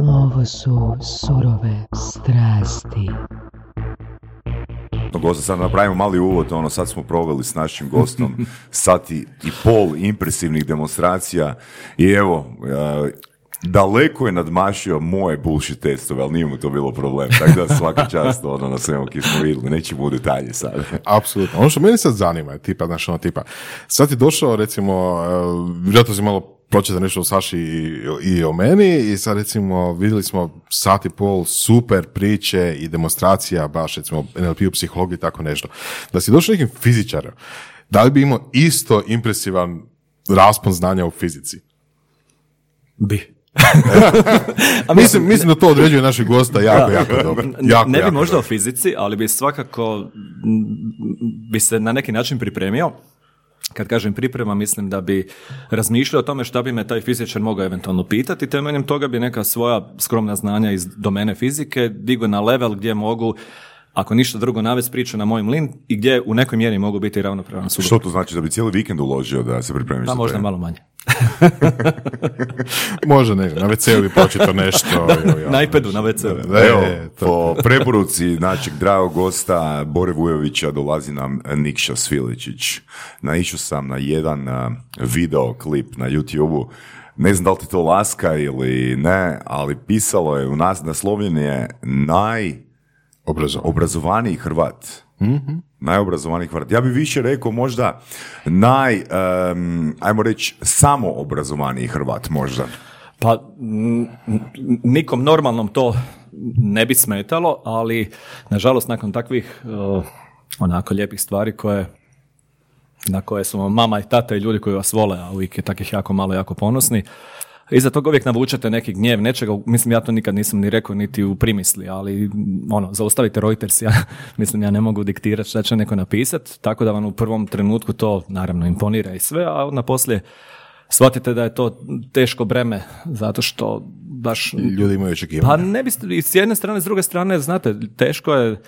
Ovo su surove strasti. Gosta, sad napravimo mali uvod, ono, sad smo proveli s našim gostom sati i pol impresivnih demonstracija i evo, daleko je nadmašio moje bullshit testove, ali nije mu to bilo problem, tako da svaka čast ono na svemu ki smo vidjeli, nećemo u detalje sad. Apsolutno, ono što meni sad zanima je tipa, znaš ono tipa, sad je došao recimo, vjerojatno si malo pročita nešto o Saši i o meni i sad recimo vidjeli smo sat i pol super priče i demonstracija baš recimo NLP-u, psihologiji i tako nešto. Da si došao nekim fizičarom, da li bi imao isto impresivan raspon znanja u fizici? Bi. Mislim da to određuje našeg gosta jako dobro. Ne bi možda o fizici, ali bi svakako bi se na neki način pripremio. Kad kažem priprema, mislim da bi razmišljao o tome šta bi me taj fizičar mogao eventualno pitati, temeljem toga bi neka svoja skromna znanja iz domene fizike digao na level gdje mogu, ako ništa drugo, navest priču na moj mlin i gdje u nekoj mjeri mogu biti ravnopravan sugovornik. Što to znači, da bi cijeli vikend uložio da se pripremiš? Da, možda malo manje. Možda ne, na WC-u bi počito nešto. Na iPadu, na WC-u. Evo, po preporuci našeg dragog gosta Bore Vujovića dolazi nam Nikša Sviličić. Naišao sam na jedan video klip na YouTube-u. Ne znam da li ti to laska ili ne, ali pisalo je u nas, naslovljen je najobrazovaniji Hrvat. Mm-hmm. Najobrazovaniji Hrvat. Ja bih više rekao možda ajmo reći, samo obrazovaniji Hrvat možda. Pa nikom normalnom to ne bi smetalo, ali nažalost nakon takvih onako lijepih stvari na koje su mama i tata i ljudi koji vas vole, a uvijek je takvih jako malo, jako ponosni, iza toga uvijek navučete neki gnjev, nečega, mislim ja to nikad nisam ni rekao niti u primisli, ali ono, zaustavite Reuters, ja ne mogu diktirati šta će neko napisati, tako da vam u prvom trenutku to naravno imponira i sve, a onda poslije shvatite da je to teško breme, zato što baš... Ljudi imaju očekivanje. Pa ne biste, s jedne strane, s druge strane, znate, teško je,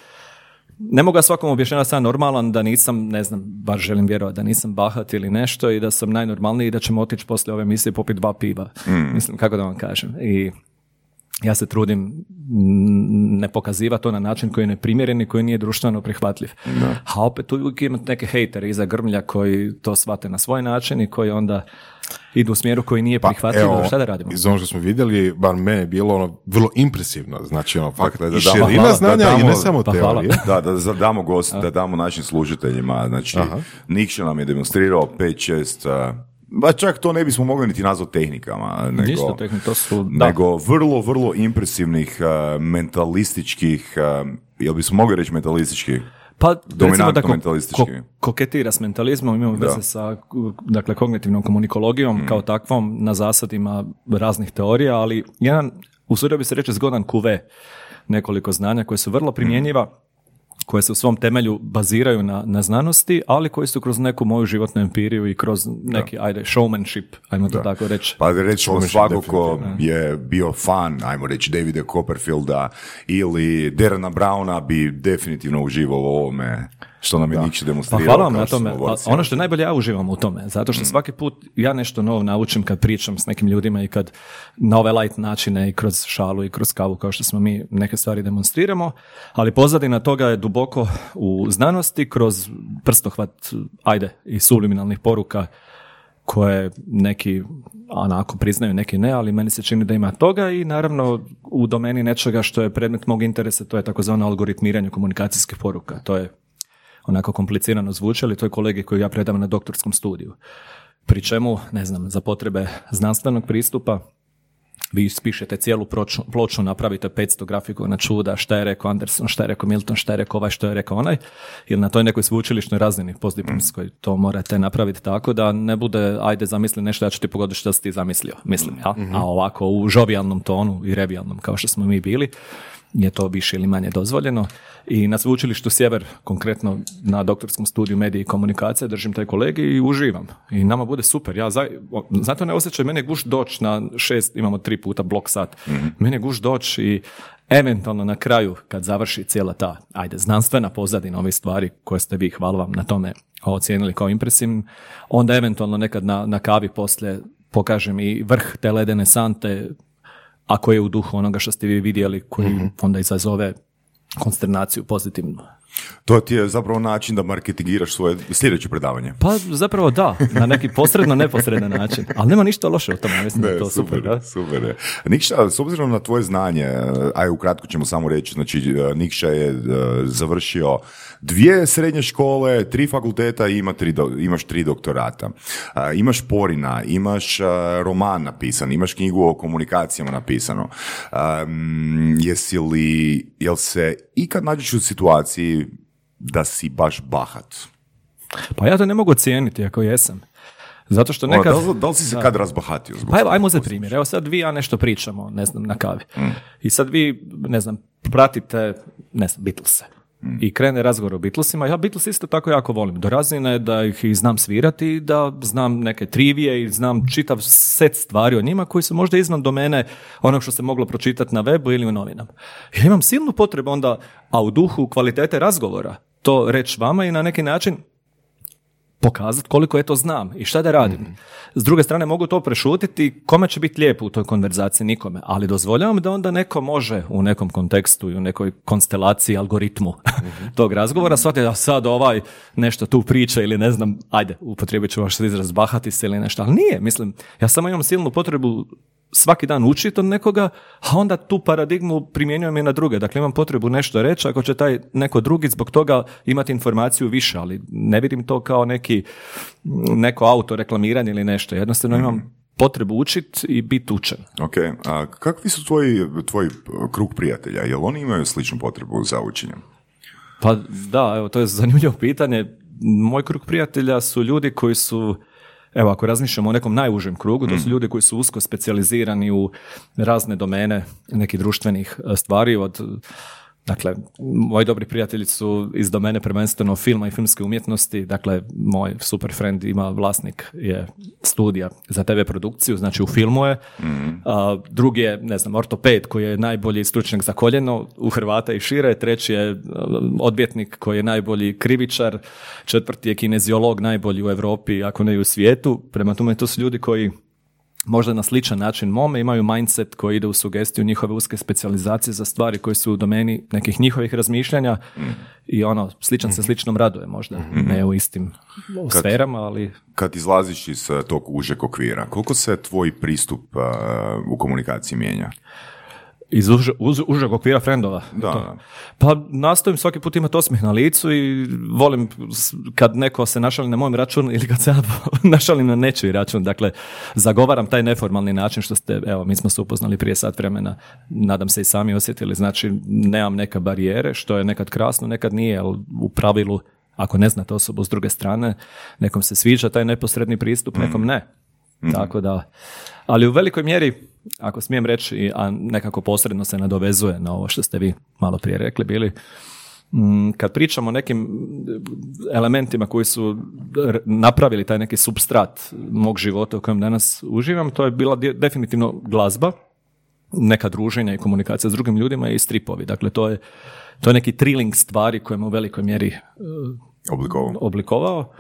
ne mogu ja svakom objašnjati da sam normalan, da nisam, ne znam, baš želim vjerovati da nisam bahat ili nešto i da sam najnormalniji i da ćemo otići poslije ove emisije popiti 2 piva. Mislim, kako da vam kažem. I ja se trudim ne pokazivati to na način koji je neprimjeren i koji nije društveno prihvatljiv. Da. A opet uvijek imate neke hejtere iza grmlja koji to shvate na svoj način i koji onda idu u smjeru koji nije prihvatljiv. Pa, šta da radimo? Iz ono što smo vidjeli, bar mene je bilo ono vrlo impresivno. Znači, ono, fakt, da širina znanja da damo, i ne samo teorije. Da damo gost, da damo našim služiteljima. Znači, Nikša nam je demonstrirao 5-6... Ba čak to ne bismo mogli niti nazvati tehnikama, nego vrlo, vrlo impresivnih mentalističkih, jel bismo mogli reći mentalističkih? Pa recimo da koketira s mentalizmom, imamo veze sa kognitivnom komunikologijom kao takvom, na zasadima raznih teorija, ali jedan, usudio bi se reći, zgodan kuve nekoliko znanja koje su vrlo primjenjiva, koje se u svom temelju baziraju na znanosti, ali koji su kroz neku moju životnu empiriju i kroz neki, showmanship, ajmo to tako reći. Pa recimo svako ko je bio fan, ajmo reći, Davida Copperfielda ili Derrana Browna bi definitivno uživao u ovome što nam je Nikša demonstrirao. Pa hvala vam na tome. Ono što je najbolje, ja uživam u tome, zato što svaki put ja nešto novo naučim kad pričam s nekim ljudima i kad na ove light načine i kroz šalu i kroz kavu kao što smo mi neke stvari demonstriramo, ali pozadina toga je duboko u znanosti kroz prstohvat, i subliminalnih poruka koje neki onako priznaju, neki ne, ali meni se čini da ima toga i naravno u domeni nečega što je predmet mog interesa, to je takozvano algoritmiranje komunikacijskih poruka. To je onako komplicirano zvuči, ali to je kolegi koju ja predam na doktorskom studiju. Pri čemu, ne znam, za potrebe znanstvenog pristupa vi spišete cijelu ploču, napravite 500 grafikona čuda, šta je rekao Anderson, šta je rekao Milton, šta je rekao ovaj, što je rekao onaj, ili na toj nekoj sveučilišnoj razini postdiplomskoj to morate napraviti tako da ne bude zamisli nešto, ja ću ti pogoditi što si ti zamislio, mislim, a ovako u žovijalnom tonu i revijalnom kao što smo mi bili, je to više ili manje dozvoljeno. I na sveučilištu Sjever, konkretno na doktorskom studiju medije i komunikacije, držim taj kolegij i uživam. I nama bude super. Zato ne osjećaj, mene je gušt doći na 6, imamo 3 puta blok sat. Mene je gušt doći i eventualno na kraju, kad završi cijela ta, znanstvena pozadina ovih stvari koje ste vi, hvala vam na tome, ocijenili kao impresivnim, onda eventualno nekad na kavi poslije pokažem i vrh te ledene sante, ako je u duhu onoga što ste vi vidjeli, koji onda izazove konsternaciju pozitivnu. To ti je zapravo način da marketingiraš svoje sljedeće predavanje. Pa zapravo da, na neki posredno, neposredan način. Ali nema ništa loše o tome, mislim da je to super. Super. Nikša, s obzirom na tvoje znanje, aj ukratko ćemo samo reći, znači Nikša je završio 2 srednje škole, 3 fakulteta i imaš 3 doktorata. Imaš Porina, imaš roman napisan, imaš knjigu o komunikacijama napisano. Jel se ikad nađeš u situaciji da si baš bahat? Pa ja to ne mogu ocijeniti ako jesam. Zato što nekad... Da li si se kad razbahatio? Pa evo, ajmo za primjer. Evo sad vi i ja nešto pričamo, ne znam, na kavi. I sad vi, ne znam, pratite, ne znam, Beatlese. I krene razgovor o Beatlesima. Ja Beatles isto tako jako volim. Do razine da ih i znam svirati, da znam neke trivije i znam čitav set stvari o njima koji su možda izvan domene onog što se moglo pročitati na webu ili u novinama. Ja imam silnu potrebu onda, a u duhu kvalitete razgovora, to reći vama i na neki način pokazati koliko je to znam i šta da radim. S druge strane, mogu to prešutiti, kome će biti lijepo u toj konverzaciji, nikome, ali dozvoljavam da onda neko može u nekom kontekstu i u nekoj konstelaciji, algoritmu tog razgovora, shvati da sad ovaj nešto tu priča ili ne znam, ajde, upotrijebit ću vaš izraz, bahati se ili nešto, ali nije, mislim, ja samo imam silnu potrebu svaki dan učiti od nekoga, a onda tu paradigmu primjenjujem i na druge. Dakle, imam potrebu nešto reći, ako će taj neko drugi zbog toga imati informaciju više, ali ne vidim to kao neko autoreklamiranje ili nešto. Jednostavno imam potrebu učiti i biti učen. Ok, a kakvi su tvoj krug prijatelja? Jel oni imaju sličnu potrebu za učenjem? Pa da, evo, to je zanimljivo pitanje. Moj krug prijatelja su ljudi koji su... Evo, ako razmišljamo o nekom najužem krugu, to su ljudi koji su usko specijalizirani u razne domene nekih društvenih stvari. Dakle, moji dobri prijatelji su iz domene prvenstveno filma i filmske umjetnosti. Dakle, moj super friend ima, vlasnik je studija za TV produkciju, znači u filmu je. Drugi je, ne znam, ortoped koji je najbolji stručnjak za koljeno u Hrvata i šire. Treći je odvjetnik koji je najbolji krivičar. Četvrti je kineziolog, najbolji u Europi, ako ne i u svijetu. Prema tome, to su ljudi koji možda na sličan način mome imaju mindset koji ide u sugestiju njihove uske specijalizacije za stvari koje su u domeni nekih njihovih razmišljanja i ono, sličan se sličnom raduje možda, ne u istim sferama, ali... Kad izlaziš iz tog užeg okvira, koliko se tvoj pristup u komunikaciji mijenja? Iz užeg okvira frendova. Da. Pa nastojim svaki put imati osmih na licu i volim kad neko se našali na mojim račun ili kad se ja našalim na nečiji račun. Dakle, zagovaram taj neformalni način što ste, evo, mi smo se upoznali prije sat vremena, nadam se i sami osjetili, znači nemam neka barijere, što je nekad krasno, nekad nije, ali u pravilu, ako ne znate osobu s druge strane, nekom se sviđa taj neposredni pristup, nekom ne. Tako da, ali u velikoj mjeri, ako smijem reći, a nekako posredno se nadovezuje na ovo što ste vi malo prije rekli bili, kad pričamo o nekim elementima koji su napravili taj neki supstrat mog života u kojem danas uživam, to je bila definitivno glazba, neka druženja i komunikacija s drugim ljudima i stripovi. Dakle, to je neki thrilling stvari koje me u velikoj mjeri oblikovao.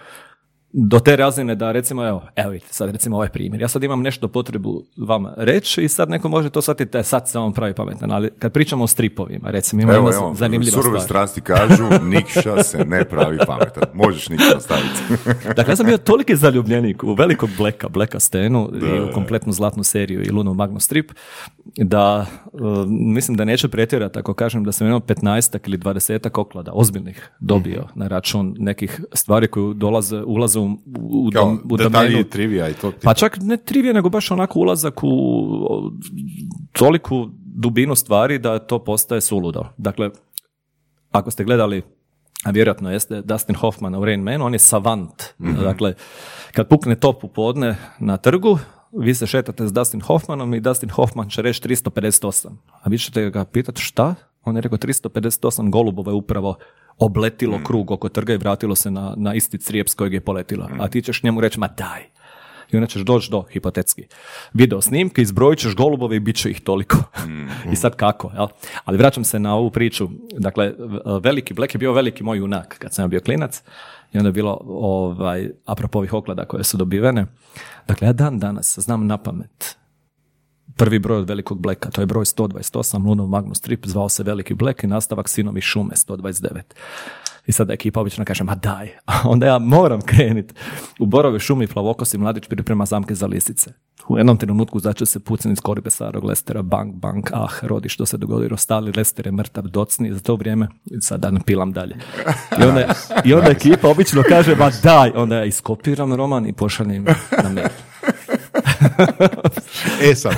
Do te razine da recimo, evo vidite, sad recimo ovaj primjer. Ja sad imam nešto potrebu vama reći i sad neko može to shvatiti da sad se on pravi pametan, ali kad pričamo o stripovima, recimo, imamo zanimljiva stvar. Surove strasti kažu, Nikša se ne pravi pametan. Možeš Nikša ostaviti. Dakle, ja sam bio toliki zaljubljenik u velikog Blacka scenu i u kompletnu zlatnu seriju i Lunu Magnu strip, da mislim da neće pretjerati ako kažem da sam imao 15-ak ili 20-ak oklada ozbiljnih dobio na račun nekih stvari koje ulaze u detalji trivija i to. Pa čak ne trivija, nego baš onako ulazak u toliku dubinu stvari da to postaje suludo. Dakle, ako ste gledali, a vjerojatno jeste, Dustin Hoffman u Rain Manu, on je savant. Dakle, kad pukne top u podne na trgu, vi se šetate s Dustin Hoffmanom i Dustin Hoffman će reći 358. A vi ćete ga pitati šta? On je rekao 358 golubova je upravo obletilo krug oko trga i vratilo se na isti crijep s kojeg je poletilo. A ti ćeš njemu reći, ma daj. I onda ćeš doći do, hipotetski, video snimke, izbrojit ćeš golubove i bit će ih toliko. I sad kako, jel? Ali vraćam se na ovu priču. Dakle, veliki Black je bio veliki moj junak kad sam bio klinac. I onda je bilo, apropo ovih oklada koje su dobivene. Dakle, ja dan danas znam na pamet prvi broj od velikog bleka, to je broj 128, Lunov Magnus Strip, zvao se Veliki blek i nastavak Sinovi šume, 129. I sada ekipa obično kaže, ma daj, onda ja moram krenuti. U borovoj šumi plavokosi mladić priprema zamke za lisice. U jednom trenutku začu se pucen iz koribe starog lestera, bank, bank, ah, rodi što se dogodilo, stali lester je mrtav, docni, za to vrijeme, sada ne pilam dalje. I onda ekipa obično kaže, ma daj, onda ja iskopiram roman i pošaljem na mail. E sad,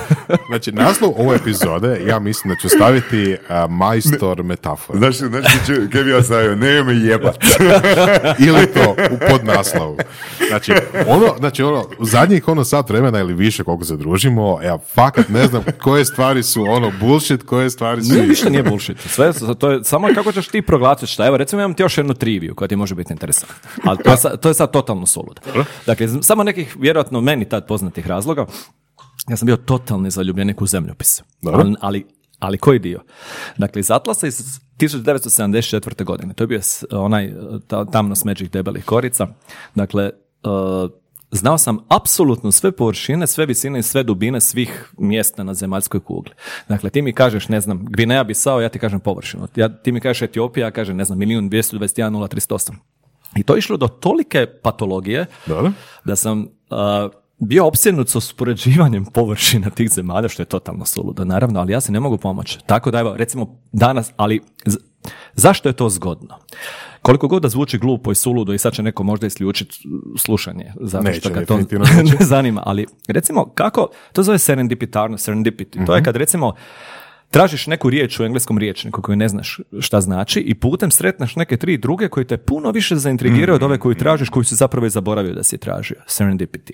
znači naslov ove epizode, ja mislim da ću staviti majstor metafora. Znači, kaj bi ja stavio, ne me jebat. Ili to, u podnaslovu. Znači, ono, zadnjih sat vremena ili više koliko se družimo, ja fakat ne znam koje stvari su ono bullshit, koje stvari su... Ništa nije bullshit. Sve, to je, samo kako ćeš ti proglasiti šta. Evo, recimo imam ti još jednu triviju koja ti može biti interesantna. Ali to je sad totalno solud. Dakle, samo nekih, vjerojatno meni tad poznatih razloga. Ja sam bio totalni zaljubljenik u zemljopis. Ali koji dio? Dakle, iz Atlasa iz 1974. godine. To je bio onaj tamno smeđih debelih korica. Dakle, znao sam apsolutno sve površine, sve visine i sve dubine svih mjesta na zemaljskoj kugli. Dakle, ti mi kažeš, ne znam, Gvineja Bisao, ja ti kažem površinu. Ti mi kažeš Etiopija, ja kažem, ne znam, 1.221.038. I to je išlo do tolike patologije da sam... bio opsjednut sa uspoređivanjem površina tih zemalja, što je totalno suludo, naravno, ali ja se ne mogu pomoći. Tako da, evo, recimo danas, ali zašto je to zgodno? Koliko god da zvuči glupo i suludo i sad će neko možda isključiti slušanje, zato što ga to ne zanima, ali recimo kako, to zove serendipitarno, serendipity, to je kad recimo tražiš neku riječ u engleskom riječniku koju ne znaš šta znači i putem sretnaš neke tri druge koji te puno više zaintrigiraju od ove koju tražiš, koju si zapravo i zaboravio da si tražio, serendipity.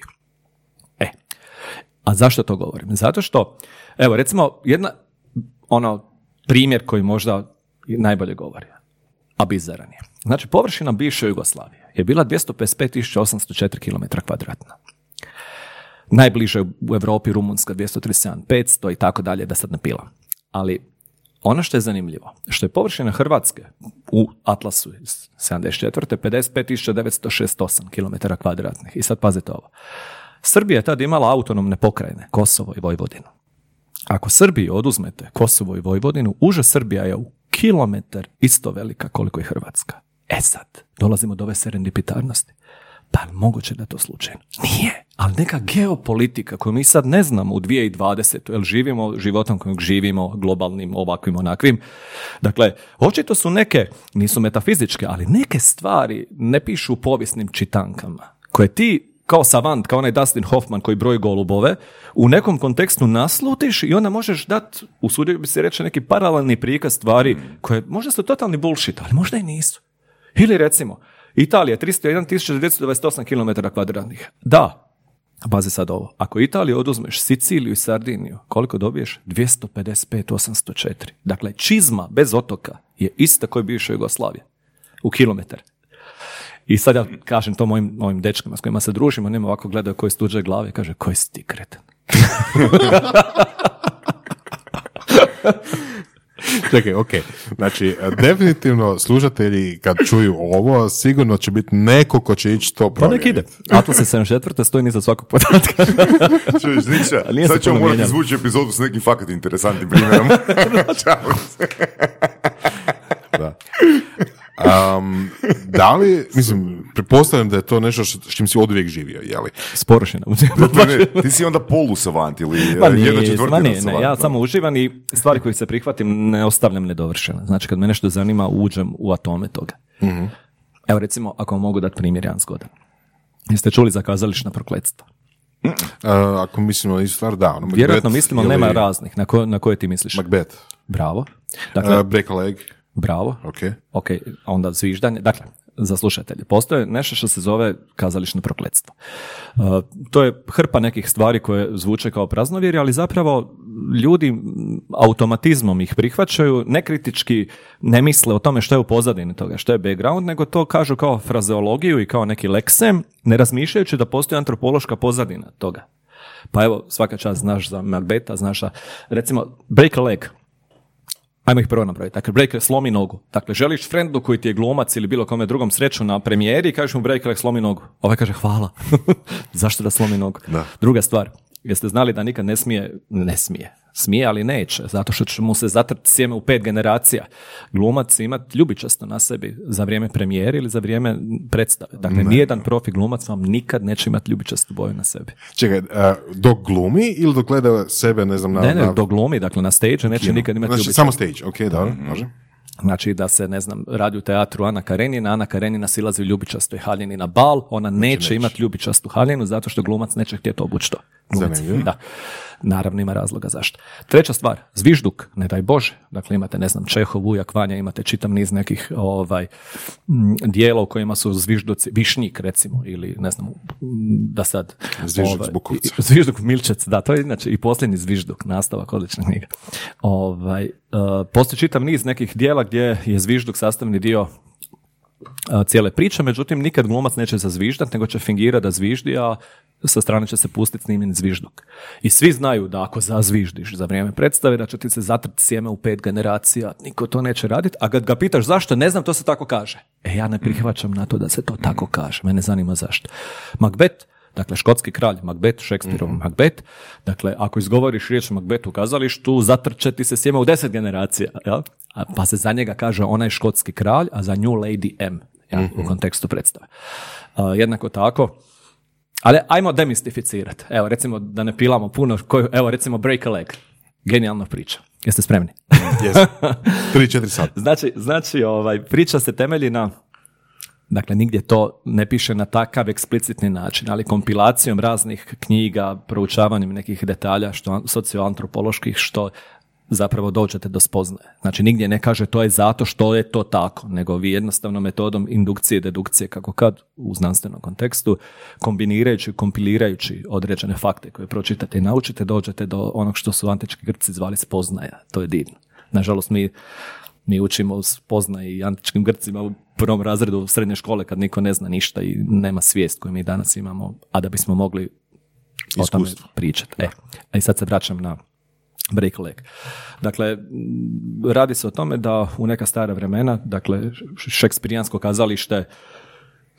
A zašto to govorim? Zato što, evo, recimo, primjer koji možda najbolje govori, a bizaran je. Znači, površina bivše Jugoslavije je bila 255.804 km kvadratna. Najbliže u Europi Rumunjska 237.500 i tako dalje, da sad ne pilam. Ali ono što je zanimljivo, što je površina Hrvatske u Atlasu iz 74. 55.968 km kvadratnih. I sad pazite ovo. Srbija je tad imala autonomne pokrajine, Kosovo i Vojvodinu. Ako Srbiji oduzmete Kosovo i Vojvodinu, uže Srbija je u kilometar isto velika koliko i Hrvatska. E sad, dolazimo do ove serendipitarnosti. Pa moguće da je to slučajno? Nije, ali neka geopolitika koju mi sad ne znamo u 2020. Jer živimo životom kojeg živimo, globalnim, ovakvim, onakvim. Dakle, očito su neke, nisu metafizičke, ali neke stvari ne pišu u povijesnim čitankama, koje ti kao savant, kao onaj Dustin Hoffman koji broji golubove, u nekom kontekstu naslutiš i onda možeš dati, usudio bi se reći, neki paralelni prikaz stvari koje možda su totalni bullshit, ali možda i nisu. Ili recimo, Italija 301.928 km kvadratnih. Da, pazi sad ovo, ako Italiju oduzmeš Siciliju i Sardiniju, koliko dobiješ? 255.804. Dakle, čizma bez otoka je ista koja je bivša Jugoslavija u kilometar. I sad ja kažem to mojim dečkama s kojima se družimo, njima ovako gledaju koji su tuđe glave i kaže, koji si ti kretan? Čekaj, ok. Znači, definitivno slušatelji kad čuju ovo, sigurno će biti neko ko će ići to provjeriti. Pa nek ide. Atlas je 74. stoji niza svakog podatka. Čuješ, niča, sad ćemo morati izvući epizodu s nekim fakat interesantnim primjerom. Da. Da li, mislim, pretpostavljam da je to nešto s čim si oduvijek živio, jeli? Sporošina. Ti si onda polusavanti ili jedna četvrtina savanta? Ja samo uživam i stvari koje se prihvatim ne ostavljam nedovršene. Znači, kad me nešto zanima, uđem u atome toga. Mm-hmm. Evo, recimo, ako mogu dati primjer, jedan zgodan. Jeste čuli za kazališna prokletstva? Ako mislimo na istu stvar, da. Ono, vjerojatno mislimo, ili... nema raznih. Na koje ti misliš? Macbeth. Bravo. Dakle, break a leg. Bravo. Ok, onda zviždanje. Dakle, za slušatelje, postoje nešto što se zove kazališno prokletstvo. To je hrpa nekih stvari koje zvuče kao praznovjerje, ali zapravo ljudi automatizmom ih prihvaćaju, nekritički ne misle o tome što je u pozadini toga, što je background, nego to kažu kao frazeologiju i kao neki leksem, ne razmišljajući da postoji antropološka pozadina toga. Pa evo, svaka čast, znaš za Macbetha, znaš za, recimo, break a leg. Ajmo ih prvo napraviti. Dakle, break leg, slomi nogu. Dakle, želiš frendu koji ti je glumac ili bilo kome drugom sreću na premijeri i kažeš mu break leg, slomi nogu. Ovaj kaže hvala. Zašto da slomi nogu? Da. Druga stvar, Jeste znali da nikad ne smije, ali neće, zato što će mu se zatrti sjeme u 5 generacija. Glumac imat ljubičasto na sebi za vrijeme premijere ili za vrijeme predstave. Dakle, nijedan profi glumac vam nikad neće imati ljubičastu boju na sebi. Čekaj, dok glumi ili dok gleda sebe, ne znam... Ne, dok glumi, dakle, na stage neće nikad imati ljubičastu. Znači, samo stage, ok, da, može. Znači da se, ne znam, radi u teatru Ana Karenjina silazi u ljubičastoj haljini na bal, ona neće imati ljubičastu haljinu zato što glumac neće htjeti obući to. Da. Naravno ima razloga zašto. Treća stvar, zvižduk, ne daj Bože. Dakle, imate, ne znam, Čehov, Ujak, Vanja, imate čitav niz nekih dijela u kojima su zvižduci, Višnjik recimo, ili ne znam, da sad... Zvižduk Milčec, da, to je inače i posljednji zvižduk, nastavak, odlična knjiga. Postoji čitav niz nekih dijela gdje je zvižduk sastavni dio cijele priče, međutim nikad glumac neće zazviždat, nego će fingirati da zviždi, a sa strane će se pustiti snimljen zvižduk. I svi znaju da ako zazviždiš za vrijeme predstave, da će ti se zatrti sjeme u 5 generacija, niko to neće raditi, a kad ga pitaš zašto, ne znam, to se tako kaže. Ja ne prihvaćam na to da se to tako kaže, mene zanima zašto. Macbeth, dakle, škotski kralj Macbeth, Šekspirov Macbeth, dakle, ako izgovoriš riječ Macbeth u kazalištu, zatrče ti se sjeme u 10 generacija, jel? Pa se za njega kaže onaj škotski kralj, a za nju Lady M, u kontekstu predstave. Jednako tako, ali ajmo demistificirati. Evo, recimo, da ne pilamo puno, evo, recimo, Break a Leg, genijalna priča. Jeste spremni? Jesam, 3-4 sata. Znači, priča se temelji na... Dakle, nigdje to ne piše na takav eksplicitni način, ali kompilacijom raznih knjiga, proučavanjem nekih detalja, što socioantropoloških, što zapravo dođete do spoznaje. Znači, nigdje ne kaže to je zato što je to tako, nego vi jednostavno metodom indukcije i dedukcije, kako kad u znanstvenom kontekstu, kombinirajući i kompilirajući određene fakte koje pročitate i naučite, dođete do onog što su antički Grci zvali spoznaja. To je divno. Nažalost, mi učimo spoznaje i antičkim Grcima u prvom razredu srednje škole kad niko ne zna ništa i nema svijest koju mi danas imamo, a da bismo mogli o tome pričati. I sad se vraćam na Break a Leg. Dakle, radi se o tome da u neka stara vremena, dakle, šekspirijansko kazalište,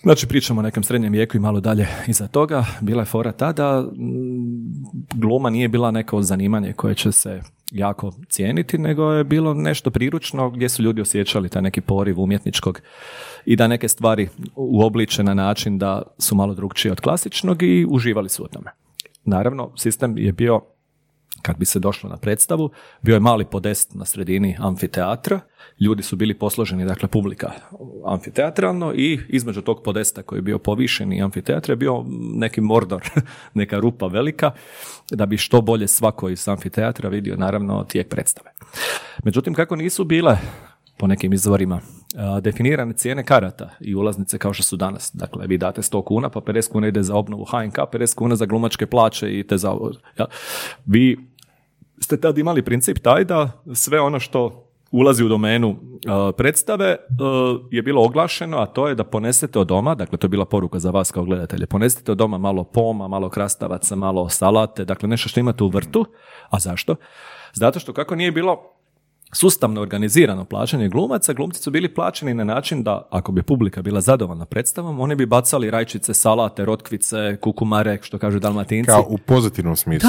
znači pričamo o nekom srednjem vijeku i malo dalje iza toga, bila je fora tada, gluma nije bila neko zanimanje koje će se jako cijeniti, nego je bilo nešto priručno gdje su ljudi osjećali taj neki poriv umjetničkog i da neke stvari uobliče na način da su malo drukčije od klasičnog i uživali su u tome. Naravno, sistem je bio, kad bi se došlo na predstavu, bio je mali podest na sredini amfiteatra, ljudi su bili posloženi, dakle publika amfiteatralno i između tog podesta koji je bio povišeni amfiteatra je bio neki mordor, neka rupa velika, da bi što bolje svako iz amfiteatra vidio naravno tijek predstave. Međutim, kako nisu bile po nekim izvorima definirane cijene karata i ulaznice kao što su danas. Dakle, vi date 100 kuna, pa 50 kuna ide za obnovu HNK, 50 kuna za glumačke plaće i tezao. Ja. Vi ste tad imali princip taj da sve ono što ulazi u domenu predstave je bilo oglašeno, a to je da ponesete od doma, dakle to je bila poruka za vas kao gledatelje, ponesete od doma malo poma, malo krastavaca, malo salate, dakle nešto što imate u vrtu. A zašto? Zato što kako nije bilo sustavno organizirano plaćanje glumaca, glumci su bili plaćeni na način da, ako bi publika bila zadovoljna predstavom, oni bi bacali rajčice, salate, rotkvice, kukumare, što kažu Dalmatinci. Kao u pozitivnom smislu.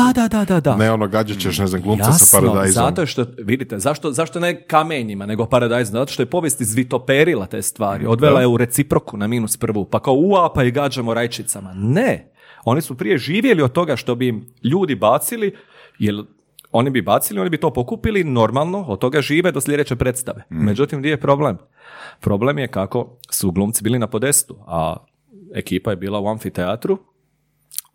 Da. Ne ono gađat ćeš, ne znam, glumca sa paradajzom. Zato što, vidite, zašto ne kamenjima, nego paradajzom? Zato što je povijest izvitoperila te stvari, odvela je u reciproku na -1, pa kao pa i gađamo rajčicama. Ne, oni su prije živjeli od toga što bi im ljudi bacili, jer oni bi bacili, oni bi to pokupili, normalno, od toga žive do sljedeće predstave. Međutim, gdje je problem? Problem je kako su glumci bili na podestu, a ekipa je bila u amfiteatru,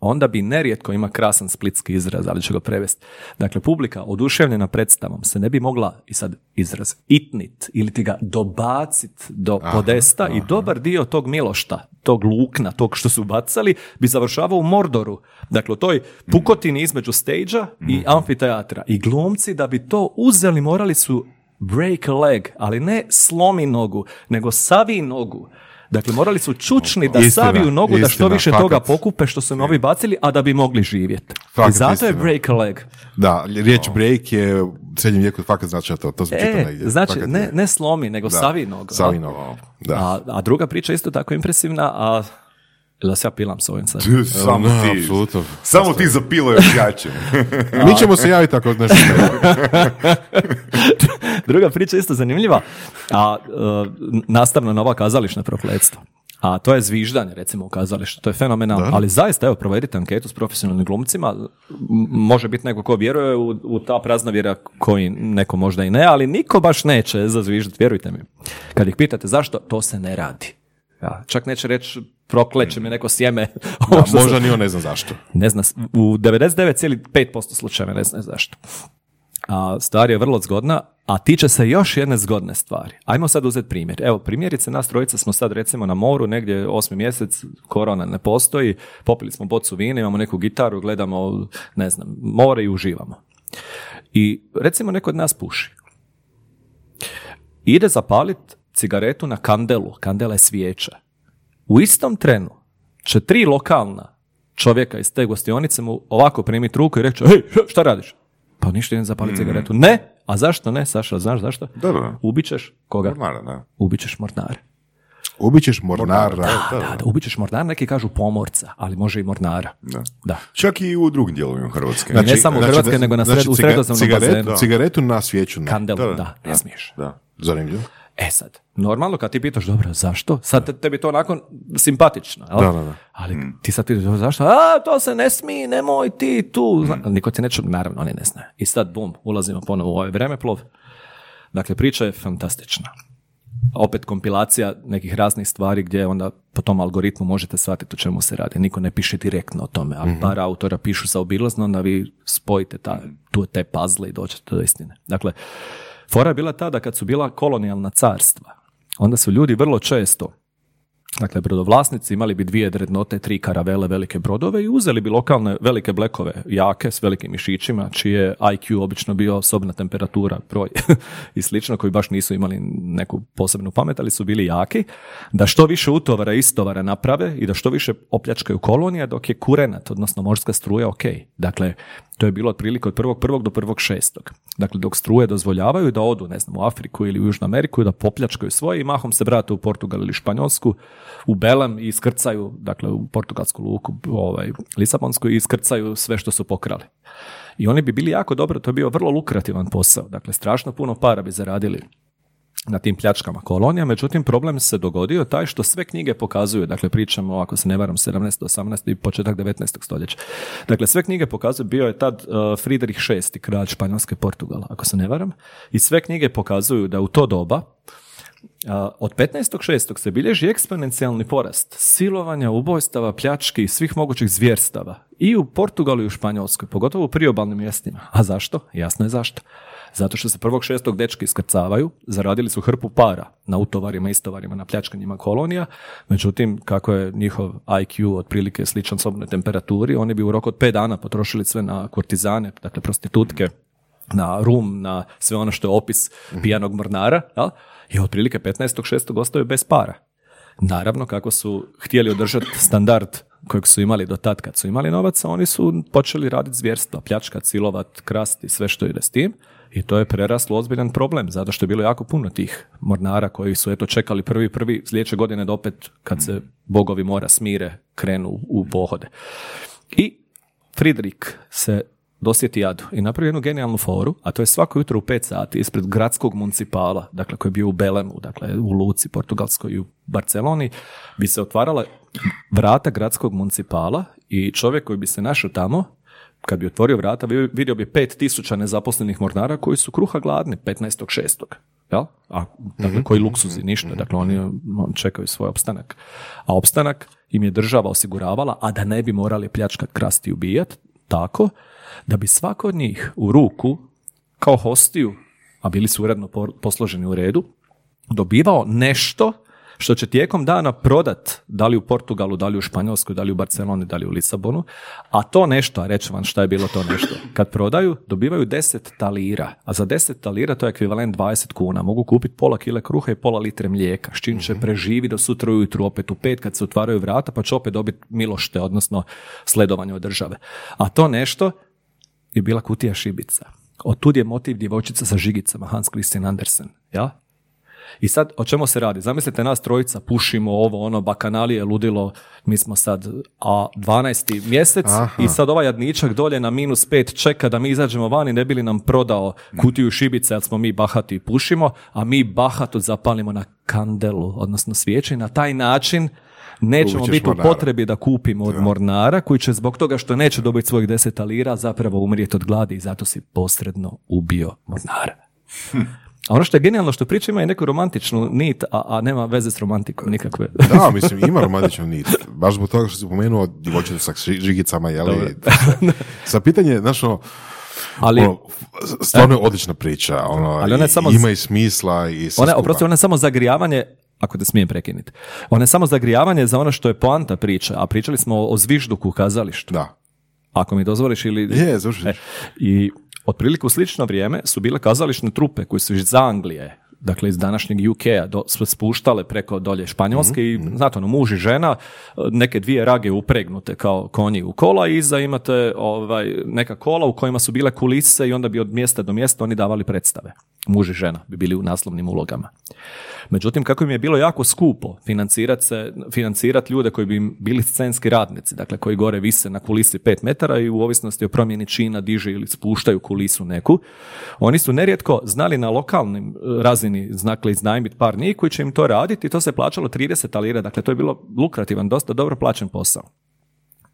onda bi nerijetko, ima krasan splitski izraz, ali ću ga prevesti. Dakle, publika oduševljena predstavom se ne bi mogla, i sad izraz, itnit ili ti ga dobacit do podesta i dobar dio tog milošta, tog lukna, tog što su bacali, bi završavao u Mordoru. Dakle, u toj pukotini između stage-a i amfiteatra. I glumci da bi to uzeli morali su break a leg, ali ne slomi nogu, nego savi nogu. Dakle, morali su čučni da saviju nogu da što više toga pokupe što su im ovi bacili, a da bi mogli živjeti. I zato je break a leg. Da, riječ break je u srednjem vijeku fakat značio to. To sam čitao negdje. Znači, ne slomi, nego savi nogu. A druga priča isto tako impresivna, a Da se ja pilam s ovim sad. Samo ti. Absolutno. Samo ti zapilo još jače. Mi ćemo se javiti ako nešto. Druga priča isto zanimljiva. A nastavno na ova kazališna prokletstva. A to je zviždanje, recimo, u kazalištu. To je fenomenalno. Da. Ali zaista, evo, provedite anketu s profesionalnim glumcima. Može biti neko ko vjeruje u ta praznovjera koji neko možda i ne, ali niko baš neće zazviždati, vjerujte mi. Kad ih pitate zašto, to se ne radi. Ja, čak neće reći prokleće mi neko sjeme. Da, možda ni on ne zna zašto. Ne zna, u 99,5% slučajeva ne zna zašto. A stvar je vrlo zgodna, a tiče se još jedne zgodne stvari. Ajmo sad uzeti primjer. Evo, primjerice, nas trojica smo sad recimo na moru, negdje 8. mjesec, korona ne postoji, popili smo bocu vina, imamo neku gitaru, gledamo, ne znam, more i uživamo. I recimo neko od nas puši. Ide zapalit cigaretu na kandelu, kandela je svijeća. U istom trenu će 3 lokalna čovjeka iz te gostionice mu ovako primiti ruku i reći, hej, šta radiš? Pa ništa, idem zapaliti cigaretu. Ne, a zašto ne, Saša, znaš zašto? Da. Ubićeš koga? Mornara, da. Ubićeš mornara. Ubićeš mornara. Da, ubićeš mornara, neki kažu pomorca, ali može i mornara. Da. Čak i u drugim dijelovima Hrvatske. Znači, ne samo u Hrvatske, nego na u sredozemnom bazenu. Cigaretu na svijeću. Kandelu, da, ne smiješ. Da. Zanimljivo. E sad, normalno kad ti pitaš, dobro, zašto? Sad tebi to onako simpatično, da. Ali ti sad pitaš, zašto? A, to se ne smije, nemoj ti tu. Niko ti neće, naravno, oni ne znaju. I sad, bum, ulazimo ponovo u ovaj vremeplov. Dakle, priča je fantastična. Opet kompilacija nekih raznih stvari gdje onda po tom algoritmu možete shvatiti o čemu se radi. Niko ne piše direktno o tome, a par autora pišu zaobilazno, onda vi spojite te puzzle i dođete do istine. Dakle, fora je bila tada kad su bila kolonijalna carstva. Onda su ljudi vrlo često, dakle brodovlasnici, imali bi 2 drednote, 3 karavele, velike brodove i uzeli bi lokalne velike blekove, jake, s velikim mišićima, čiji je IQ obično bio osobna temperatura, broj i slično, koji baš nisu imali neku posebnu pamet, ali su bili jaki, da što više utovara i istovara naprave i da što više opljačkaju kolonije, dok je kurenat, odnosno morska struja, ok. Dakle, to je bilo otprilike od 1.1. do 1.6. Dakle, dok struje dozvoljavaju da odu, ne znam, u Afriku ili u Južnu Ameriku i da popljačkaju svoje i mahom se vrate u Portugal ili Španjolsku, u Belem i iskrcaju, dakle, u portugalsku luku, Lisabonsku, i iskrcaju sve što su pokrali. I oni bi bili jako dobro, to je bio vrlo lukrativan posao. Dakle, strašno puno para bi zaradili na tim pljačkama kolonija, međutim problem se dogodio taj što sve knjige pokazuju, dakle pričamo, ako se ne varam, 17. 18. i početak 19. stoljeća. Dakle, sve knjige pokazuju, bio je tad Friedrich VI, kralj Španjolske, Portugala, ako se ne varam, i sve knjige pokazuju da u to doba od 15.6. se bilježi eksponencijalni porast silovanja, ubojstava, pljački i svih mogućih zvjerstava i u Portugalu i u Španjolskoj, pogotovo u priobalnim mjestima. A zašto? Jasno je zašto. Zato što se 1.6. dečki iskrcavaju, zaradili su hrpu para na utovarima, istovarima, na pljačkanjima kolonija, međutim, kako je njihov IQ otprilike sličan sobnoj temperaturi, oni bi u roku od 5 dana potrošili sve na kurtizane, dakle prostitutke, na rum, na sve ono što je opis pijanog mornara, jel? I otprilike 15.6. ostaju bez para. Naravno, kako su htjeli održati standard kojeg su imali do tad kad su imali novaca, oni su počeli raditi zvjerstva, pljačkat, silovat, krasti, sve što ide s tim. I to je preraslo ozbiljan problem, zato što je bilo jako puno tih mornara koji su eto čekali prvi sljedeće godine da opet, kad se bogovi mora smire, krenu u pohode. I Fridrik se dosjeti jadu i napravio jednu genijalnu foru, a to je svako jutro u 5 sati ispred gradskog municipala, dakle koji je bio u Belemu, dakle u Luci, Portugalskoj i u Barceloni, bi se otvarala vrata gradskog municipala i čovjek koji bi se našao tamo, kad bi otvorio vrata, vidio bi 5.000 nezaposlenih mornara koji su kruha gladni 15.6. Jel? A, dakle, koji luksuzi, ništa. Dakle, oni čekaju svoj opstanak. A opstanak im je država osiguravala, a da ne bi morali pljačkat, krasti i ubijat, tako da bi svako od njih u ruku, kao hostiju, a bili su uredno posloženi u redu, dobivao nešto što će tijekom dana prodat, da li u Portugalu, da li u Španjolskoj, da li u Barceloni, da li u Lisabonu, a to nešto, a reći vam šta je bilo to nešto, kad prodaju, dobivaju 10 talira, a za 10 talira to je ekvivalent 20 kuna, mogu kupiti pola kile kruha i pola litre mlijeka, s čim će preživi do sutra ujutru, opet u 5 kad se otvaraju vrata, pa će opet dobiti milošte, odnosno sledovanje od države. A to nešto je bila kutija šibica. Od tud je motiv djevojčica sa žigicama, Hans Christian Andersen, ja? I sad, o čemu se radi? Zamislite nas trojica, pušimo ovo, ono, bakanalije, ludilo, mi smo sad 12. mjesec. Aha. I sad ovaj jadničak dolje na -5 čeka da mi izađemo van i ne bi li nam prodao kutiju šibice, jer smo mi bahati i pušimo, a mi bahatu zapalimo na kandelu, odnosno svijeći, na taj način nećemo biti u potrebi da kupimo od mornara koji će zbog toga što neće dobiti svojih 10 alira zapravo umrijeti od gladi i zato si posredno ubio mornara. A ono što je genijalno što priča ima je neku romantičnu nit, a nema veze s romantikom nikakve. Da, mislim, ima romantičnu nit. Baš zbog toga što si pomenuo djevojčicu sa žigicama, jeli? Sa pitanje, znaš ono, ali, ono, stvarno je odlična priča. Ono, ali ona je samo, ima i smisla. I ona je samo zagrijavanje, ako te smijem prekinuti. Ona je samo zagrijavanje za ono što je poanta priče, a pričali smo o zvižduku u kazalištu. Da. Ako mi dozvoliš ili... I otprilike u slično vrijeme su bile kazališne trupe koje su iz Anglije, dakle iz današnjeg UK-a, spuštale preko dolje Španjolske i znate ono, muž i žena, neke dvije rage upregnute kao konji u kola i iza imate neka kola u kojima su bile kulise i onda bi od mjesta do mjesta oni davali predstave. Muž i žena bi bili u naslovnim ulogama. Međutim, kako im je bilo jako skupo financirati ljude koji bi im bili scenski radnici, dakle koji gore vise na kulisi 5 metara i u ovisnosti o promjeni čina diže ili spuštaju kulisu neku, oni su nerijetko znali na lokalnim razini znakle iznajmiti par njih koji će im to raditi i to se plaćalo 30 alira, dakle to je bilo lukrativan, dosta dobro plaćen posao.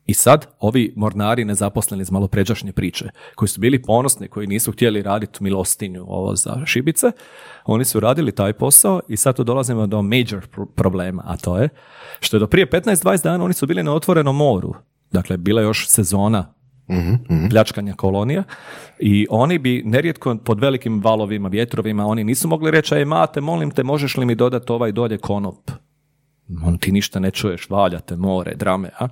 I sad ovi mornari nezaposleni iz malopređašnje priče, koji su bili ponosni, koji nisu htjeli raditi milostinju ovo za šibice, oni su radili taj posao i sad tu dolazimo do major problema, a to je što je do prije 15-20 dana oni su bili na otvorenom moru, dakle bila je još sezona pljačkanja kolonija i oni bi nerijetko pod velikim valovima, vjetrovima, oni nisu mogli reći, aj mate, molim te, možeš li mi dodati ovaj dolje konop? On ti ništa ne čuješ, valjate, more, drame, a?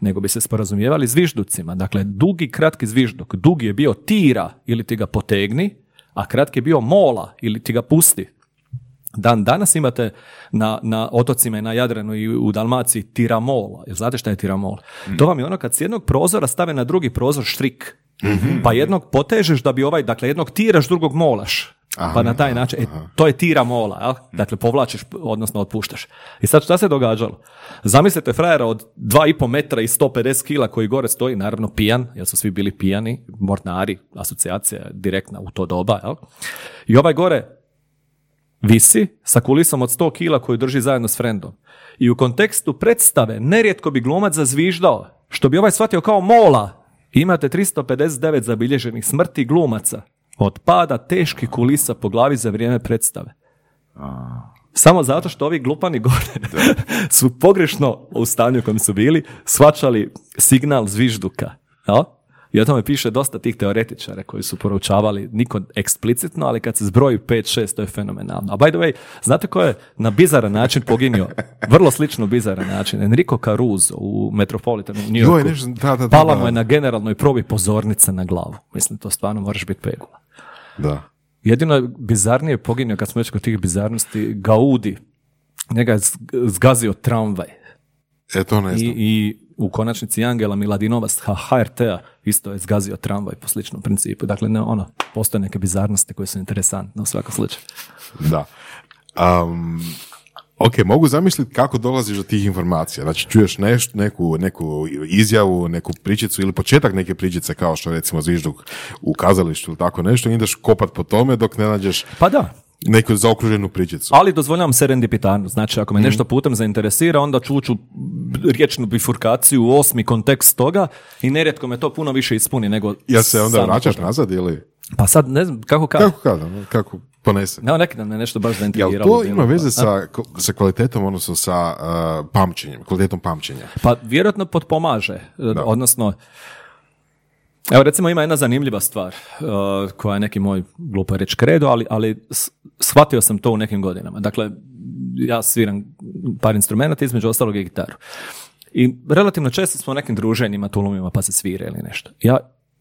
Nego bi se sporazumijevali zvižducima. Dakle, dugi, kratki zvižduk. Dugi je bio tira ili ti ga potegni, a kratki je bio mola ili ti ga pusti. Danas imate na otocima i na Jadranu i u Dalmaciji tiramola. Jel znate šta je tiramol? To vam je ono kad s jednog prozora stave na drugi prozor štrik. Pa jednog potežeš da bi dakle jednog tiraš, drugog molaš. Pa na taj način, to je tira mola, jel? Dakle, povlačiš, odnosno otpuštaš. I sad šta se događalo? Zamislite frajera od 2,5 metra i 150 kila koji gore stoji, naravno pijan, jer su svi bili pijani, mornari, asocijacija direktna u to doba, jel? I ovaj gore visi sa kulisom od 100 kila koju drži zajedno s frendom. I u kontekstu predstave nerijetko bi glumac zazviždao, što bi ovaj shvatio kao mola. Imate 359 zabilježenih smrti glumaca od pada teških kulisa po glavi za vrijeme predstave. Samo zato što ovi glupani gore su pogrešno u stanju u kojem su bili shvaćali signal zvižduka. I o tome piše dosta tih teoretičara koji su poručavali niko eksplicitno, ali kad se zbroji 5-6 to je fenomenalno. A by the way, znate ko je na bizaran način poginio? Vrlo slično bizaran način. Enrico Caruso u Metropolitanu u New Yorku. Pala mu je na generalnoj probi pozornica na glavu. Mislim, to stvarno moraš biti pegula. Da. Jedino je bizarnije poginio, kad smo već kod tih bizarnosti, Gaudi. Njega je zgazio tramvaj. To ne znam. I u konačnici Angela Miladinova s HRT-a isto je zgazio tramvaj po sličnom principu. Dakle, postoje neke bizarnosti koje su interesantne u svakom slučaju. Da. Ok, mogu zamisliti kako dolaziš do tih informacija. Znači, čuješ neku izjavu, neku pričicu ili početak neke pričice kao što recimo zvižduk u kazalištu ili tako nešto i ideš kopat po tome dok ne nađeš... Pa da. Neku zaokruženu pričicu. Ali dozvoljavam serendipitarno. Znači, ako me nešto putem zainteresira, onda čuću riječnu bifurkaciju, osmi kontekst toga i nerijetko me to puno više ispuni nego... Ja se onda vraćaš nazad ili... Pa sad ne znam, kako ponesem. Neki dan me nešto baš zainteresiralo. Jel to ima veze sa kvalitetom, odnosno sa kvalitetom pamćenja? Pa vjerojatno potpomaže. Da. Odnosno... Evo recimo ima jedna zanimljiva stvar koja je neki moj glupo reći kredo, ali shvatio sam to u nekim godinama. Dakle, ja sviram par instrumenta, između ostalog i gitaru. I relativno često smo u nekim druženjima, tulumima pa se svire ili nešto. Ja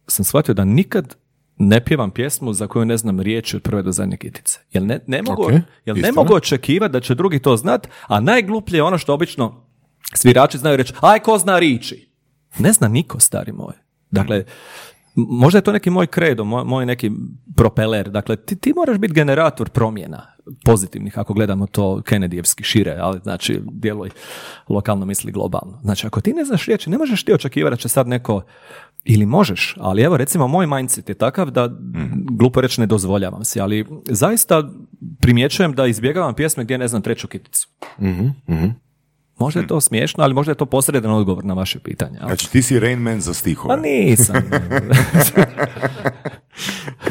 sam shvatio da nikad ne pjevam pjesmu za koju ne znam riječi od prve do zadnje kitice. Jer ne mogu očekivati da će drugi to znat, a najgluplje je ono što obično svirači znaju reći, aj ko zna riči. Ne zna niko, stari moj. Dakle, možda je to neki moj kredo, moj neki propeler. Dakle, ti moraš biti generator promjena. pozitivnih, ako gledamo to Kennedyjevski šire, ali znači djeluj lokalno, misli globalno. Znači ako ti ne znaš riječi, ne možeš ti očekivati da će sad neko, ili možeš, ali evo recimo moj mindset je takav da glupo reći ne dozvoljavam si, ali zaista primjećujem da izbjegavam pjesme gdje ne znam treću kiticu. Mm-hmm, mm-hmm. Možda je to smiješno, ali možda je to posredan odgovor na vaše pitanje. Ali... Znači ti si Rain Man za stihove. Pa nisam.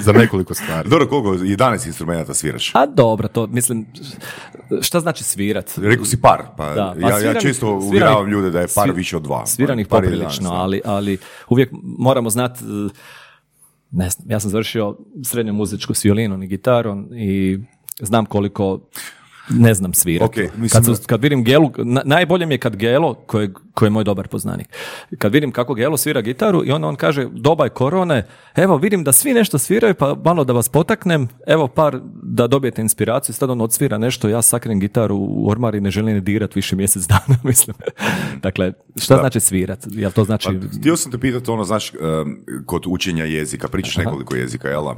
Za nekoliko stvari. Dobro, koliko? 11 instrumenta sviraš? A dobro, to mislim, šta znači svirat? Rekao si par, ja često uvjeravam ljude da je par više od dva. Sviranih par poprilično, ali uvijek moramo znati, ne znam, ja sam završio srednju muzičku s violinom i gitarom i znam koliko... Ne znam svirati. Okay, kad vidim Gelu, najbolje mi je kad Gelo, koji je moj dobar poznanik, kad vidim kako Gelo svira gitaru i onda on kaže, doba je korone, evo vidim da svi nešto sviraju, pa malo da vas potaknem, evo par da dobijete inspiraciju, sad on odsvira nešto, ja sakrim gitaru u ormari, ne želim ne dirati više mjesec dana, mislim. Dakle, šta znači svirati? Jel to znači... Pa, htio sam te pitati, ono, znaš, kod učenja jezika, pričaš nekoliko jezika, jel'a?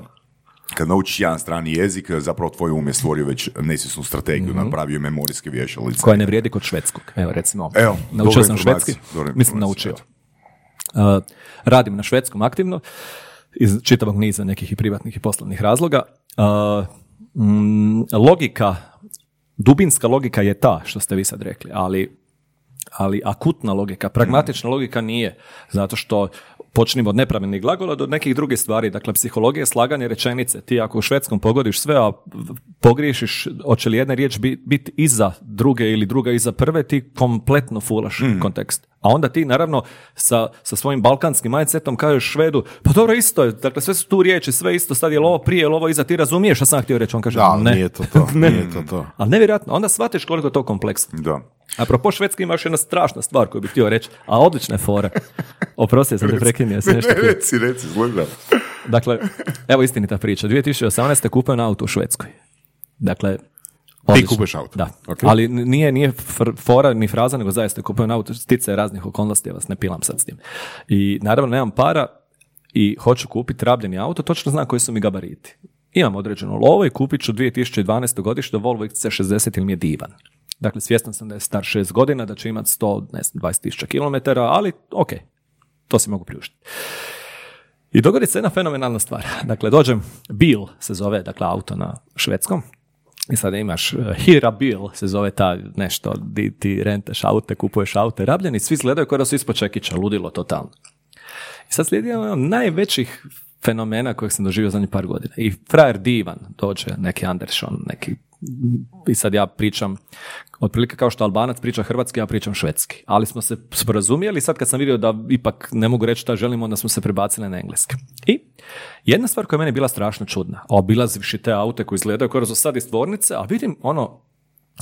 Kad naučiš jedan strani jezik, zapravo tvoj um je stvorio već nesvjesnu strategiju, napravio memorijske vješalice. Koja ne vrijedi kod švedskog, evo recimo. Evo, naučio sam švedski, mislim naučio. Radim na švedskom aktivno, iz čitavog niza nekih i privatnih i poslovnih razloga. Logika, dubinska logika je ta što ste vi sad rekli, ali akutna logika, pragmatična logika nije, zato što počnimo od nepravilnih glagola do nekih drugih stvari. Dakle, psihologija je slaganje rečenice. Ti ako u švedskom pogodiš sve, a pogriješiš, hoće li jedna riječ biti iza druge ili druga iza prve, ti kompletno fulaš kontekst. A onda ti, naravno, sa svojim balkanskim mindsetom kažeš Švedu, pa dobro, isto je, dakle, sve su tu riječi, sve isto, sad je li ovo prije, je li ovo iza, ti razumiješ što sam htio reći, on kaže da, ne. Nije to to, nije to to. Ali nevjerojatno, onda shvatiš koliko je to kompleksno. Da. Apropo švedski ima još jedna strašna stvar koju bih htio reći, a odlične fore. Oprosti, sam te prekinio. Reci, služam. Dakle, evo istinita priča. 2018. kupujem auto u Švedskoj. Dakle, odlično. Ti kupuješ auto? Da, okay. Ali nije fora ni fraza, nego zaista kupujem auto, stice raznih okolnosti, ja vas ne pilam sad s tim. I naravno nemam para i hoću kupiti rabljeni auto, točno znam koji su mi gabariti. Imam određenu lovu i kupit ću 2012. godište Volvo XC60 ili mi je divan. Dakle, svjestan sam da je star 6 godina, da će imati 120.000 kilometara, ali ok, to si mogu priuštiti. I dogodi se jedna fenomenalna stvar. Dakle, dođem, Bil se zove, dakle, auto na švedskom, i sada imaš Hira Bil se zove ta nešto, di ti rentaš aute, kupuješ aute rabljeni, svi gledaju kao da su ispod čekića, ludilo totalno. I sad slijedi jedan od najvećih fenomena kojeg sam doživio zadnjih par godina. I frajer divan, dođe neki Anderson, neki... I sad ja pričam otprilike kao što Albanac priča hrvatski, ja pričam švedski. Ali smo se sporazumjeli, sad kad sam vidio da ipak ne mogu reći šta želimo, onda smo se prebacili na engleski. I jedna stvar koja je meni bila strašno čudna, obilazivši te aute koji izgledaju koje su sad iz tvornice, a vidim ono,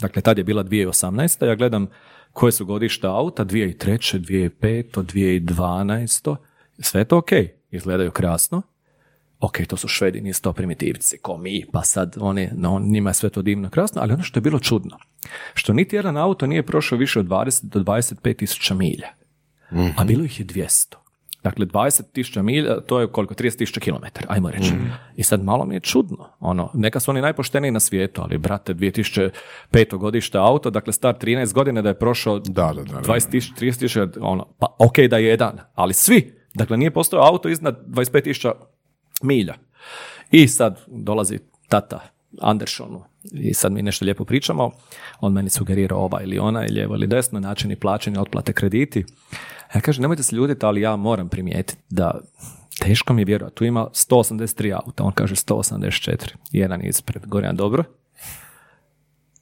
dakle tad je bila 2018. Ja gledam koje su godišta auta, 2003., 2005., 2012. Sve to ok, izgledaju krasno. Ok, to su Švedi, nisu to primitivci, ko mi, pa sad njima je sve to divno krasno, ali ono što je bilo čudno, što niti jedan auto nije prošao više od 20 do 25 tisuća milja, a bilo ih je 200. Dakle, 20 tisuća milja, to je koliko? 30 tisuća kilometara, ajmo reći. I sad malo mi je čudno, neka su oni najpošteniji na svijetu, ali brate, 2005. godište auto, dakle, star 13 godine da je prošao 20 tisuća, 30 tisuća, pa ok da je jedan, ali svi, dakle, nije postao auto iznad 25 tisuća milja. I sad dolazi tata Andersonu i sad mi nešto lijepo pričamo, on meni sugerira ova ili ona, ili lijevo ili desno, načini plaćanja, otplate, krediti. Ja kažem, nemojte se ljuditi, ali ja moram primijetiti da teško mi je vjerovati, tu ima 183 auta, on kaže 184, jedan ispred, Gorjan, dobro,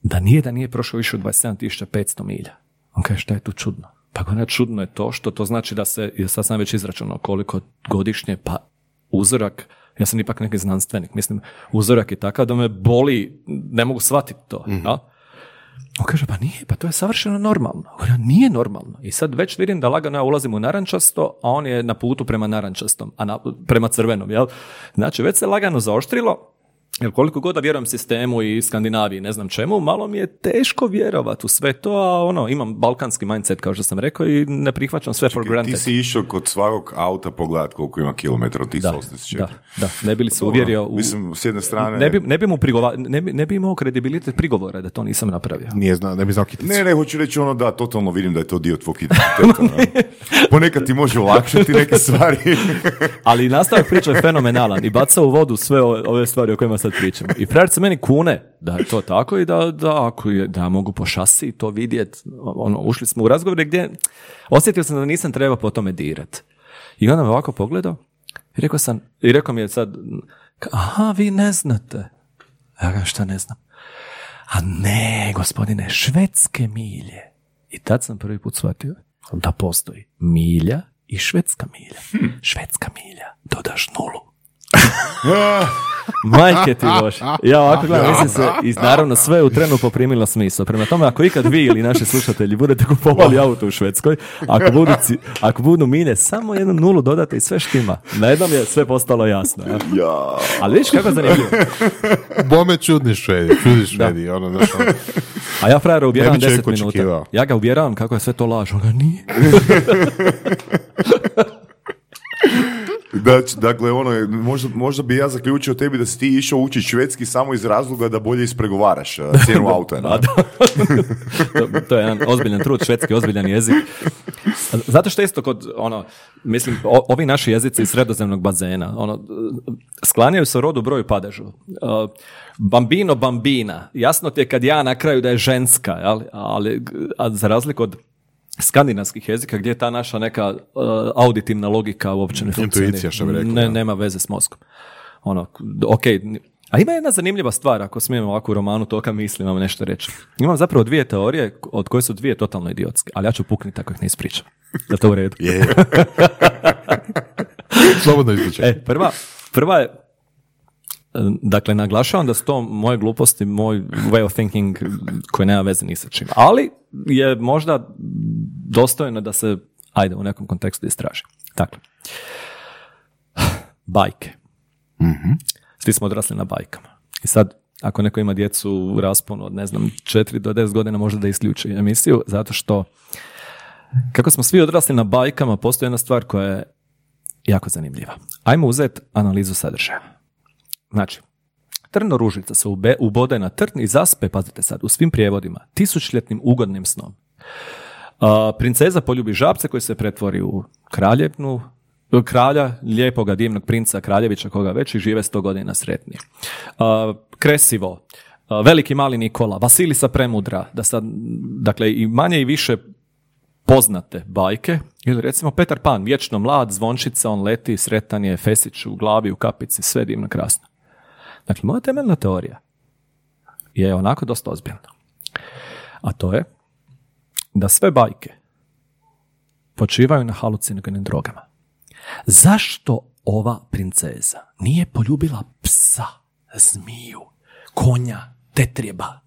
da nije prošao više od 27.500 milja. On kaže, šta je tu čudno? Pa Gorjan, čudno je to što to znači da se, sad sam već izračunao koliko godišnje, pa uzorak, ja sam ipak neki znanstvenik, mislim, uzorak je takav da me boli, ne mogu shvatiti to. Ja? On kaže, pa nije, pa to je savršeno normalno. Ja, nije normalno. I sad već vidim da lagano ja ulazim u narančasto, a on je na putu prema narančastom, prema crvenom. Ja? Znači, već se lagano zaoštrilo, Jer koliko god da vjerujem sistemu i Skandinaviji, ne znam čemu, malo mi je teško vjerovati u sve to, a ono, imam balkanski mindset, kao što sam rekao, i ne prihvaćam sve for granted. Ti si išao kod svakog auta pogledat koliko ima kilometra, ti da, se da, ne bi li se uvjerio u... Mislim, s jedne strane... Ne bi imao kredibilitet prigovora da to nisam napravio. Ne bi znao kiticu. Ne, hoću reći ono da, totalno vidim da je to dio tvog identiteta. No? Ponekad ti može olakšati neke stvari. Ali nastavak priče je fenomenalan i baca u vodu sve ove stvari o kojima sad pričam. I frajer se meni kune da je to tako i da ako je, da mogu po šasi to vidjeti. Ono, ušli smo u razgovor gdje osjetio sam da nisam trebao po tome dirati. I onda me ovako pogledao i rekao mi je sad, aha, vi ne znate. Ja ga šta ne znam. A ne, gospodine, švedske milje. I tad sam prvi put shvatio da postoji milja i švedska milja. Švedska milja, dodaš 0. Majke ti Bože. Ja ovako gledam, mislim se, i naravno sve je u trenu poprimilo smisla. Prema tome, ako ikad vi ili naši slušatelji budete kupovali auto u Švedskoj, ako budu milje, samo jednom 0 dodate i sve štima. Na jednom je sve postalo jasno. Ja. Ali vidiš kako zanimljivo. Bome čudni Švedi, čudni Švedi. Da. Ono, znaš, ono. A ja frajera ubjeravam 10 minuta. Ja ga ubjeravam kako je sve to laž. Ono nije. Dakle, ono, možda bi ja zaključio tebi da si ti išao učiti švedski samo iz razloga da bolje ispregovaraš cijenu auta. Da, to je jedan ozbiljan trud, švedski ozbiljan jezik. Zato što isto kod, ono, mislim, ovi naši jezici iz sredozemnog bazena, ono, sklanjaju se rodu broju padežu. Bambino, bambina, jasno ti je kad ja na kraju da je ženska, ali za razliku od skandinavskih jezika gdje je ta naša neka auditivna logika uopće ne funkcionira. Nema veze s mozgom. Ono, okej. A ima jedna zanimljiva stvar, ako smijem ovako u romanu Toka mislim vam nešto reći. Imam zapravo 2 teorije, od koje su 2 totalno idiotske, ali ja ću pukniti ako ih ne ispričam. Da to u redu. Slobodno ispričaj. Prva je, dakle, naglašavam da su to moje gluposti, moj way of thinking koji nema veze ni sa čim. Ali je možda dostojno da se, ajde, u nekom kontekstu istraži. Dakle, bajke. Mm-hmm. Svi smo odrasli na bajkama. I sad, ako neko ima djecu u rasponu od, ne znam, 4 do 10 godina, možda da isključi emisiju, zato što kako smo svi odrasli na bajkama, postoji jedna stvar koja je jako zanimljiva. Ajmo uzeti analizu sadržaja. Znači, trnoružica se ubode na trn i zaspe, pazite sad, u svim prijevodima, 1000-ljetnim ugodnim snom. Princeza poljubi žabce koji se pretvori u kraljevnu, kralja, lijepoga divnog princa, kraljevića, koga već, i žive 100 godina sretni. Kresivo, veliki mali Nikola, Vasilisa Premudra, da sad, dakle, i manje i više poznate bajke, ili recimo Petar Pan, vječno mlad, zvončica, on leti, sretan je, fesić u glavi, u kapici, sve divno krasno. Dakle, moja temeljna teorija je onako dosta ozbiljna. A to je da sve bajke počivaju na halucinogenim drogama. Zašto ova princeza nije poljubila psa, zmiju, konja, tetrijeba,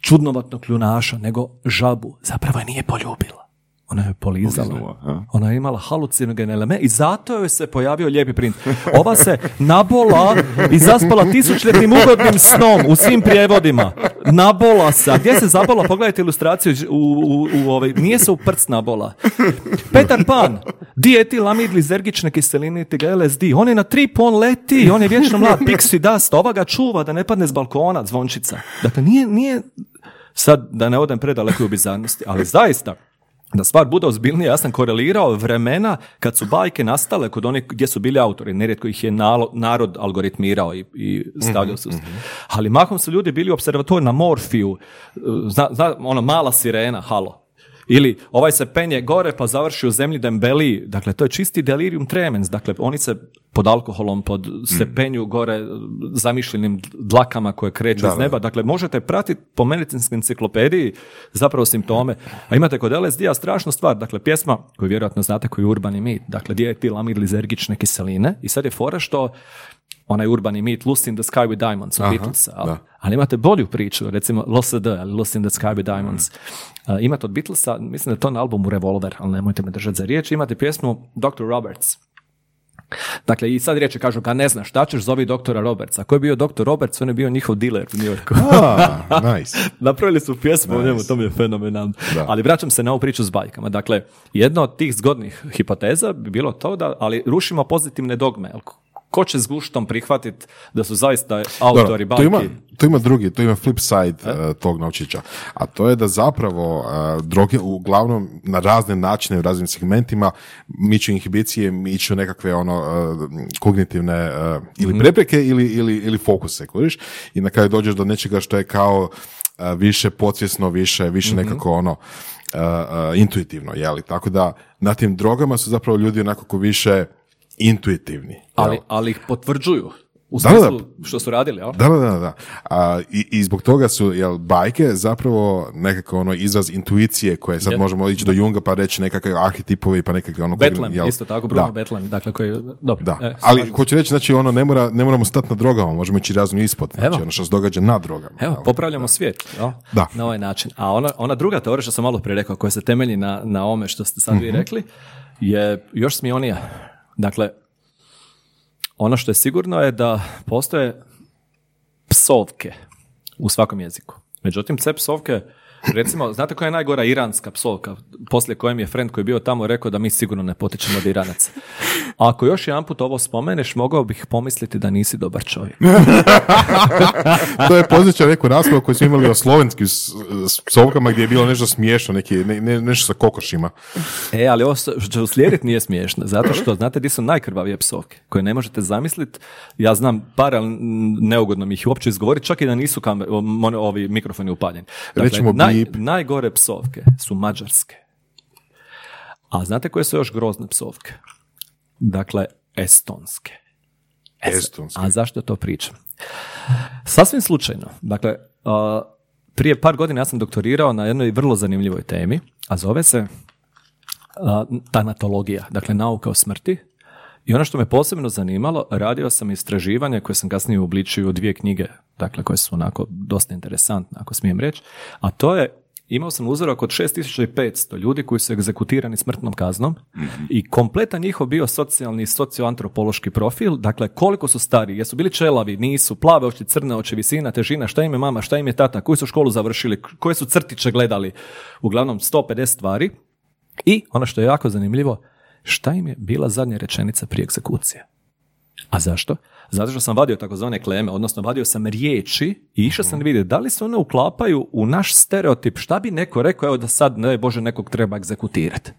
čudnovatnog kljunaša, nego žabu? Zapravo je nije poljubila. Ona je polizala. Ona je imala halucinogene elemente i zato joj se pojavio lijepi princ. Ova se nabola i zaspala 1000-ljetnim ugodnim snom u svim prijevodima. Nabola se. A gdje se zabola? Pogledajte ilustraciju u ovaj. Nije se u prst nabola. Petar Pan. Dietil, lizergične kiseline, LSD. On je na trip, on leti. On je vječno mlad. Pixi dust. Ova ga čuva da ne padne s balkona, zvončica. Dakle, nije... Sad, da ne odem predaleko u bizarnosti, ali zaista... Da stvar bude ozbiljnija, ja sam korelirao vremena kad su bajke nastale kod onih gdje su bili autori, nerijetko ih je narod algoritmirao i stavljao se. Mm-hmm. Ali mahom su ljudi bili u observatoriju na Morfiju, ona mala sirena, halo. Ili ovaj se penje gore pa završi u zemlji Dembeli. Dakle, to je čisti delirium tremens. Dakle, oni se pod alkoholom, pod penju gore zamišljenim dlakama koje kreću iz neba. Dakle, možete pratiti po medicinskoj enciklopediji zapravo simptome. A imate kod LSD-a strašnu stvar. Dakle, pjesma koju vjerojatno znate, koji je urbani mit. Dakle, dietil, lizergične kiseline. I sad je fora što onaj urbani mit Lost in the Sky with Diamonds u Beatlesa. Ali imate bolju priču, recimo LSD, ali Lost in the Sky with Diamonds. Imate od Beatlesa, mislim da je to na albumu Revolver, ali nemojte me držati za riječ, imate pjesmu Dr. Roberts. Dakle, i sad riječi kažu, kad ne znaš šta ćeš, zovi doktora Robertsa. Ko je bio doktor Roberts? On je bio njihov dealer u New Yorku. Nice. Napravili su pjesmu o njemu, to mi je fenomenalno. Da. Ali vraćam se na ovu priču s bajkama. Dakle, jedna od tih zgodnih hipoteza bi bilo to da, ali rušimo pozitivne dogme. Ko će s guštom prihvatiti da su zaista autori bajki? To ima flip side tog novčića. A to je da zapravo droge uglavnom na razne načine, u raznim segmentima miču inhibicije, miču nekakve kognitivne ili prepreke ili fokuse, kuriš? I na kraju dođeš do nečega što je kao više podsvjesno, više nekako intuitivno, jeli? Tako da na tim drogama su zapravo ljudi onako više intuitivni. Ali ih potvrđuju u smislu što su radili, jel? Da. I zbog toga su bajke zapravo nekako izraz intuicije koje sad možemo ići do Junga pa reći nekakve arhetipovi pa nekakve Betlem, isto tako, Bruno Betlem. Dakle, koji, dobro. Da. Ali hoću reći, znači, ne moramo stati na drogama, možemo ići razno ispod. Znači, što se događa na drogama. Evo, popravljamo svijet, jel? Da. Na ovaj način. A ona druga teorija što sam malo prije rekao, koja se temelji na ome što ste sad vi rekli, je još smionija. Dakle, ono što je sigurno je da postoje psovke u svakom jeziku. Međutim, te psovke, recimo, znate koja je najgora iranska psovka, poslije kojem je friend koji je bio tamo rekao da mi sigurno ne potičemo od Iranaca. Ako još jedan put ovo spomeneš, mogao bih pomisliti da nisi dobar čovjek. To je pozdraća neku raspravu koju smo imali o slovenskim psovkama gdje je bilo nešto smiješno, nešto sa kokošima. Ali ovo što će uslijediti nije smiješno, zato što znate di su najkrvavije psovke koje ne možete zamisliti. Ja znam par, ali neugodno mi ih uopće izgovoriti, čak i da nisu ovi mikrofoni upaljeni. Dakle, najgore psovke su mađarske. A znate koje su još grozne psovke? Dakle, estonske. A zašto to pričam? Sasvim slučajno. Dakle, prije par godina ja sam doktorirao na jednoj vrlo zanimljivoj temi, a zove se tanatologija, dakle nauka o smrti. I ono što me posebno zanimalo, radio sam istraživanje koje sam kasnije uobličio u 2 knjige, dakle koje su onako dosta interesantne, ako smijem reći, a to je, imao sam uzorak od 6500 ljudi koji su egzekutirani smrtnom kaznom i kompletan njihov bio socijalni i socioantropološki profil, dakle koliko su stari, jesu bili čelavi, nisu, plave oči, crne oči, visina, težina, šta im je mama, šta im je tata, koju su školu završili, koje su crtiće gledali, uglavnom 150 stvari. I ono što je jako zanimljivo, šta im je bila zadnja rečenica prije egzekucije? A zašto? Zato što sam vadio takozvane kleme, odnosno vadio sam riječi i išao sam vidjeti da li se one uklapaju u naš stereotip. Šta bi neko rekao, evo da sad, ne Bože, nekog treba egzekutirati.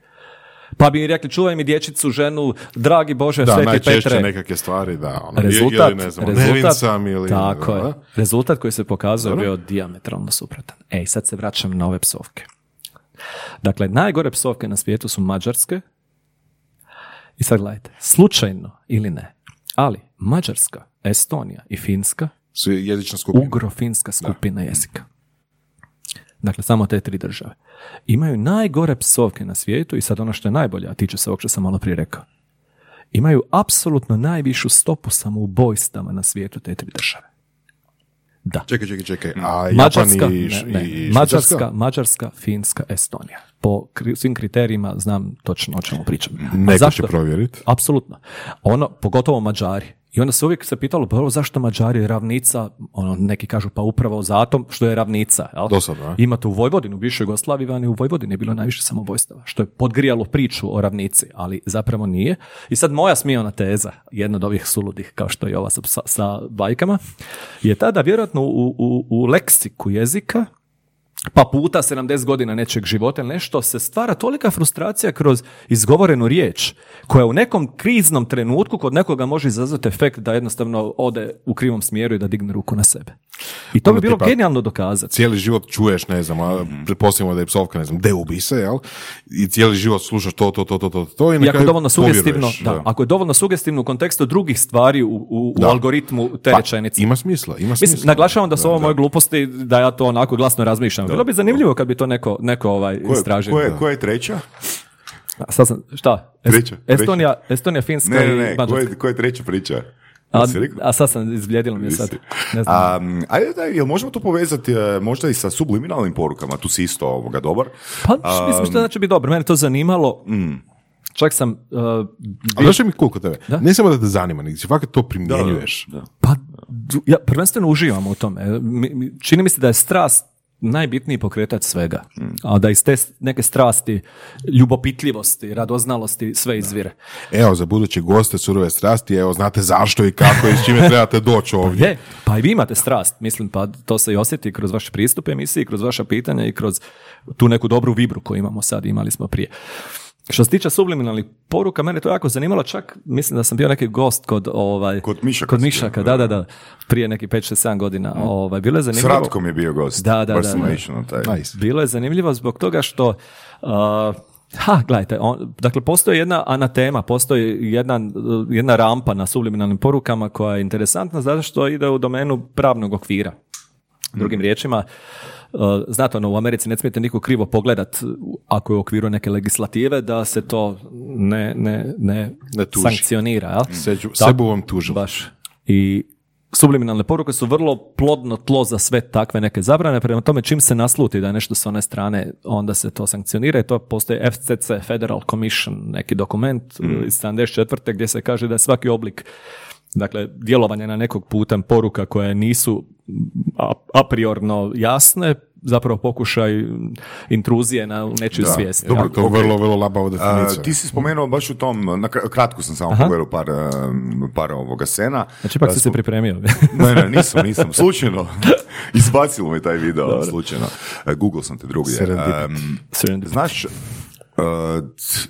Pa bi rekli, čuvaj mi dječicu, ženu, dragi Bože, Sveti Petre. Da, najčešće nekakve stvari, da. Rezultat, nevin sam ili... Tako je. Rezultat koji se pokazao bio dijametralno suprotan. Sad se vraćam na ove psovke. Dakle, najgore psovke na svijetu su mađarske. I sad gledajte, slučajno ili ne, ali Mađarska, Estonija i Finska su jezična skupina. Ugrofinska skupina jezika. Dakle, samo te 3 države. Imaju najgore psovke na svijetu i sad ono što je najbolje, a tiče se ovog što sam malo prije rekao. Imaju apsolutno najvišu stopu samoubojstava na svijetu te 3 države. Da. Čekaj. A Mađarska, i Mađarska, Finska, Estonija. Po svim kriterijima znam točno o čemu pričam. Neko će provjeriti. Apsolutno. Pogotovo Mađari. I onda se uvijek se pitalo, zašto Mađari je ravnica? Neki kažu, pa upravo zato što je ravnica. Dosadno. Imate u Vojvodini, u bivšoj Jugoslaviji, vani u Vojvodini je bilo najviše samoubojstava, što je podgrijalo priču o ravnici, ali zapravo nije. I sad moja smijona teza, jedna od ovih suludih, kao što je ova sa bajkama, je ta da vjerojatno u leksiku jezika, pa puta 70 godina nečeg života ili nešto, se stvara tolika frustracija kroz izgovorenu riječ koja u nekom kriznom trenutku kod nekoga može izazvati efekt da jednostavno ode u krivom smjeru i da digne ruku na sebe. I to bi bilo genijalno dokazati. Cijeli život čuješ, ne znam, pretpostavimo da je psovka, ne znam, de ubi se, jel? I cijeli život slušaš to i na kraju povjeruješ. Ako je dovoljno sugestivno u kontekstu drugih stvari u algoritmu te rečenice. Ima smisla, Mislim, naglašavam da su ovo moje gluposti, da ja to onako glasno razmišljam. Bilo bi zanimljivo kad bi to neko istražio. Koja je treća? Šta? Estonija, Finska i Mađarska. Koja je treća priča? Sad sam izbljedilo mi je sad. Ne znam. Jel možemo to povezati možda i sa subliminalnim porukama? Tu si isto dobar. Pa mislim što znači bi dobro. Mene to zanimalo... Čak sam... A znaš mi koliko tebe? Da? Ne samo da te zanima, nego si fakat to primjenjuješ. Da. Pa ja prvenstveno uživam u tome. Čini mi se da je strast najbitniji pokretač svega. A da iz te neke strasti, ljubopitljivosti, radoznalosti sve izvire. Evo, za buduće goste Surove strasti, evo, znate zašto i kako i s čime trebate doći ovdje. Je, pa i vi imate strast, mislim, pa to se i osjeti kroz vaš pristup emisiji, kroz vaša pitanja i kroz tu neku dobru vibru koju imamo sad, imali smo prije. Što se tiče subliminalnih poruka, mene to jako zanimalo, čak mislim da sam bio neki gost kod Mišaka, da, prije neki 5-6-7 godina. Bilo je zanimljivo. S Ratkom je bio gost. Da. Nice. Bilo je zanimljivo zbog toga što gledajte, dakle postoji jedna anatema, postoji jedna rampa na subliminalnim porukama koja je interesantna zato što ide u domenu pravnog okvira. Drugim riječima, znate, u Americi ne smijete niko krivo pogledat ako je u okviru neke legislative da se to ne sankcionira. Sebu vam tužim. Baš. I subliminalne poruke su vrlo plodno tlo za sve takve neke zabrane, prema tome čim se nasluti da je nešto s one strane, onda se to sankcionira i to postoji FCC, Federal Commission, neki dokument iz 74. gdje se kaže da je svaki oblik, dakle, djelovanje na nekog putem poruka koje nisu apriorno jasne, zapravo pokušaj intruzije na nečiju svijest. Dobro, to je vrlo, vrlo labava definicija. Ti si spomenuo baš u tom, kratko sam samo pogledao par ovoga scena. Znači, ipak si se pripremio. Ne, nisam, slučajno. Izbacilo mi taj video, dobre. Slučajno. Google sam te drugdje. Serendipity. Znaš,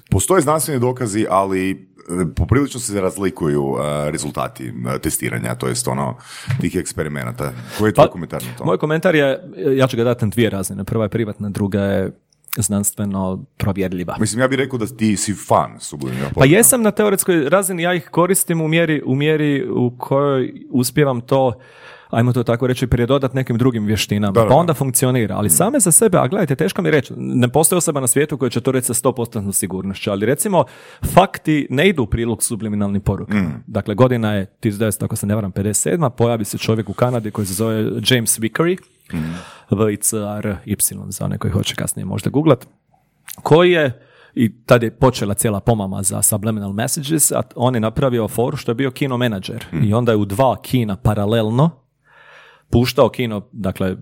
postoje znanstveni dokazi, ali poprilično se razlikuju rezultati testiranja, to jest ono tih eksperimenata. Koji je tvoj komentar na to? Moj komentar je, ja ću ga dati na dvije razine. Prva je privatna, druga je znanstveno provjerljiva. Mislim, ja bih rekao da ti si fan subliminalnih poruka. Pa jesam na teoretskoj razini, ja ih koristim u mjeri u kojoj uspijevam to, ajmo to tako reći, pridodat nekim drugim vještinama, da. Pa onda funkcionira, ali same za sebe, a gledajte, teško mi reći, ne postoji osoba na svijetu koja će to reći sa 100% sigurnošću, ali recimo, fakti ne idu u prilog subliminalnim porukama. Dakle, godina je 1957, ako se ne varam, 57, pojavi se čovjek u Kanadi koji se zove James Vickery, VCRY, za one koji hoće kasnije možda googlat, koji je, i tad je počela cijela pomama za subliminal messages, a on je napravio foru što je bio kino menadžer i onda je u dva kina paralelno puštao kino, dakle,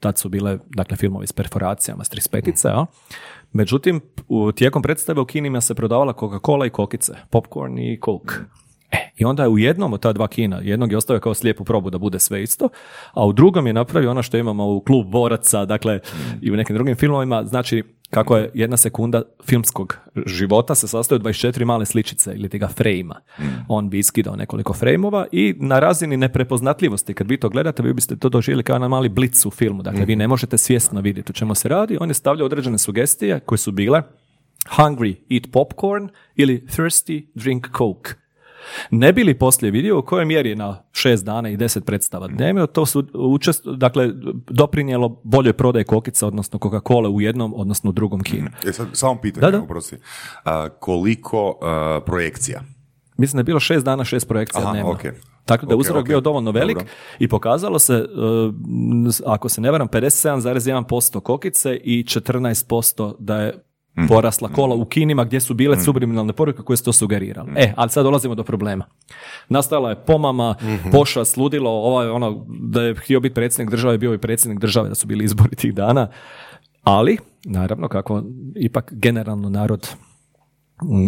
tad su bile, dakle, filmovi s perforacijama, s 35-ice, ja. Međutim, tijekom predstave u kinima se prodavala Coca-Cola i kokice, popcorn i Coke. I onda je u jednom od ta dva kina, jednog je ostavio kao slijepu probu da bude sve isto, a u drugom je napravio ono što imamo u Klub boraca, dakle, i u nekim drugim filmovima, znači, kako je jedna sekunda filmskog života se sastoji od 24 male sličice ili tega frejma. On bi iskidao nekoliko frejmova i na razini neprepoznatljivosti, kad vi to gledate, vi biste to doživjeli kao na mali blic u filmu. Dakle, vi ne možete svjesno vidjeti o čemu se radi. On je stavljao određene sugestije koje su bile hungry, eat popcorn ili thirsty, drink Coke. Ne bi li poslije vidio u kojoj mjeri na 6 dana i 10 predstava dnevno, to su dakle, doprinijelo boljoj prodaji kokica, odnosno Coca-Cola u jednom, odnosno u drugom kinu. Samo pitanje, oprosti. Koliko projekcija? Mislim da je bilo 6 dana, 6 projekcija dnevno. Okay. Tako da je uzrok bio dovoljno velik. Dobro. I pokazalo se, ako se ne varam, 57,1% kokice i 14% da je porasla kola u kinima gdje su bile subliminalne poruke koje su to sugerirale. Ali sad dolazimo do problema. Nastala je pomama, pošast, ludilo, da je htio biti predsjednik države, bio i predsjednik države, da su bili izbori tih dana. Ali, naravno, kako ipak generalno narod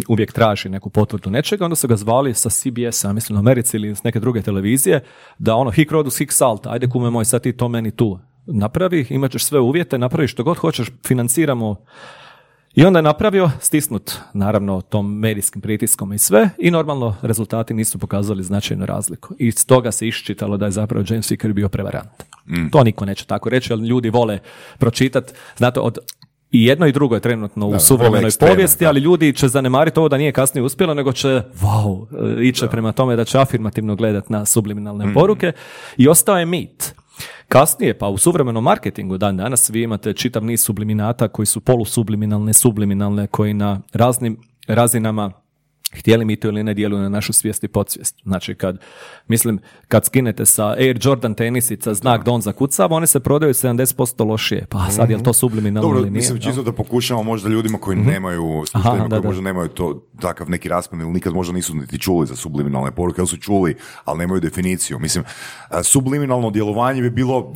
uvijek traži neku potvrdu nečega, onda su ga zvali sa CBS-a, mislim u Americi ili s neke druge televizije, da hic Rodus, hic salta, ajde kume moj, sad ti to meni tu napravi, imat ćeš sve uvjete, napravi što god hoćeš, financiramo. I onda je napravio, stisnut naravno tom medijskim pritiskom i sve, i normalno rezultati nisu pokazali značajnu razliku. I iz toga se iščitalo da je zapravo James Vickery bio prevarant. To niko neće tako reći, ali ljudi vole pročitati. Znate, i jedno i drugo je trenutno u suvremenoj povijesti, ali ljudi će zanemariti ovo da nije kasnije uspjelo, nego će ići prema tome da će afirmativno gledati na subliminalne poruke. I ostao je mit. Kasnije, pa u suvremenom marketingu danas vi imate čitav niz subliminata koji su polusubliminalne, subliminalne, koji na raznim razinama Htjeli mi to ili ne, djeluju na našu svijest i podsvijest. Znači, kad skinete sa Air Jordan tenisica znak da on zakucava, one se prodaju 70% lošije. Pa sad, je li to subliminalno ili nije? Dobro, mislim, čisto da pokušamo možda ljudima koji nemaju slušajima, koji možda nemaju to takav neki raspon ili nikad možda nisu niti čuli za subliminalne poruke, ali su čuli, ali nemaju definiciju. Mislim, subliminalno djelovanje bi bilo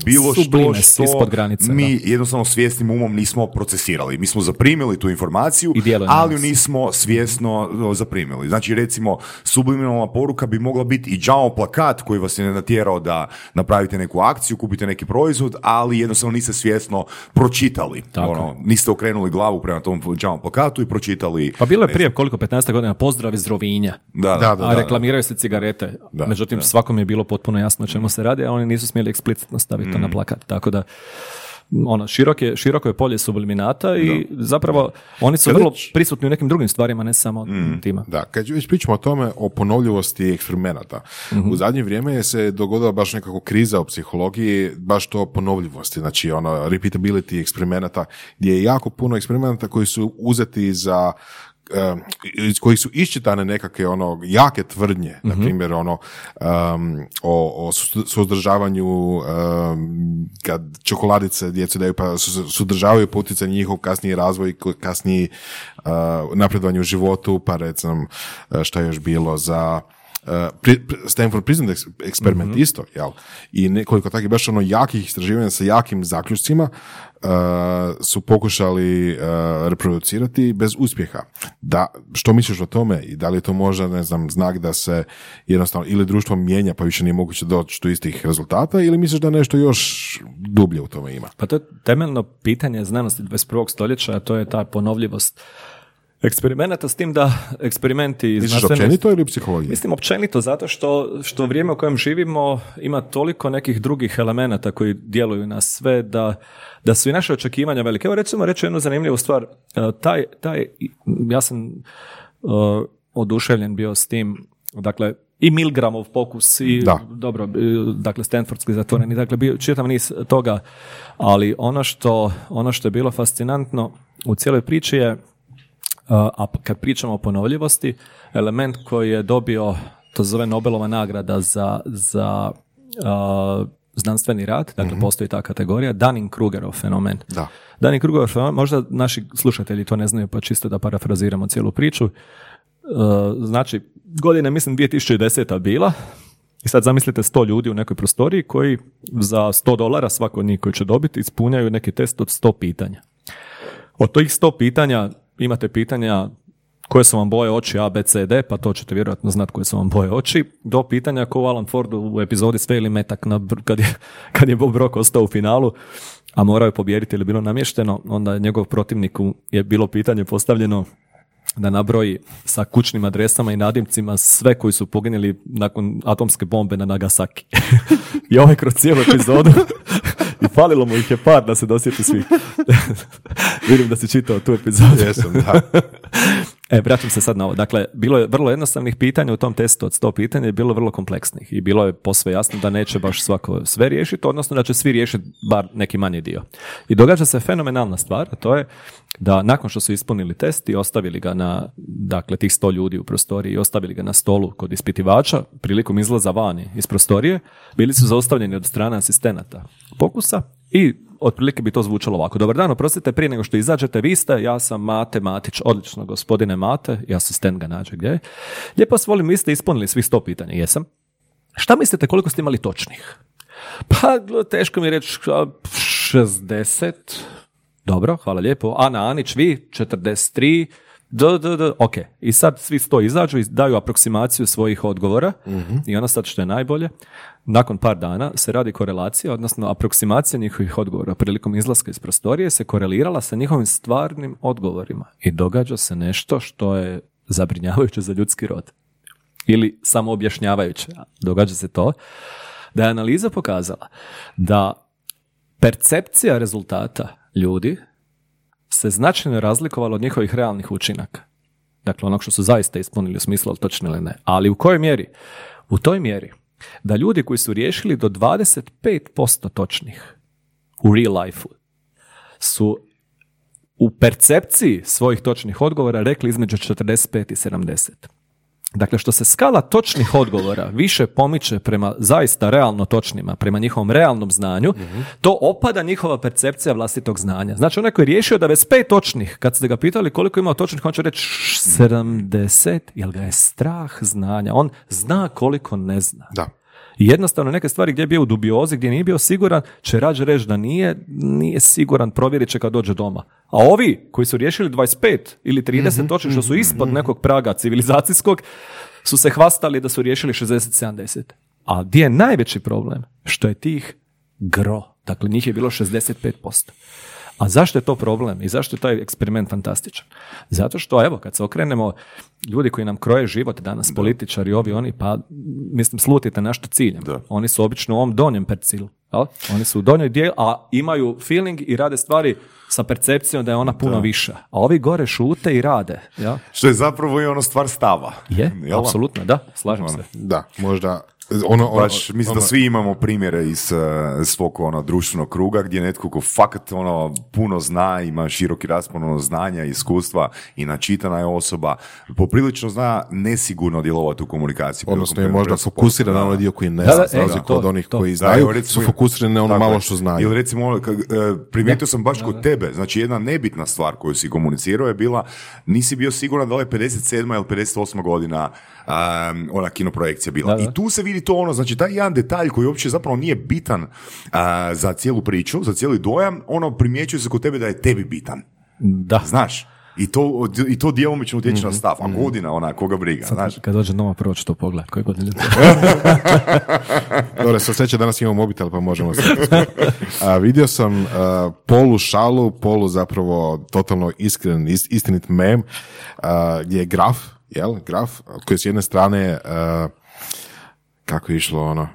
što ispod granice, mi jednostavno svjesnim umom nismo procesirali. Mi smo zaprimili tu informaciju, ali nismo svjesno zaprimili. Znači, recimo, subliminalna poruka bi mogla biti i đavo plakat koji vas je natjerao da napravite neku akciju, kupite neki proizvod, ali jednostavno niste svjesno pročitali. Ono, niste okrenuli glavu prema tom đavo plakatu i pročitali. Pa bilo je prije koliko, 15 godina, pozdrav iz Rovinja. Da, reklamiraju se cigarete. Međutim, svakom je bilo potpuno jasno o čemu se radi, a oni nisu smjeli eksplicitno staviti to na plakat. Tako da, ono, široko je polje subliminata i zapravo oni su vrlo prisutni u nekim drugim stvarima, ne samo tima. Da, kad već pričamo o tome, o ponovljivosti eksperimenata. U zadnje vrijeme je se dogodila baš nekako kriza u psihologiji, baš to ponovljivosti, znači ono, repeatability eksperimenata, gdje je jako puno eksperimenata koji su uzeti za iz kojih su iščitane nekakve ono jake tvrdnje, na primjer ono o suzdržavanju kad čokoladice djeci daju pa suzdržavaju poticaj njihov kasniji razvoj, kasniji napredovanje u životu, pa recimo što je još bilo za Stanford Prison eksperiment isto, jel? I nekoliko takvih baš ono jakih istraživanja sa jakim zaključcima su pokušali reproducirati bez uspjeha. Da, što misliš o tome i da li je to možda, ne znam, znak da se jednostavno ili društvo mijenja pa više nije moguće doći do istih rezultata ili misliš da nešto još dublje u tome ima? Pa to je temeljno pitanje znanosti 21. stoljeća, a to je ta ponovljivost eksperimenata, s tim da eksperimenti... Misliš općenito ili psihologije? Mislim općenito, zato što vrijeme u kojem živimo ima toliko nekih drugih elemenata koji djeluju na sve da su i naše očekivanja velike. Evo recimo, reći jednu zanimljivu stvar. Ja sam oduševljen bio s tim, dakle, i Milgramov pokus i dobro, dakle, Stanfordski zatvoreni, dakle, čitam niz toga, ali ono što je bilo fascinantno u cijeloj priči je, a kad pričamo o ponovljivosti, element koji je dobio, to zove Nobelova nagrada za znanstveni rad, dakle postoji ta kategorija, Dunning-Krugerov fenomen. Da. Dunning-Krugerov fenomen, možda naši slušatelji to ne znaju, pa čisto da parafraziramo cijelu priču. Znači, godina, mislim, 2010. bila, i sad zamislite 100 ljudi u nekoj prostoriji koji za $100 svako od njih koji će dobiti ispunjaju neki test od 100 pitanja. Od tih 100 pitanja imate pitanja koje su vam boje oči A, B, C, D, pa to ćete vjerojatno znati koje su vam boje oči, do pitanja kao Alan Ford u epizodi Sve ili metak, kad je Bob Rock ostao u finalu, a morao je pobijediti ili bilo namješteno, onda njegov protivniku je bilo pitanje postavljeno da nabroji sa kućnim adresama i nadimcima sve koji su poginjeli nakon atomske bombe na Nagasaki. I ovaj kroz cijelu epizodu i falilo mu ih je par da se dosjeti svih. Vidim da si čitao tu epizodu. Jesam, da. Vraćam se sad na ovo. Dakle, bilo je vrlo jednostavnih pitanja u tom testu od 100 pitanja i bilo vrlo kompleksnih. I bilo je posve jasno da neće baš svako sve riješiti, odnosno da će svi riješiti bar neki manji dio. I događa se fenomenalna stvar, a to je da nakon što su ispunili test i ostavili ga na, dakle, tih 100 ljudi u prostoriji i ostavili ga na stolu kod ispitivača, prilikom izlaza vani iz prostorije, bili su zaustavljeni od strane asistenata pokusa i otprilike bi to zvučalo ovako. Dobar dan, oprostite, prije nego što izađete, vi ste, ja sam Mate Matić, odlično, gospodine Mate, i asistent ga nađe gdje je. Lijepo vas volim, vi ste ispunili svih 100 pitanja, jesam. Šta mislite koliko ste imali točnih? Pa, teško mi reći, 60, dobro, hvala lijepo. Ana Anić, vi, 43, ok. I sad svi 100 izađu i daju aproksimaciju svojih odgovora i ono sad što je najbolje, nakon par dana se radi korelacija, odnosno aproksimacija njihovih odgovora prilikom izlaska iz prostorije se korelirala sa njihovim stvarnim odgovorima i događa se nešto što je zabrinjavajuće za ljudski rod ili samo objašnjavajuće. Događa se to da je analiza pokazala da percepcija rezultata ljudi se značajno razlikovala od njihovih realnih učinaka. Dakle, onog što su zaista ispunili u smislu, ali točno ili ne. Ali u kojoj mjeri? U toj mjeri da ljudi koji su riješili do 25% točnih u real life-u su u percepciji svojih točnih odgovora rekli između 45 i 70. Dakle, što se skala točnih odgovora više pomiče prema zaista realno točnima, prema njihovom realnom znanju, to opada njihova percepcija vlastitog znanja. Znači, onaj koji je riješio 95 točnih, kad ste ga pitali koliko ima točnih, on će reći 70, jer ga je strah znanja. On zna koliko ne zna. Da. Jednostavno, neke stvari gdje je bio u dubiozi, gdje nije bio siguran, će rađe reći da nije siguran, provjerit će kad dođe doma. A ovi koji su riješili 25 ili 30 točno što su ispod nekog praga civilizacijskog, su se hvastali da su riješili 60-70. A gdje je najveći problem? Što je tih gro. Dakle, njih je bilo 65%. A zašto je to problem i zašto je taj eksperiment fantastičan? Zato što, evo, kad se okrenemo, ljudi koji nam kroje život danas, političari, ovi, oni, pa, mislim, slutite na što ciljem. Da. Oni su obično u ovom donjem percilu. Jel? Oni su u donjoj dijelu, a imaju feeling i rade stvari sa percepcijom da je ona puno viša. A ovi gore šute i rade. Jel? Što je zapravo i ono stvar stava. Je, apsolutno, da, slažem se. Da, možda... Mislim da svi imamo primjere iz svog društvenog kruga gdje netko ko fakat puno zna, ima široki raspon znanja, iskustva i načitana je osoba, poprilično zna nesigurno djelovati u komunikaciji. Odnosno je možda fokusirana na onaj dio koji ne zna, razliku od onih koji znaju, su fokusirani na ono malo što znaju. Ili recimo, primijetio sam baš kod tebe, znači jedna nebitna stvar koju si komunicirao je bila, nisi bio siguran da li je 57. ili 58. godina ona kinoprojekcija bila. I tu se vidi to znači taj jedan detalj koji uopće zapravo nije bitan za cijelu priču, za cijeli dojam, primjećuje se kod tebe da je tebi bitan. Da. Znaš? I to djelomično utječe na stav, a godina ona, koga briga. Sad, znaš? Kad dođe doma prvo ću to pogled, koji godine to? Dobre, sa sreće danas imamo mobitel pa možemo se. Vidio sam polu šalu, polu zapravo totalno iskren, istinit mem, gdje je graf, koji s jedne strane... Kako je išlo ono?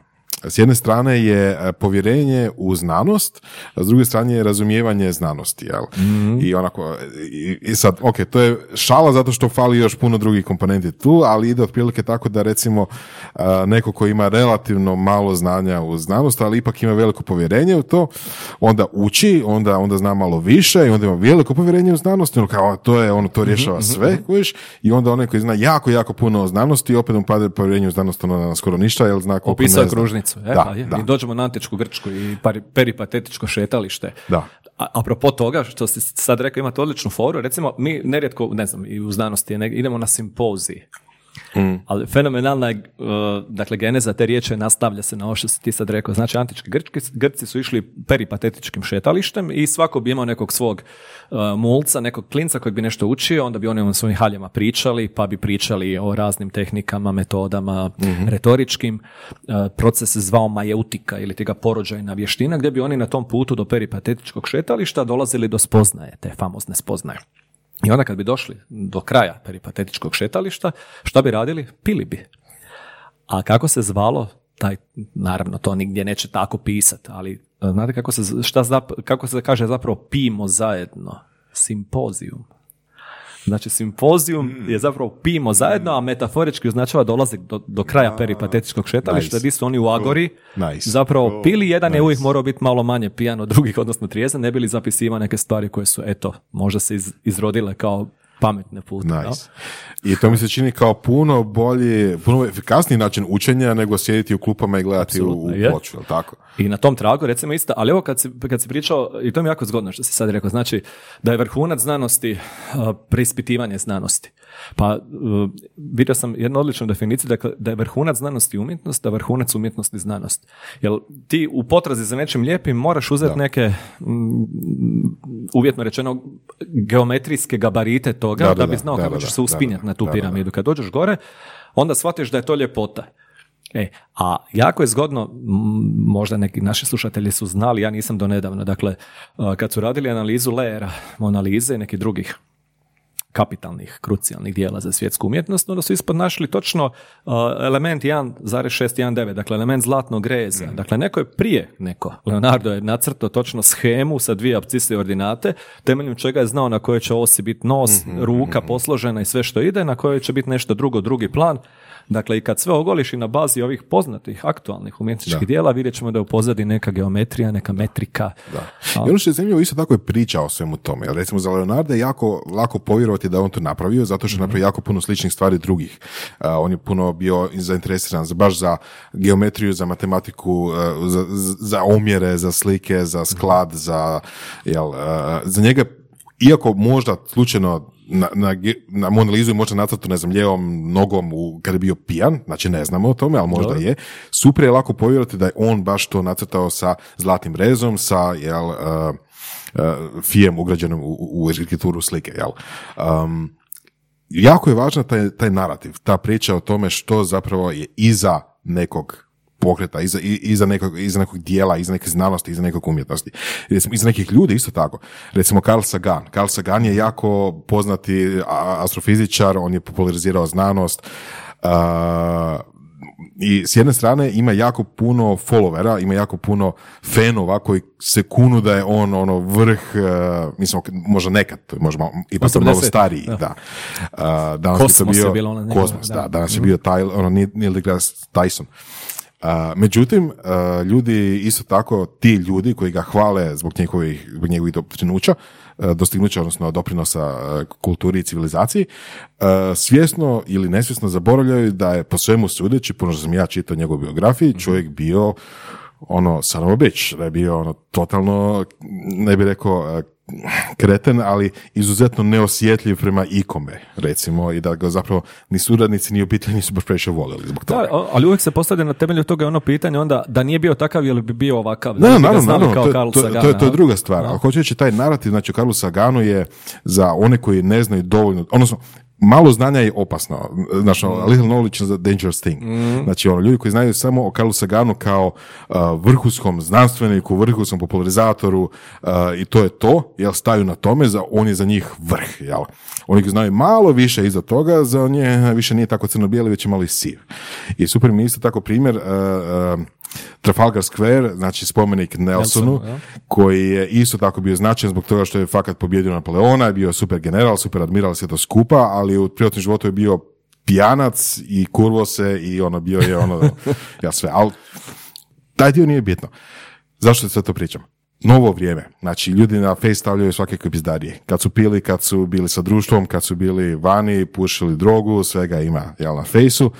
S jedne strane je povjerenje u znanost, a s druge strane je razumijevanje znanosti, jel? I onako, i sad, ok, to je šala zato što fali još puno drugih komponenti tu, ali ide otprilike tako da recimo neko ko ima relativno malo znanja u znanost, ali ipak ima veliko povjerenje u to, onda uči, onda zna malo više i onda ima veliko povjerenje u znanost, ono kao to je, ono to rješava sve, kojiš, i onda onaj koji zna jako, jako puno o znanosti, opet mu pada povjerenje u znanost, ono skoro ništa, jel zna koliko ne zna. Da. I dođemo na antičku Grčku i peripatetičko šetalište. Da. Apropo toga, što si sad rekao, imate odličnu foru, recimo mi nerijetko, ne znam, i u znanosti, idemo na simpozije. Ali fenomenalna je, dakle, geneza te riječi nastavlja se na ovo što si ti sad rekao. Znači, antički Grci su išli peripatetičkim šetalištem i svako bi imao nekog svog mulca, nekog klinca kojeg bi nešto učio, onda bi oni svojim haljama pričali, pa bi pričali o raznim tehnikama, metodama, retoričkim. Proces se zvao majeutika ili tega porođajna vještina, gdje bi oni na tom putu do peripatetičkog šetališta dolazili do spoznaje, te famozne spoznaje. I onda kad bi došli do kraja peripatetičkog šetališta, šta bi radili? Pili bi. A kako se zvalo, taj, naravno to nigdje neće tako pisati, ali znate kako se kaže zapravo pimo zajedno? Simpozijum. Znači, simpozijum je zapravo pimo zajedno, a metaforički označava dolazi do kraja peripatetičkog šetališta, gdje su oni u Agori zapravo pili. Jedan je uvijek morao biti malo manje pijan od drugih, odnosno trijezan, ne bili zapisivao neke stvari koje su, eto, možda se izrodile kao pametne pute. No? I to mi se čini kao puno bolji, puno efikasniji način učenja nego sjediti u klupama i gledati u ploču, jel' tako? I na tom tragu, recimo isto, ali evo kad si pričao, i to mi je jako zgodno što si sad rekao, znači da je vrhunac znanosti preispitivanje znanosti. Pa vidio sam jednu odličnu definiciju, dakle, da je vrhunac znanosti umjetnost, da je vrhunac umjetnosti znanost. Jer ti u potrazi za nečim lijepim moraš uzeti neke, uvjetno rečeno, geometrijske gabarite toga da bi znao kako ćeš se uspinjati na tu piramidu. Kad dođeš gore, onda shvatiš da je to ljepota. A jako je zgodno, možda neki naši slušatelji su znali, ja nisam donedavno, dakle, kad su radili analizu Leera, Monalize i nekih drugih kapitalnih, krucijalnih dijela za svjetsku umjetnost, onda su ispod našli točno element 1,619, dakle element zlatnog greza. Dakle, neko je prije neko. Leonardo je nacrtao točno shemu sa dvije apscise ordinate, temeljem čega je znao na kojoj će osi biti nos, ruka posložena i sve što ide, na kojoj će biti nešto drugo, drugi plan. Dakle, i kad sve ogoliš i na bazi ovih poznatih, aktualnih umjetničkih dijela, vidjet ćemo da je u pozadi neka geometrija, neka metrika. Da. I ono što je zanimljivo, isto tako je priča o svemu tome. Recimo, za Leonarda je jako lako povjerovati da on to napravio, zato što je napravio jako puno sličnih stvari drugih. On je puno bio zainteresiran baš za geometriju, za matematiku, za omjere, za slike, za sklad, za njega, iako možda slučajno na Mona Lizu i možda nacrtu, ne znam, ljevom nogom kad je bio pijan, znači ne znamo o tome, ali možda je. Super je lako povjerovati da je on baš to nacrtao sa zlatnim rezom, sa fijem ugrađenom u arhitekturu slike, jel? Jako je važna taj narativ, ta priča o tome što zapravo je iza nekog pokreta, iza nekog dijela, iza neke znanosti, iza nekog umjetnosti. Recimo, iza nekih ljudi, isto tako. Recimo, Carl Sagan. Carl Sagan je jako poznati astrofizičar, on je popularizirao znanost, i s jedne strane ima jako puno followera, ima jako puno fanova koji se kunu da je on ono vrh, mislim, možda nekad, možda ipak malo stariji. Da. Kosmos je bilo ono. Kosmos, da. Danas je bio Neil deGrasse Tyson. Međutim, ljudi isto tako, ti ljudi koji ga hvale zbog njegovih dostignuća, odnosno doprinosa kulturi i civilizaciji, svjesno ili nesvjesno zaboravljaju da je po svemu sudeći, pošto sam ja čitao njegovu biografiju, čovjek bio ono samobić, da je bio ono totalno, ne bih rekao kreten, ali izuzetno neosjetljiv prema ikome, recimo, i da ga zapravo ni suradnici, ni obitelji nisu baš previše voljeli zbog toga. Da, ali uvijek se postavlja na temelju toga ono pitanje onda da nije bio takav, ili bi bio ovakav. Naravno, to je druga stvar. Ako hoću reći, taj narativ, znači, o Karlu Saganu je za one koji ne znaju dovoljno, odnosno, malo znanja je opasno. Znači, a little knowledge is a dangerous thing. Znači, ono, ljudi koji znaju samo o Carlu Saganu kao vrhunskom znanstveniku, vrhunskom popularizatoru, i to je to, jel, staju na tome, on je za njih vrh, jel. Oni koji znaju malo više iza toga, za on je više nije tako crno-bijeli, već je malo i siv. I super mi isto tako primjer, Trafalgar Square, znači spomenik Nelsonu, ja, koji je isto tako bio značajan zbog toga što je fakat pobjedio Napoleona, je bio super general, super admiral, sve to skupa, ali u privatnom životu je bio pijanac i kurvo se i ono bio je ono, ja sve, ali taj dio nije bitno. Zašto sve to pričam? Novo vrijeme, znači ljudi na face stavljaju svakakve bizdarije. Kad su pili, kad su bili sa društvom, kad su bili vani, pušili drogu, svega ima, jel, na fejsu.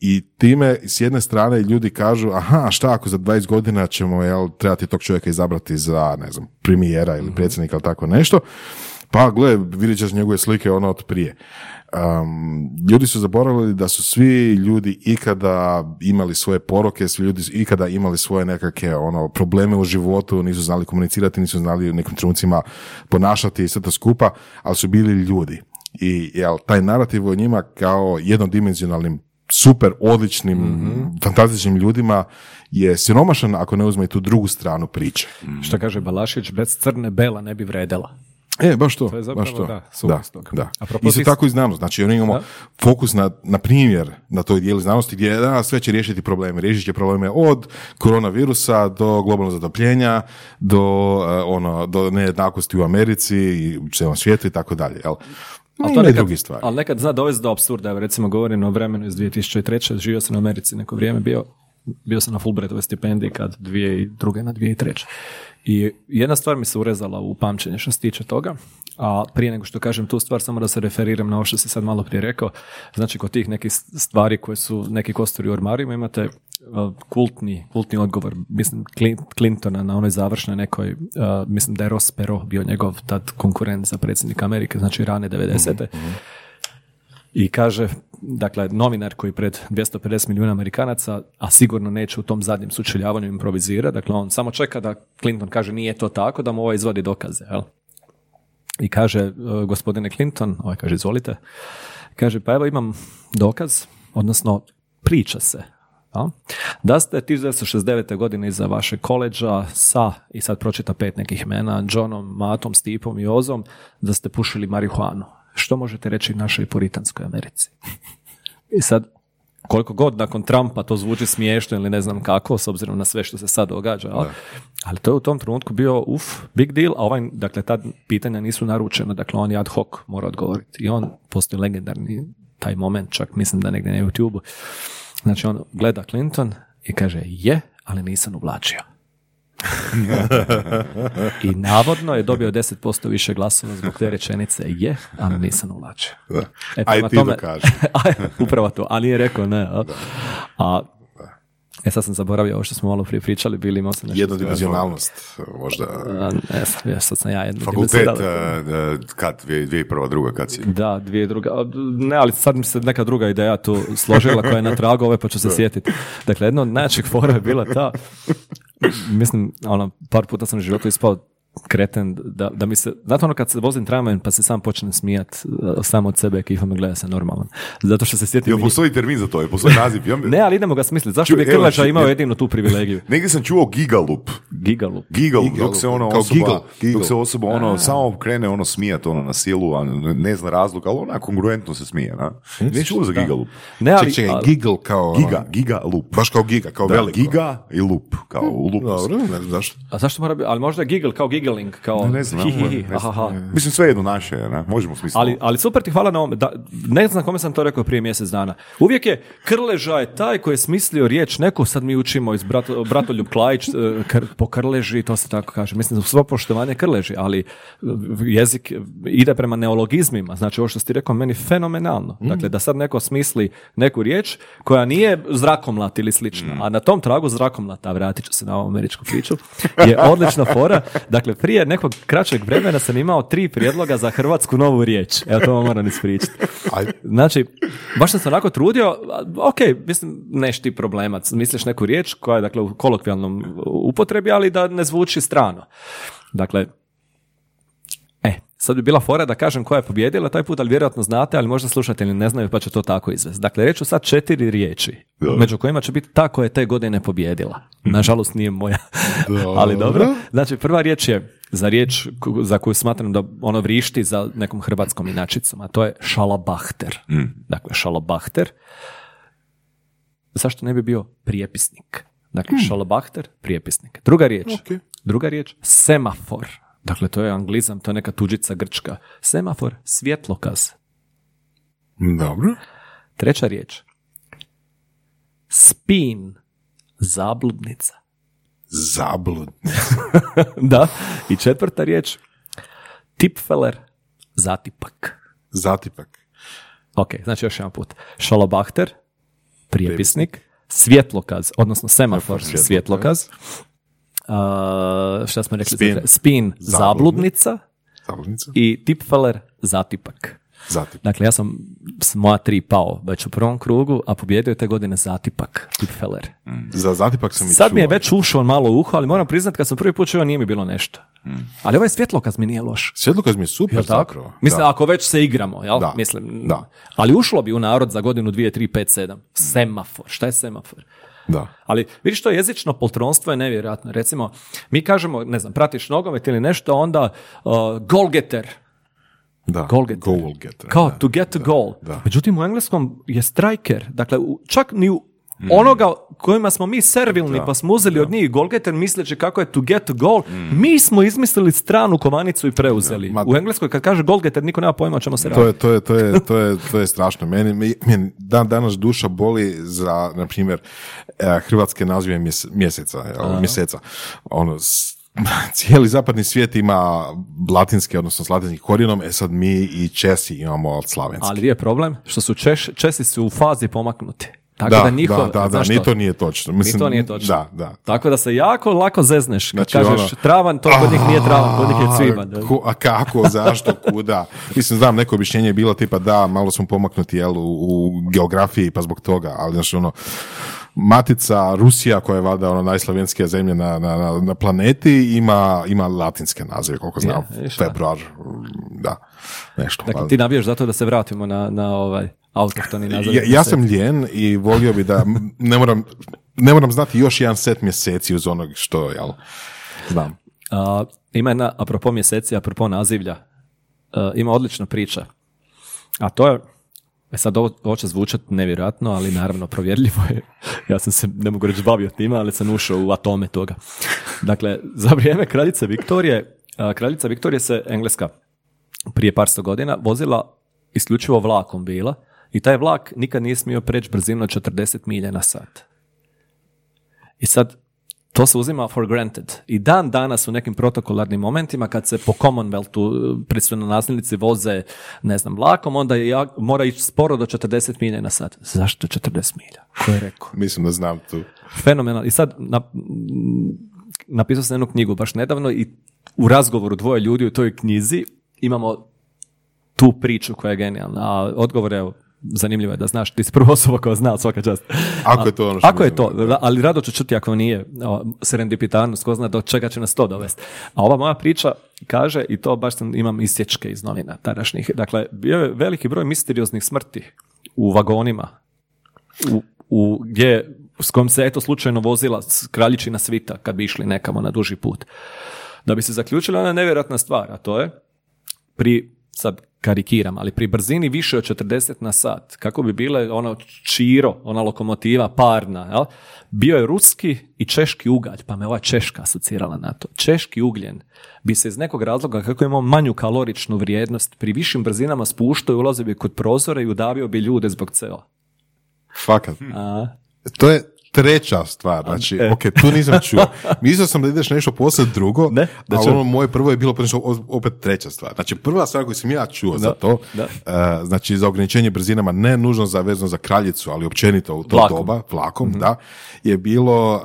I time, s jedne strane, ljudi kažu, aha, šta ako za 20 godina ćemo, jel, trebati tog čovjeka izabrati za, ne znam, premijera ili predsjednika ili tako nešto, pa gle, vidjet ćeš njegove slike ono od prije. Ljudi su zaboravili da su svi ljudi ikada imali svoje poroke, svi ljudi ikada imali svoje nekakve ono probleme u životu, nisu znali komunicirati, nisu znali u nekim trenucima ponašati i sve to skupa, ali su bili ljudi. I jel, taj narativ o njima kao jednodimenzionalnim, super odličnim, fantastičnim ljudima je siromašan ako ne uzme i tu drugu stranu priče. Što kaže Balašić, bez crne bela ne bi vredela. Baš to. To je zapravo, baš to. Da. Isto tako i znanost. Znači, oni imamo fokus na primjer na toj dijeli znanosti gdje sve će riješiti probleme. Riješit će probleme od koronavirusa do globalnog zatopljenja, do nejednakosti u Americi i u cijelom svijetu i tako dalje. Ali to je drugi stvar. Ali nekad zna dovesti do apsurda. Recimo, govorim o vremenu iz 2003. Živio sam u Americi neko vrijeme, bio sam na Fulbrightovoj stipendiji kad 2002. na 2003. I jedna stvar mi se urezala u pamćenje što se tiče toga, a prije nego što kažem tu stvar, samo da se referiram na ovo što si sad malo prije rekao. Znači, kod tih nekih stvari koje su neki kosturi u ormarima, imate kultni odgovor, mislim, Clintona na onoj završnoj nekoj, mislim da je Ross Perot bio njegov tad konkurent za predsjednika Amerike, znači rane 90. I kaže, dakle, novinar koji pred 250 milijuna Amerikanaca, a sigurno neće u tom zadnjem sučeljavanju improvizira, dakle, on samo čeka da Clinton kaže nije to tako, da mu ovo izvodi dokaze, jel? I kaže, gospodine Clinton, ovaj kaže, izvolite, kaže, pa evo imam dokaz, odnosno priča se, jel? Da ste 1969. godine iza vašeg koleđa sa, i sad pročita 5 nekih imena, Johnom, Matom, Stipom i Ozom, da ste pušili marihuanu. Što možete reći našoj puritanskoj Americi? I sad, koliko god nakon Trumpa to zvuči smiješno ili ne znam kako, s obzirom na sve što se sad događa, ali to je u tom trenutku bio big deal, a ovaj, dakle, ta pitanja nisu naručena, dakle, on je ad hoc mora odgovoriti. I on, postoji legendarni taj moment, čak mislim da negdje na YouTube-u. Znači on gleda Clinton i kaže, je, ali nisam uvlačio. I navodno je dobio 10% više glasova zbog te rečenice, je, ali nisam uvlačio. E, aj ti tome, dokaži. Upravo to, ali je rekao ne. Sad sam zaboravio ovo što smo malo prije pričali, bili imao sam nešto... Jednodimenzionalnost, možda... sad sam ja jednodimenzionalno... Fakultet, kad? 2001. druga, kad si? Da, 2002. Ne, ali sad mi se neka druga ideja tu složila koja je na tragu ove, pa ću se sjetiti. Dakle, jedna od najjačih fora je bila ta... Mislim, ono, par puta sam u životu ispao kreten, da mi se... Znate ono kad se vozim tramvajem pa se sam počnem smijat sam od sebe, kifa me, gleda se normalan. Zato što se sjetim... Jel postoji termin za to? Jel postoji naziv? Ne, ali idemo ga smisliti. Zašto bi Krleža imao jedinu tu privilegiju? Negdje sam čuo gigalup. Gigalup, dok se ona osoba, samo krene ono smijat ono na silu, a ne zna razlog, ali ona kongruentno se smije. Ne čuo za gigalup. Čekaj, gigal kao... Gigalup. Baš kao giga, kao veliko. Giga i lup, kao lup. A zašto mora biti? Ali možda gigal kao gigal. Kao... Ne znam. Mislim, sve jedno naše, ne? Možemo smisliti. Ali super ti hvala na ovom, ne znam kome sam to rekao prije mjesec dana. Uvijek je Krleža je taj koji je smislio riječ, neko sad mi učimo iz Bratoljub Klajić po Krleži, to se tako kaže. Mislim, svo poštovanje Krleži, ali jezik ide prema neologizmima. Znači, ovo što si rekao, meni fenomenalno. Dakle, da sad neko smisli neku riječ koja nije zrakomlat ili slična, a na tom tragu zrakomlata, vratit ću se na ovu američku priču, je odlična fora. Dakle, prije nekog kraćeg vremena sam imao 3 prijedloga za hrvatsku novu riječ. Evo, to vam moram ispričati. Znači, baš sam se onako trudio, ok, mislim, neš ti problema. Misliš neku riječ koja je, dakle, u kolokvijalnom upotrebi, ali da ne zvuči strano. Dakle, sad bi bila fora da kažem koja je pobjedila taj put, ali vjerojatno znate, ali možda slušatelji ne znaju pa će to tako izvesti. Dakle, reću sad 4 riječi, među kojima će biti ta koja je te godine pobjedila. Nažalost nije moja, ali dobro. Znači, prva riječ je za riječ za koju smatram da ono vrišti za nekom hrvatskom inačicom, a to je šalabahter. Dakle, šalabahter. Zašto ne bi bio prijepisnik? Dakle, šalabahter, prijepisnik. Druga riječ, semafor. Dakle, to je anglizam, to je neka tuđica grčka. Semafor, svjetlokaz. Dobro. Treća riječ. Spin, zabludnica. Zabludnica. Da. I četvrta riječ. Tipfeler, zatipak. Zatipak. Ok, znači još jedan put. Šalabahter, prijepisnik. Svjetlokaz, odnosno semafor, svjetlokaz. Šta smo rekli? Spin, zabludnica. I tipfeler, zatipak. Dakle, ja sam s moja 3 pao već u prvom krugu, a pobjedio je te godine zatipak, tipfeler. Za zatipak sam i čuo. Sad mi je već ušao malo uho, ali moram priznati kad sam prvi put čuo nije mi bilo nešto. Ali ovaj svjetlokaz mi nije loš. Svjetlokaz mi je super zapravo. Mislim, da. Ako već se igramo, jel? Da. Mislim, da. Ali ušlo bi u narod za godinu 2, 3, 5, 7. Semafor. Šta je semafor? Da. Ali vidiš to jezično poltronstvo je nevjerojatno. Recimo, mi kažemo, ne znam, pratiš nogomet ili nešto, onda goalgetter. Da, goalgetter. Kao to get a goal. Da. Međutim, u engleskom je striker. Dakle, čak ni u onoga kojima smo mi servilni, pa smo uzeli od njih goalgetter, misleći kako je to get a goal, mi smo izmislili stranu komanicu i preuzeli. U engleskoj kad kaže goalgetter, niko nema pojma o čemu se radi. To je strašno. Meni danas duša boli za, na primjer, hrvatske nazive mjeseca. Ono, cijeli zapadni svijet ima latinske, odnosno s latinskim korijenom, sad mi i Česi imamo od slavenske. Ali je problem što su Česi su u fazi pomaknuti. Tako da njihov, ni to nije točno. Mislim, ni to nije točno. Da. Tako da se jako lako zezneš kad kažeš travan, to kod njih nije travan, kod njih je cviban. A kako, zašto, kuda? Mislim, znam, neko objašnjenje je bilo tipa da, malo smo pomaknuti u geografiji, pa zbog toga, ali znači ono, matica Rusija, koja je valjda ono najslavenskija zemlja na planeti, ima latinske nazive, koliko znam, februar, da, nešto. Dakle, ti navijaš zato da se vratimo na ovaj... Ja sam ljen i volio bi da ne moram znati još jedan set mjeseci uz onog što, jel, znam. Ima jedna, apropo mjeseci, apropo nazivlja, ima odlična priča. A to je, sad ovo će zvučati nevjerojatno, ali naravno provjerljivo je. Ja sam se, ne mogu reći, bavio time, ali sam ušao u atome toga. Dakle, za vrijeme kraljica Viktorije se, engleska, prije par sto godina vozila, isključivo vlakom bila, I taj vlak nikad nije smio preći brzinu 40 milja na sat. I sad, to se uzima for granted. I dan danas u nekim protokolarnim momentima kad se po Commonwealthu pristojno nasljednici voze, ne znam, vlakom, onda mora ići sporo do 40 milja na sat. Zašto 40 milja? Ko je rekao? Mislim da znam tu. Fenomenalno. I sad, napisao sam jednu knjigu baš nedavno i u razgovoru dvoje ljudi u toj knjizi imamo tu priču koja je genijalna. A odgovor je, zanimljivo je da znaš, ti si prva osoba koja zna, svaka čast. Ako je to ono što... Ako je to, ali rado ću čuti ako nije, serendipitarnost, ko zna do čega će nas to dovesti. A ova moja priča kaže, i to baš imam isječke iz novina tadašnjih, dakle, bio je veliki broj misterioznih smrti u vagonima, gdje, s kojom se eto slučajno vozila kraljičina svita kad bi išli nekamo na duži put. Da bi se zaključila ona nevjerojatna stvar, a to je sad karikiram, ali pri brzini više od 40 na sat, kako bi bile ono čiro, ona lokomotiva parna, jel? Bio je ruski i češki ugalj, pa me ova Češka asocirala na to. Češki ugljen bi se iz nekog razloga, kako imamo manju kaloričnu vrijednost, pri višim brzinama spuštao i ulazio bi kod prozora i udavio bi ljude zbog CO. Fakat. To je treća stvar, znači, ok, tu nisam čuo. Mislio sam da ideš nešto poslije drugo, ne, da ali ono moje prvo je bilo opet treća stvar. Znači, prva stvar koju sam ja čuo za to, znači za ograničenje brzinama, ne nužno za vezano za kraljicu, ali općenito u to doba, vlakom, mm-hmm. da, je bilo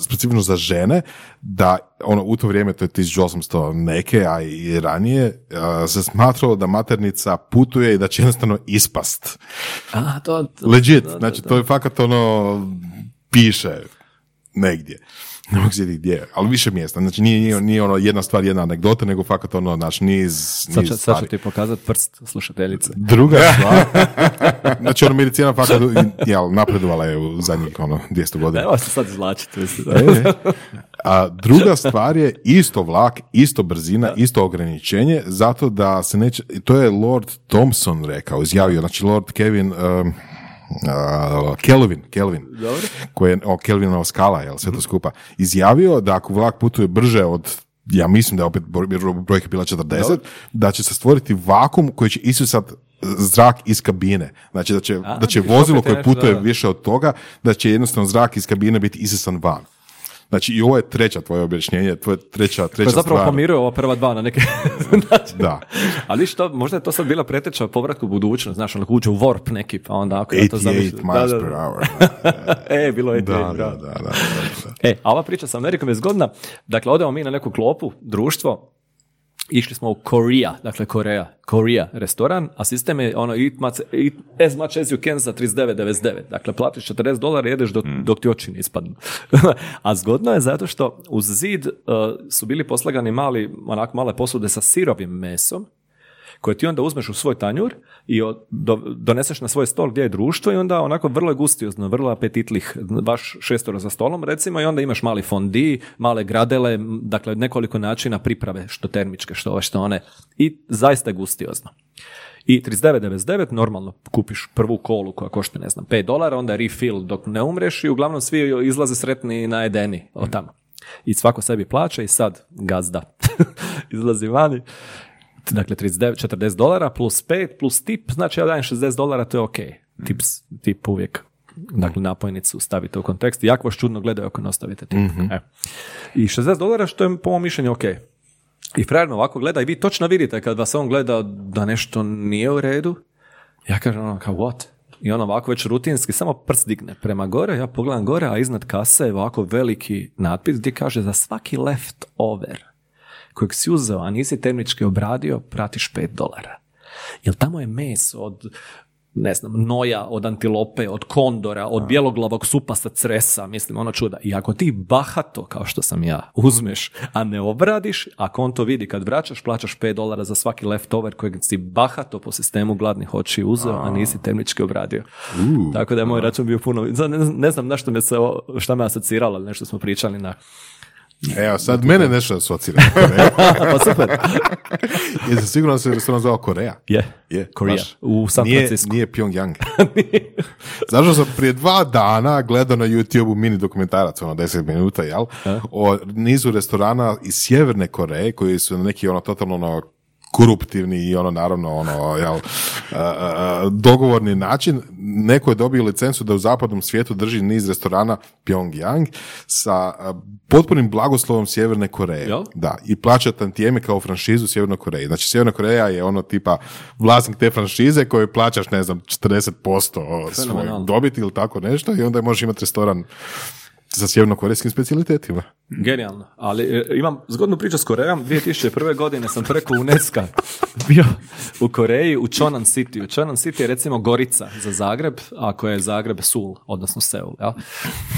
specifično za žene, da ono u to vrijeme, to je 1800 neke, a i ranije, se smatralo da maternica putuje i da će jednostavno ispast. Legit, znači to je fakat ono... Piše negdje, ne mogu sjetiti gdje, ali više mjesta. Znači nije ono jedna stvar, jedna anegdota, nego fakat ono, znači niz stvari. Sad ću ti pokazati prst slušateljice. Druga stvar. Znači ono medicina fakat napredovala je u zadnjih 200 godina. Evo se sad izlačiti. A druga stvar je isto vlak, isto brzina, isto ograničenje, zato da se neće, to je Lord Thompson rekao, izjavio, znači Lord Kevin... Kelvin, koji je Kelvinova skala, jel, sve to skupa, izjavio da ako vlak putuje brže od, ja mislim da je opet brojka bila 40, da će se stvoriti vakum koji će isusat zrak iz kabine. Znači da će vozilo koje putuje više od toga, da će jednostavno zrak iz kabine biti isusan van. Znači i ovo je treća tvoje objašnjenje, tvoje treća stvar. Pa zapravo pomiruje ova prva dva na neke znači. Da. Ali što, možda je to sad bila preteča povratku u budućnost, znaš, ono uđe u warp neki, pa onda ako ja to zamislim. 88 miles per hour. Bilo je da. A ova priča sa Amerikom je zgodna. Dakle, odemo mi na neku klopu, društvo, išli smo u Korea restoran, a sistem je ono eat as much as you can za 39,99. Dakle, platiš $40, jedeš dok ti oči ne ispadnu. A zgodno je zato što uz zid su bili poslagani male posude sa sirovim mesom, koje ti onda uzmeš u svoj tanjur i doneseš na svoj stol gdje je društvo i onda onako vrlo je gustiozno, vrlo apetitlih, baš šestoro za stolom recimo i onda imaš mali fondi, male gradele, dakle nekoliko načina priprave, što termičke, što one i zaista je gustiozno. I 39,99 normalno kupiš prvu kolu koja košta ne znam $5, onda refill dok ne umreš i uglavnom svi izlaze sretni i najedeni od tamo. I svako sebi plaća i sad gazda izlazi vani. Dakle, $40 plus 5 plus tip, znači ja dajem $60, to je ok. Tip uvijek. Dakle, napojnicu stavite u kontekst. Jako vas čudno gledaju ako ne ostavite tip. Mm-hmm. I $60, što je po mojom mišljenju ok. I frajer me ovako gleda i vi točno vidite kad vas on gleda da nešto nije u redu. Ja kažem ono kao what? I on ovako već rutinski samo prst digne prema gore, ja pogledam gore, a iznad kase je ovako veliki natpis gdje kaže za svaki left over kojeg si uzeo, a nisi termički obradio, pratiš $5. Jer tamo je meso od, ne znam, noja, od antilope, od kondora, od bjeloglavog supasta cresa, mislim, ono čuda. I ako ti bahato, kao što sam ja, uzmeš, a ne obradiš, ako on to vidi kad vraćaš, plaćaš $5 za svaki leftover kojeg si bahato po sistemu gladnih oči uzeo, a nisi termički obradio. Tako da je moj račun bio puno... Ne znam na šta me asociralo, ali nešto smo pričali na... Evo, sad mene nešto asocira. Pa super. Jesi sigurno se restoran zvao Koreja? Je. Koreja. U San Francisco. Nije Pyongyang. Zašto sam prije 2 dana gledao na YouTube-u mini dokumentarac, 10 minuta, jel? O nizu restorana iz Sjeverne Koreje, koji su neki totalno koruptivni i ono naravno ono jel, dogovorni način. Neko je dobio licencu da u zapadnom svijetu drži niz restorana Pyongyang sa potpunim blagoslovom Sjeverne Koreje. Jel? Da, i plaća tantijeme kao franšizu Sjevernoj Koreji. Znači Sjeverna Koreja je ono tipa vlasnik te franšize koju plaćaš ne znam 40% svoj dobiti ili tako nešto i onda možeš imati restoran sa sjevernokorejskim specialitetima. Genijalno, ali imam zgodnu priču s Korejom. 2001. godine sam preko UNESCO bio u Koreji u Chonan City. U Chonan City je recimo Gorica za Zagreb, ako je Zagreb Seul, odnosno Seul. Ja?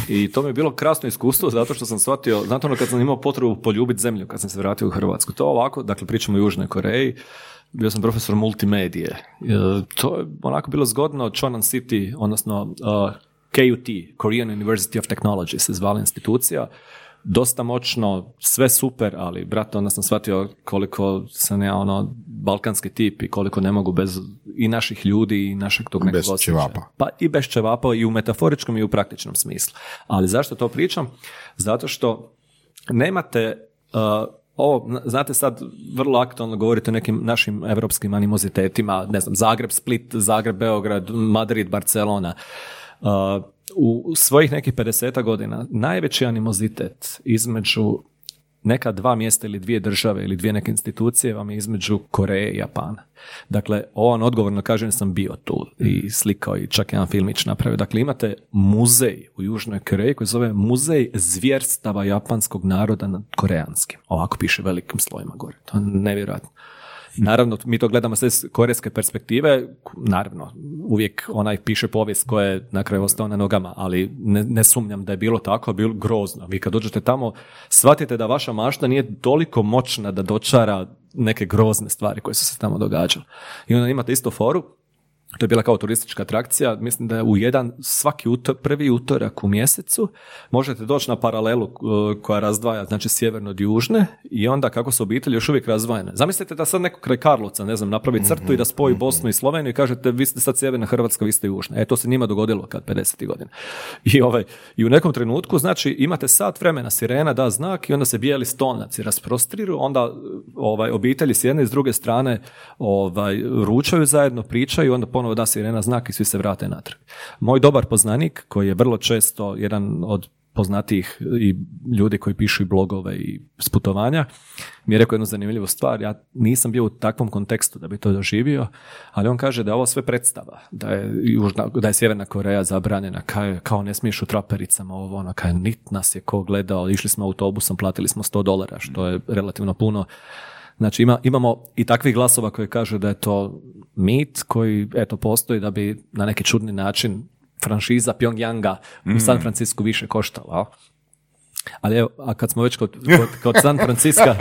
I to mi je bilo krasno iskustvo zato što sam shvatio, znate ono kad sam imao potrebu poljubiti zemlju kad sam se vratio u Hrvatsku. To ovako, dakle pričamo o Južnoj Koreji, bio sam profesor multimedije. To je onako bilo zgodno, Chonan City, odnosno KUT, Korean University of Technology, se zvala institucija. Dosta moćno, sve super, ali brate, onda sam shvatio koliko sam ja ono balkanski tip i koliko ne mogu bez i naših ljudi i našeg tog nekog osjećaja. Pa i bez čevapa i u metaforičkom i u praktičnom smislu. Ali zašto to pričam? Zato što nemate... Ovo, znate sad, vrlo aktualno govorite o nekim našim evropskim animozitetima, ne znam, Zagreb, Split, Zagreb, Beograd, Madrid, Barcelona. U svojih nekih 50 godina najveći animozitet između neka dva mjesta ili dvije države ili dvije neke institucije vam je između Koreje i Japana. Dakle, on odgovorno kaže, sam bio tu i slikao i čak jedan filmić napravio. Dakle, imate muzej u Južnoj Koreji koji zove Muzej zvjerstava japanskog naroda nad koreanskim. Ovako piše velikim slojima gore. To je nevjerojatno. Naravno, mi to gledamo sve s korejske perspektive, naravno, uvijek onaj piše povijest koja je na kraju ostao na nogama, ali ne sumnjam da je bilo tako, bilo grozno. Vi kad dođete tamo, shvatite da vaša mašta nije toliko moćna da dočara neke grozne stvari koje su se tamo događale. I onda imate isto foru, to je bila kao turistička atrakcija, mislim da je u jedan svaki prvi utorak u mjesecu možete doći na paralelu koja razdvaja znači sjeverno od južne i onda kako su obitelji još uvijek razdvojene. Zamislite da sad neko kraj Karlovca, ne znam, napravi crtu i da spoji Bosnu i Sloveniju i kažete vi ste sad sjeverna Hrvatska, vi ste južna. E to se njima dogodilo kad 50. godina. I u nekom trenutku znači imate sat vremena, sirena da znak i onda se bijeli stolnaci rasprostriru, onda obitelji s jedne i s druge strane ručaju zajedno, pričaju, onda ponovo da sirena znak i svi se vrate natrag. Moj dobar poznanik, koji je vrlo često jedan od poznatijih i ljudi koji pišu i blogove i sputovanja, mi je rekao jednu zanimljivu stvar, ja nisam bio u takvom kontekstu da bi to doživio, ali on kaže da je ovo sve predstava, da je Sjeverna Koreja zabranjena, kao ne smiješ u trapericama, ovo ono, kao nit nas je ko gledao, išli smo autobusom, platili smo $100, što je relativno puno. Znači imamo i takvih glasova koji kažu da je to mit koji eto postoji da bi na neki čudni način franšiza Pyongyanga u San Francisku više koštala. Ali evo, a kad smo već kod San Franciska,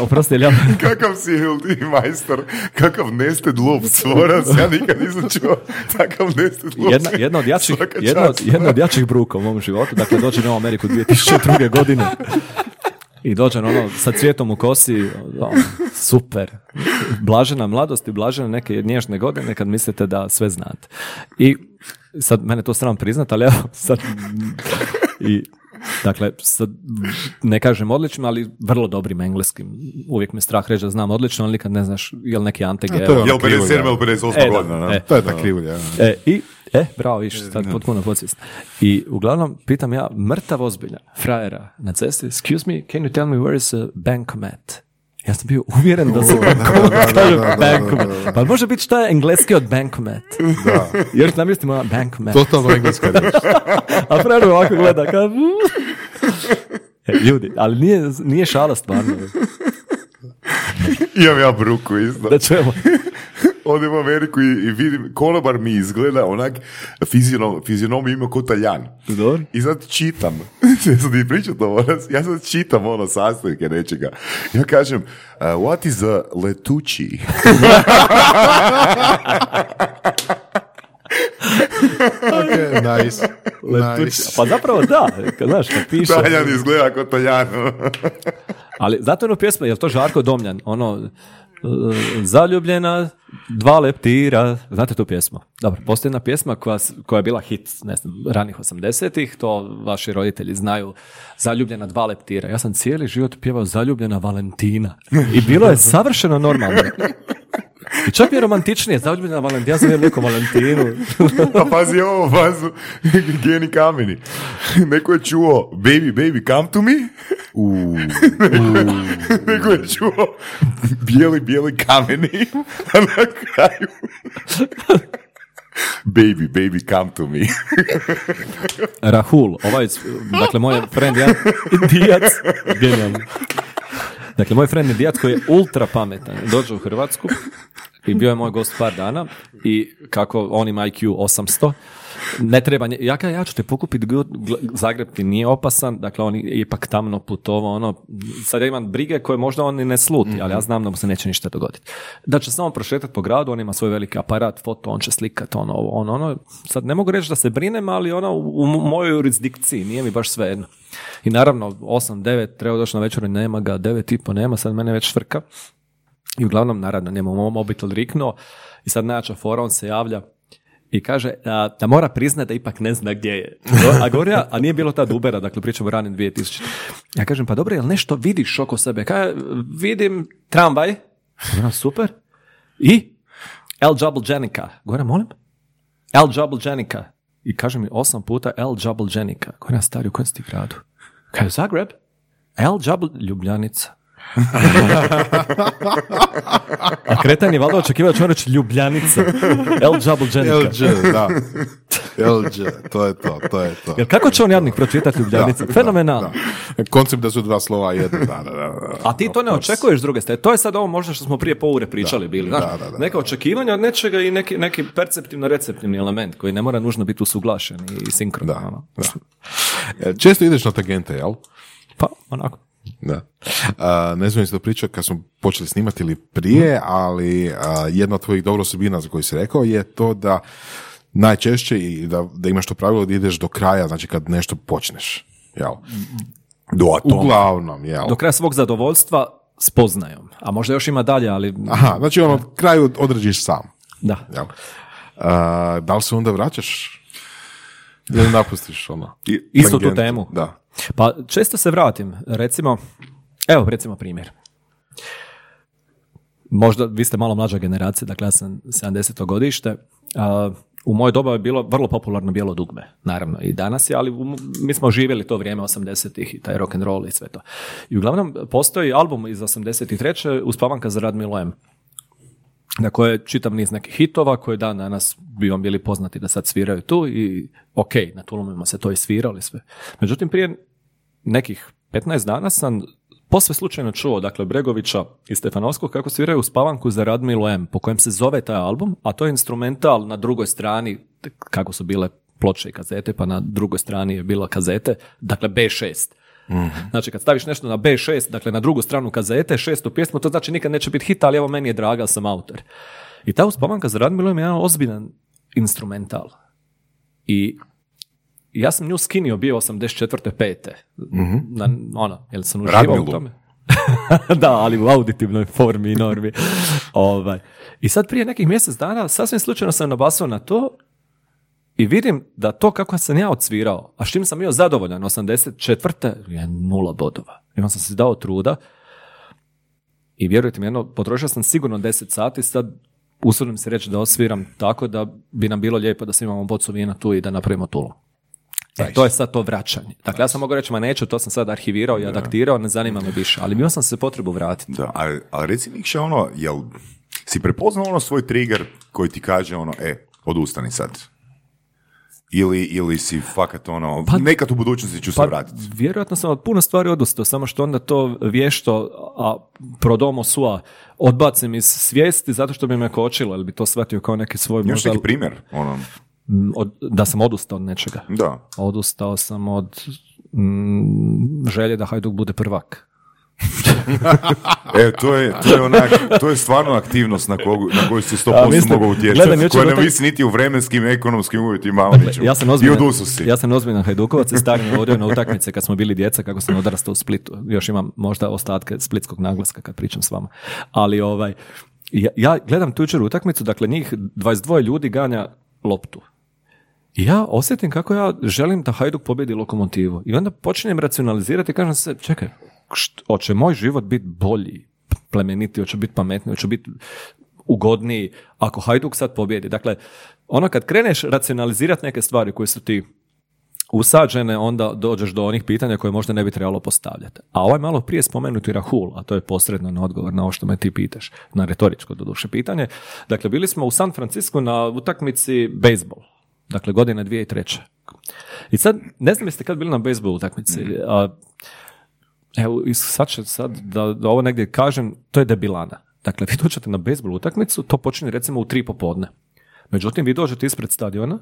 oprosti, jel ja... Kakav si Hildi majstor, kakav nested love stvorac, ja nikad nisam čuo takav nested love. Jedna od jačih bruka u mom životu, dakle dođe na Ameriku 2002. godine. I dođem ono sa cvijetom u kosi, super, blažena mladost i blažena neke nježne godine kad mislite da sve znate. I sad, mene to sram priznat, ali evo sad, sad ne kažem odličnim, ali vrlo dobrim engleskim. Uvijek me strah reći da znam odlično, ali nikad ne znaš je li neki antegeo. To je ono krivo. 57-58 godina, to je ta krivulja. Bravo, viš, sad potpuno podsvjesno. I uglavnom, pitam ja, mrtav ozbiljan frajera na cesti, excuse me, can you tell me where is a bankomat? Ja sam bio uvjeren da se bankomat. Pa može biti šta je engleski od bankomat. Da. Jer nam mislimo na bankomat. Totalno engleska riječ. A frajer ovako gleda, kao... Ljudi, ali nije šala stvarno. Imam ja bruku isto. Da čujemo. Odem u Ameriku i vidim, konobar mi izgleda onak, fizionom ima ko Taljan. Dobar. I sad čitam, ja sad čitam ono sastojke nečega. Ja kažem, what is a letući? Ok, nice. Nice. Pa zapravo da, znaš, kad piše... Taljan izgleda ko Taljan. Ali zato ono pjesma, je li to Žarko Domljan, ono... zaljubljena, dva leptira, znate tu pjesmu? Dobro, postoji jedna pjesma koja je bila hit, ne znam, ranih 80-ih, to vaši roditelji znaju, zaljubljena dva leptira. Ja sam cijeli život pjevao zaljubljena Valentina i bilo je savršeno normalno. I čak je romantičnije, zaljubljena Valentina, ja sam je neko Valentinu. A pazi ovu fazu, Geni Kameni. Neko je čuo, baby, baby, come to me. Neko je čuo, bijeli, bijeli kameni. A na kraju... Baby, baby, come to me. Rahul, ovaj, dakle, moj friend, ja, Dijac, genijalno. Dakle, moj friend Dijac koji je ultra pametan, dođe u Hrvatsku i bio je moj gost par dana i kako on ima IQ 800, ne treba, ja ću te pokupiti, Zagreb ti nije opasan, dakle on je ipak tamno putovao, ono, sad ja imam brige koje možda on i ne sluti, ali ja znam da mu se neće ništa dogoditi. Da će samo prošetati po gradu, on ima svoj veliki aparat, foto, on će slikati, ono, sad ne mogu reći da se brinem, ali ono u mojoj jurisdikciji, nije mi baš svejedno. I naravno, 8-9, treba doći na večeru, nema ga, 9:30 nema, sad mene već švrka. I uglavnom, naravno, njemu moj mobitel riknuo i sad najjača fora, on se javlja i kaže da mora priznati da ipak ne zna gdje je. A nije bilo tad Ubera, dakle pričamo ranim 2000. Ja kažem, pa dobro, jel nešto vidiš oko sebe? Kaj, vidim tramvaj. Govorim, super. I El Džabelđenika. Govorim, molim? El Džabelđenika. I kaže mi 8 puta El Džabelđenika. Govorim, stari, u kojem ste gradu? Kaj, Zagreb? El Džabelđenika. Ljubljanica. A kretan je valjda očekivao da ću reći Ljubljanica. El Džabelđenika. To je to. Jer kako će on jadnik pročitati Ljubljanicu? Fenomenalno. Koncept da su dva slova jedno. Da. A ti to ne očekuješ s druge strane. To je sad ovo možda što smo prije poure pričali bili. Da. Neka očekivanja od nečega i neki perceptivno-receptivni element koji ne mora nužno biti usuglašen i sinkron. Da. Često ideš na tangente, jel? Pa, onako. Da. Ne znam isto priča kad smo počeli snimati ili prije, ali jedna od tvojih dobro osobina za koju si rekao je to da najčešće i da imaš to pravilo da ideš do kraja, znači kad nešto počneš. Jel? Uglavnom, jel? Do kraja svog zadovoljstva spoznajom. A možda još ima dalje, ali... Aha, znači ono, kraju određiš sam. Da. Jel? Da li se onda vraćaš? Ili napustiš ono? Istu tu temu. Da. Pa često se vratim, recimo primjer. Možda vi ste malo mlađa generacija, dakle ja sam 70. godište, u mojoj doba je bilo vrlo popularno bijelo dugme, naravno i danas je, ali mi smo živjeli to vrijeme 80-ih i taj rock and roll i sve to. I uglavnom postoji album iz 83. Uspavanka za Radmilo M, na koje čitam niz nekih hitova koje dan danas bi vam bili poznati da sad sviraju tu i ok, na tulumima se to i svirali sve. Međutim, prije nekih 15 dana sam posve slučajno čuo, dakle, Bregovića i Stefanovskog kako sviraju Uspavanku za Radmilo M, po kojem se zove taj album, a to je instrumental na drugoj strani, kako su bile ploče i kazete, pa na drugoj strani je bila kazete, dakle B6. Mm-hmm. Znači kad staviš nešto na B6, dakle na drugu stranu kazete, 6. pjesmu, to znači nikad neće biti hit, ali evo meni je draga, sam autor. I ta Uspavanka za Radmilo M je jedan ozbiljan instrumental. I ja sam nju skinio, bio 84. pete. Mm-hmm. Jer sam uživao u tome. Da, ali u auditivnoj formi i normi. I sad prije nekih mjesec dana sasvim slučajno sam nabasao na to i vidim da to kako sam ja odsvirao, a s čim sam bio zadovoljan, 84. je 0 bodova. I onda sam si dao truda i vjerujte mi, potrošio sam sigurno 10 sati, sad usudim se reći da osviram tako da bi nam bilo lijepo da svi imamo bocu vina tu i da napravimo tulu. To je sad to vraćanje. Dakle, ja sam mogao reći, ma neću, to sam sad arhivirao i adaktirao, ne zanima me više, ali bio sam se potrebu vratiti. Da, ali reci Nikša, jel si prepoznao svoj trigger koji ti kaže odustani sad? Ili si fakat nekad u budućnosti ću se vratiti. Vjerojatno sam od puno stvari odustao, samo što onda to vješto, odbacim iz svijesti zato što bi me kočilo, ili bi to shvatio kao neki svoj možda... Još neki primjer? Da sam odustao od nečega. Da. Odustao sam od želje da Hajduk bude prvak. E, to je onak, to je stvarno aktivnost na koju si 100% mogao utjecati, koja ne visi niti u vremenskim, ekonomskim uvjetima, ali ničemu. I od ususi. Ja sam ozbiljan hajdukovac i staknem odio na utakmice kad smo bili djeca, kako sam odrastao u Splitu. Još imam možda ostatke splitskog naglaska kad pričam s vama. Ali ja gledam tu jučer utakmicu, dakle njih 22 ljudi ganja loptu. I ja osjetim kako ja želim da Hajduk pobjedi Lokomotivu. I onda počinjem racionalizirati i kažem se, čekaj, hoće moj život biti bolji, plemenitiji, hoće biti pametniji, hoće biti ugodniji ako Hajduk sad pobjedi. Dakle, ono kad kreneš racionalizirati neke stvari koje su ti usađene, onda dođeš do onih pitanja koje možda ne bi trebalo postavljati. A ovaj malo prije spomenuti Rahul, a to je posredno na odgovor na ovo što me ti pitaš, na retoričko doduše pitanje. Dakle, bili smo u San Francisco na utakmici bejzbol. Dakle, godine 2003. I sad, ne znam jeste kad bili na bejzbol utakmici. Evo, sad da ovo negdje kažem, to je debilana. Dakle, vi dođete na bejzbol utakmicu, to počinje recimo u 3 popodne. Međutim, vi dođete ispred stadiona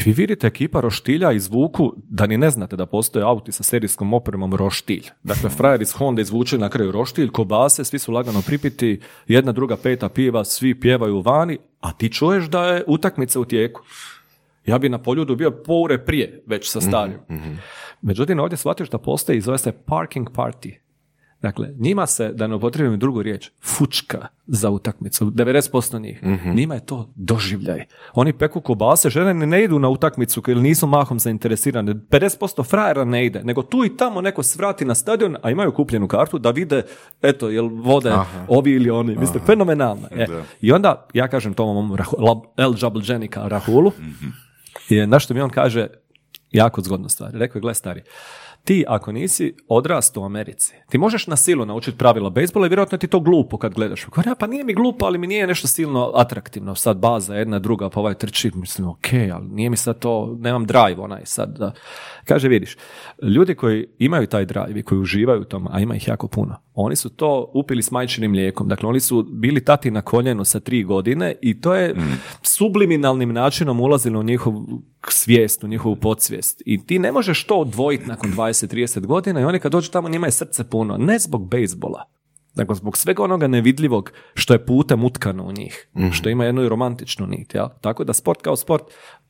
i vi vidite ekipa roštilja izvuku, da ni ne znate da postoje auti sa serijskom opremom roštilj. Dakle, frajer iz Honda izvuče na kraju roštilj, kobase, svi su lagano pripiti, jedna, druga, peta piva, svi pjevaju vani, a ti čuješ da je utakmica u tijeku. Ja bi na Poljudu bio poure prije već sa starim. Mm-hmm. Međutim, ovdje shvatiš da postoji i zove se parking party. Dakle, njima se, da ne upotrijebim drugu riječ, fučka za utakmicu, 90% njih. Mm-hmm. Njima je to doživljaj. Oni peku kobase, žene ne idu na utakmicu jer nisu mahom zainteresirane. 50% frajera ne ide, nego tu i tamo neko svrati na stadion, a imaju kupljenu kartu da vide, eto, jel vode ovi ili oni. Mislim, fenomenalno. I onda, ja kažem tomu mom Elžabelženika Rahulu, mm-hmm. I na što mi on kaže, jako zgodno stvar. Rekao je, gle stari, ti ako nisi odrastao u Americi, ti možeš na silu naučiti pravila bejzbola i vjerojatno ti to glupo kad gledaš. Kora, pa nije mi glupo, ali mi nije nešto silno atraktivno. Sad baza jedna, druga, pa ovaj trči. Mislim, ok, ali nije mi sad to, nemam drive onaj sad. Da. Kaže, vidiš, ljudi koji imaju taj drive i koji uživaju u tom, a ima ih jako puno, oni su to upili s majčinim mlijekom. Dakle, oni su bili tati na koljenu sa 3 godine i to je subliminalnim načinom ulazilo u njihovu svijest, u njihovu podsvijest. I ti ne možeš to odvojiti nakon 20-30 godina i oni kad dođu tamo njima je srce puno. Ne zbog bejzbola, nego zbog svega onoga nevidljivog što je putem utkano u njih, što ima jednu i romantičnu nit. Ja? Tako da sport kao sport,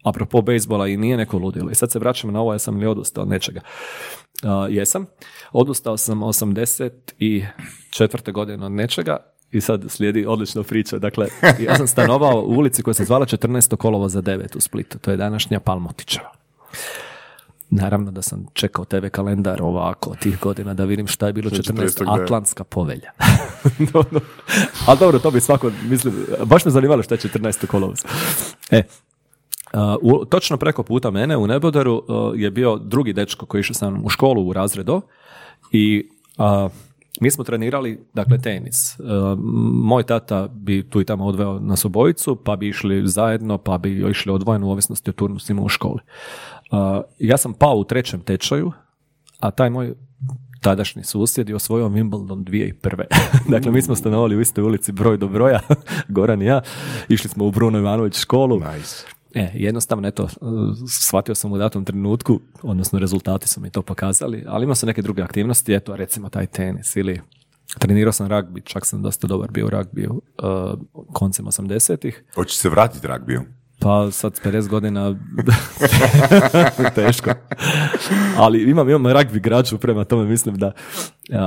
apropo bejzbola, i nije neko ludilo. I sad se vraćam na ovo, jesam li odustao od nečega. Jesam. Odustao sam 84. godine od nečega i sad slijedi odlična priča. Dakle, ja sam stanovao u ulici koja se zvala 14. kolovoza 9 u Splitu. To je današnja Palmotićeva. Naravno da sam čekao TV kalendar ovako tih godina da vidim šta je bilo 14. Atlantska povelja. No. Ali dobro, to bi svako, mislim, baš me zanimalo šta je 14. kolovoza. Točno preko puta mene u Neboderu je bio drugi dečko koji išao sa mnom u školu u razredu i mi smo trenirali, dakle, tenis. Moj tata bi tu i tamo odveo nas obojicu, pa bi išli zajedno, pa bi išli odvojeno u ovisnosti o turnusima u školi. Ja sam pao u 3. tečaju, a taj moj tadašnji susjed je osvojio Wimbledon 2001. Dakle, mi smo stanovali u istoj ulici broj do broja, Goran i ja. Išli smo u Bruno Ivanović školu. Nice. Jednostavno, eto, shvatio sam u datom trenutku, odnosno rezultati su mi to pokazali, ali imao sam neke druge aktivnosti, eto, recimo taj tenis ili trenirao sam ragbi, čak sam dosta dobar bio u ragbiju koncem 80-ih. Hoćeš se vratiti ragbiju? Pa sad 50 godina teško. Ali imam ragbi građu, prema tome mislim da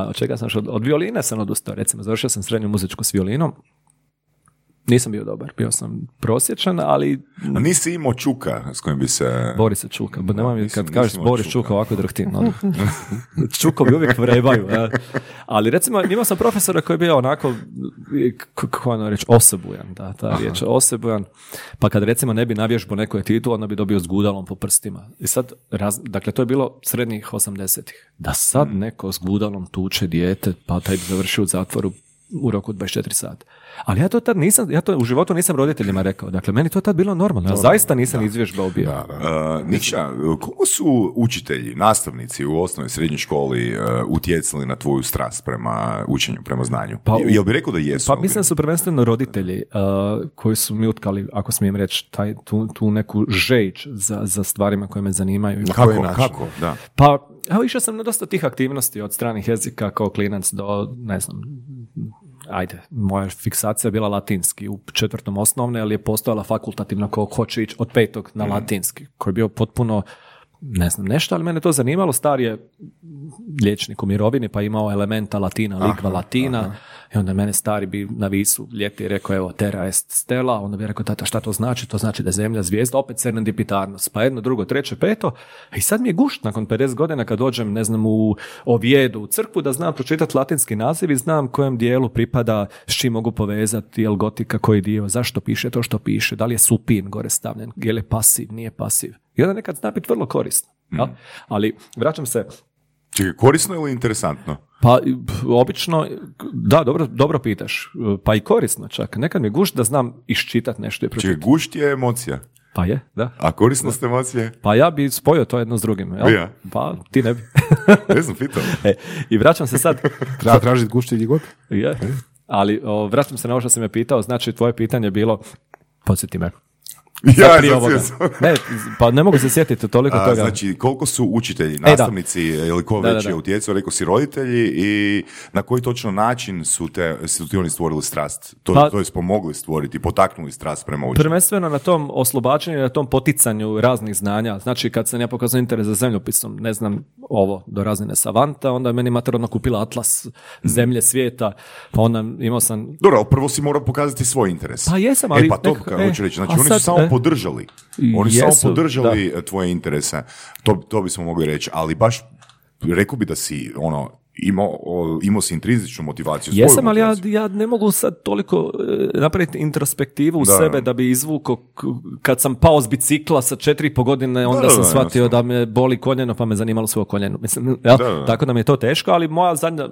od čega sam što od violine sam odustao, recimo, završio sam srednju muzičku s violinom. Nisam bio dobar, bio sam prosječan, ali... A nisi imao Čuka s kojim bi se... Borisa Čuka, kad kažeš Boris Čuka ovako drhtim. Čukovi uvijek vrebaju. Ali recimo, imao sam profesora koji je bio onako, kako ono reći, osebujan, da, ta riječ, osebujan. Pa kad recimo ne bi navježbo neku etitu, onda bi dobio s gudalom po prstima. I sad, dakle, to je bilo srednjih 80-ih. Da sad neko s gudalom tuče dijete, pa taj bi završio u zatvoru u roku 24 sata. Ali ja to tad nisam, ja to u životu nisam roditeljima rekao. Dakle, meni to tad bilo normalno. Ja zaista nisam izvježbao bio. Nikša, kako su učitelji, nastavnici u osnovnoj i srednjoj školi utjecali na tvoju strast prema učenju, prema znanju? Pa, jel bi rekao da jesu? Pa mislim da su prvenstveno roditelji koji su mi utkali, ako smijem reći, tu neku žeđ za stvarima koje me zanimaju. Kako? Da. Pa Evo, išao sam na dosta tih aktivnosti od stranih jezika kao klinac do, ne znam, ajde, moja fiksacija je bila latinski u 4. osnovne, ali je postojala fakultativno ko hoće ići od 5. na latinski, koji je bio potpuno, ne znam nešto, ali mene to zanimalo. Star je liječnik u mirovini, pa imao elementa latina, ligva latina. Aha. I onda mene stari bi na Visu ljeti rekao, evo, terra est stella. Onda bi rekao, tata, šta to znači? To znači da je zemlja zvijezda, opet serendipitarnost. Pa jedno, drugo, treće, peto. I sad mi je gušt nakon 50 godina kad dođem, ne znam, u Ovjedu, u crkvu, da znam pročitati latinski naziv i znam kojem dijelu pripada, s čim mogu povezati, je li gotika koji dio, zašto piše to što piše, da li je supin gore stavljen, je li pasiv, nije pasiv. I onda nekad zna biti vrlo korisno. Ja? Ali vraćam se... Čekaj, korisno ili interesantno? Pa, obično, da, dobro pitaš. Pa i korisno čak. Nekad mi je gušt da znam iščitati nešto. Čekaj, gušt je emocija. Pa je, da. A korisnost emocije? Pa ja bi spojio to jedno s drugim. Jel? Ja. Pa ti ne bi. Ne znam, pitam. I vraćam se sad... Treba tražiti gušt i god. Je. Ali vraćam se na ovo što si me pitao. Znači, tvoje pitanje je bilo... Podsjeti me. Ne, pa ne mogu se sjetiti toliko toga. Znači, koliko su učitelji, nastavnici ili ko već je utjecao, rekao si roditelji, i na koji točno način su ti oni stvorili strast? To je pomogli stvoriti, potaknuli strast prema učenju. Prvenstveno na tom oslobađanju, na tom poticanju raznih znanja. Znači, kad sam ja pokazao interes za zemljopisom, ne znam ovo, do razine savanta, onda je meni mater odmah kupila atlas zemlje svijeta, pa onda imao sam... Dobro, ali prvo si morao pokazati svoj interes. Pa jesam, ali... pa to hoću reći, znači oni su samo podržali. Oni su samo podržali tvoje interese. To bismo mogli reći, ali baš rekao bi da si ono imao si intrinzičnu motivaciju. Jesam, ali ja ne mogu sad toliko napraviti introspektivu u sebe da bi izvuko, kad sam pao s bicikla sa 4,5 godine, onda sam shvatio da me boli koljeno, pa me zanimalo svoje koljeno. Mislim, tako da mi je to teško, ali moja zadnja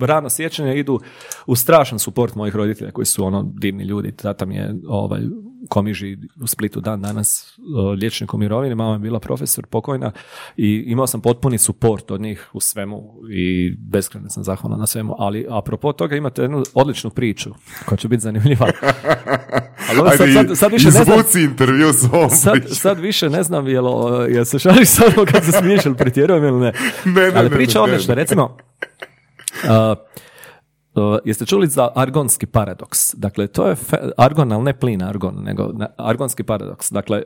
rana sjećanja idu u strašan suport mojih roditelja, koji su ono divni ljudi. Tata mi je komiži u Splitu dan danas liječnik u mirovini, mama je bila profesor pokojna i imao sam potpuni suport od njih u svemu i beskrajno sam zahvalan na svemu, ali apropo toga imate jednu odličnu priču koja će biti zanimljiva. Ali sad više ne znam. Izvuci intervju s ovom pričom. Sad više ne znam jel se šališ samo kad se smiješ ili pretjerujem ili ne. Ali priča odlična. Recimo, jeste čuli za argonski paradoks? Dakle, to je argon, ali ne plin argon, nego argonski paradoks. Dakle,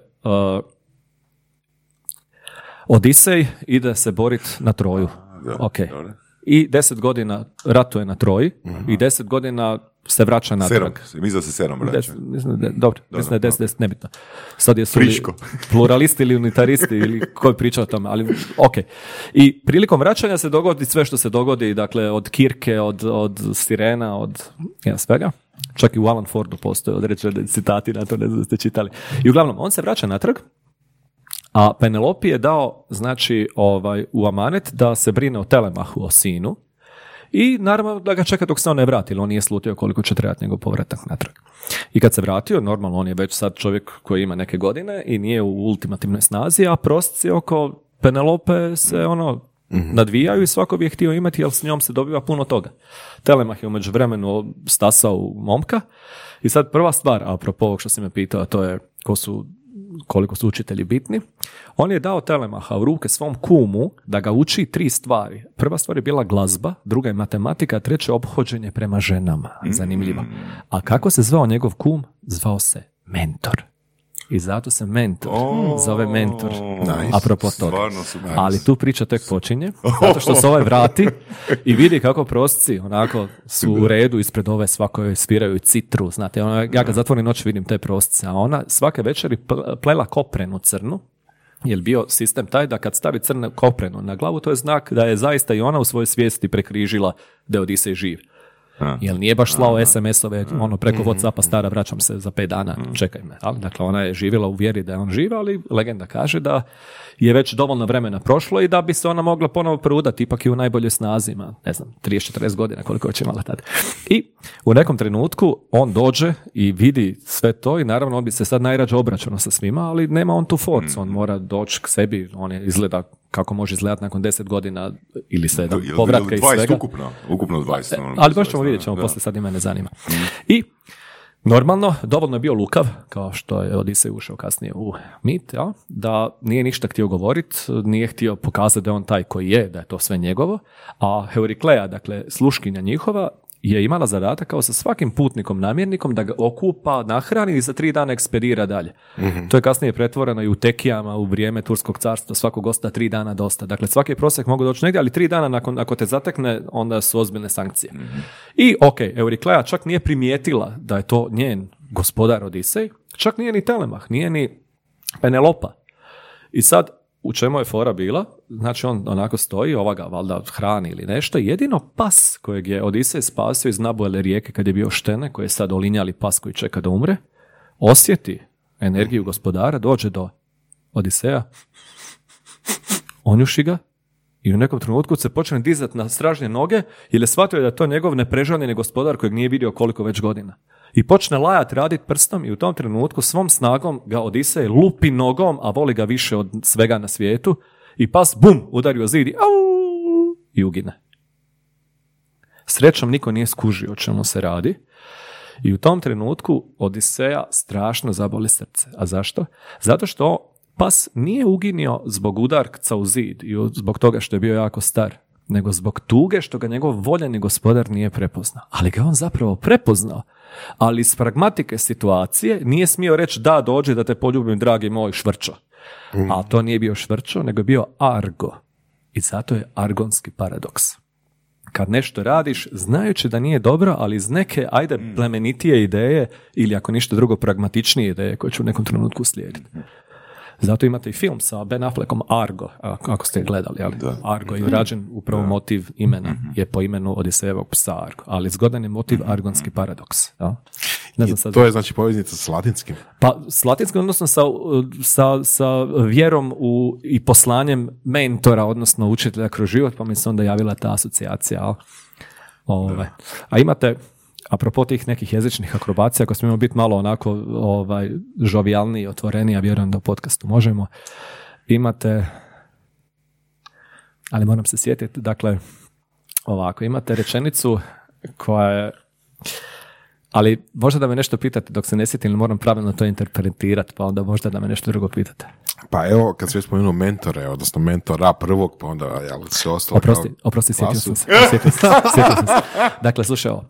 Odisej ide se boriti na Troju. Okay. I 10 godina ratuje na Troji, i 10 godina se vraća natrag. Mislim da se 7 vraća. Dobro, mislim da je 10, nebitno. Sad jesu li pluralisti ili unitaristi ili koji priča o tome, ali ok. I prilikom vraćanja se dogodi sve što se dogodi, dakle od Kirke, od sirena, od svega. Čak i u Alan Fordu postoje određene citati, na to ne znam da ste čitali. I uglavnom, on se vraća natrag, a Penelopi je dao, znači, u amanet da se brine o Telemahu, o sinu, i naravno da ga čeka dok se on ne vrati, on nije slutio koliko će trebati njegov povratak natrag. I kad se vratio, normalno on je već sad čovjek koji ima neke godine i nije u ultimativnoj snazi, a prosci oko Penelope se nadvijaju i svako bi je htio imati, jer s njom se dobiva puno toga. Telemah je u međuvremenu stasao momka i sad prva stvar, apropo ovog što si me pitao, to je koliko su učitelji bitni. On je dao Telemaha u ruke svom kumu da ga uči 3 stvari. Prva stvar je bila glazba, druga je matematika, treće ophođenje prema ženama. Zanimljivo. A kako se zvao njegov kum? Zvao se mentor. I zato se mentor zove mentor. Nice. Apropo toga. Ali tu priča tek počinje, zato što se ovaj vrati i vidi kako prosci onako su u redu ispred ove, svakoj sviraju citru. Znate, ja kad zatvorim noć vidim te prosce, a ona svake večeri plela koprenu crnu, jer bio sistem taj da kad stavi crnu koprenu na glavu, to je znak da je zaista i ona u svojoj svijesti prekrižila da je Odisej živ. Jer nije baš slao SMS-ove preko WhatsAppa, stara, vraćam se za 5 dana, čekaj me. Dakle, ona je živjela u vjeri da je on živ, ali legenda kaže da je već dovoljno vremena prošlo i da bi se ona mogla ponovo prudati, ipak i u najboljoj snazima, ne znam, 30-40 godina koliko će imala tada. I u nekom trenutku on dođe i vidi sve to i naravno on bi se sad najrađe obračunao sa svima, ali nema on tu forcu, on mora doći k sebi, on je izgleda kako može izgledati nakon 10 godina ili 7 povratka i svega. Ukupno 20. Ali baš ćemo vidjeti, poslije, sad i mene zanima. I Normalno, dovoljno je bio lukav, kao što je Odisej ušao kasnije u mit, ja, da nije ništa htio govoriti, nije htio pokazati da je on taj koji je, da je to sve njegovo, a Heurikleja, dakle sluškinja njihova, je imala zadatak kao sa svakim putnikom, namjernikom, da ga okupa, nahrani i za 3 dana ekspedira dalje. Mm-hmm. To je kasnije pretvoreno i u tekijama u vrijeme Turskog carstva, svakog gosta 3 dana dosta. Dakle, svaki prosjek mogu doći negdje, ali 3 dana nakon, ako te zatekne, onda su ozbiljne sankcije. Mm-hmm. I ok, Eurikleja čak nije primijetila da je to njen gospodar Odisej, čak nije ni Telemah, nije ni Penelopa. I sad, u čemu je fora bila? Znači, on onako stoji, ova ga valjda hrani ili nešto. Jedino pas kojeg je Odisej spasio iz nabujele rijeke kad je bio štene, koji je sad olinjali pas koji čeka da umre, osjeti energiju gospodara, dođe do Odiseja, onjuši ga i u nekom trenutku se počne dizati na stražnje noge jer je shvatio da je to njegov neprežanjeni gospodar kojeg nije vidio koliko već godina. I počne lajat, radit prstom i u tom trenutku svom snagom ga Odisej lupi nogom, a voli ga više od svega na svijetu, i pas, bum, udari o zid i ugine. Srećom, niko nije skužio o čemu se radi i u tom trenutku Odiseja strašno zaboli srce. A zašto? Zato što pas nije uginio zbog udarca u zid i zbog toga što je bio jako star, nego zbog tuge što ga njegov voljeni gospodar nije prepoznao. Ali ga on zapravo prepoznao. Ali iz pragmatike situacije nije smio reći da dođe da te poljubim, dragi moj švrčo. A to nije bio švrčo, nego je bio Argo. I zato je argonski paradoks. Kad nešto radiš, znajući da nije dobro, ali iz neke, ajde, plemenitije ideje ili ako ništa drugo pragmatičnije ideje koje će u nekom trenutku slijediti. Zato imate i film sa Ben Affleckom Argo, ako ste gledali, ali Argo je rađen upravo motiv imena, je po imenu Odisejevog psa Argo, ali zgodan je motiv argonski paradoks. Ja? Ne znam sad. To je znači poveznica s latinskim? Pa s latinskim, odnosno sa vjerom u, i poslanjem mentora, odnosno učitelja kroz život, pa mi se onda javila ta asocijacija. Ja? A imate... Apropo tih nekih jezičnih akrobacija, ako smijemo biti malo onako žovijalniji, otvoreniji, ja vjerujem da u podcastu možemo, imate, ali moram se sjetiti, dakle, ovako, imate rečenicu koja je, ali možda da me nešto pitate dok se ne sjetim, moram pravilno to interpretirati, pa onda možda da me nešto drugo pitate. Pa evo, kad se spomenuo mentore, odnosno mentora prvog, pa onda jel se ostalo kao klasu. Oprosti, sjetio sam se. Dakle, slušaj ovo.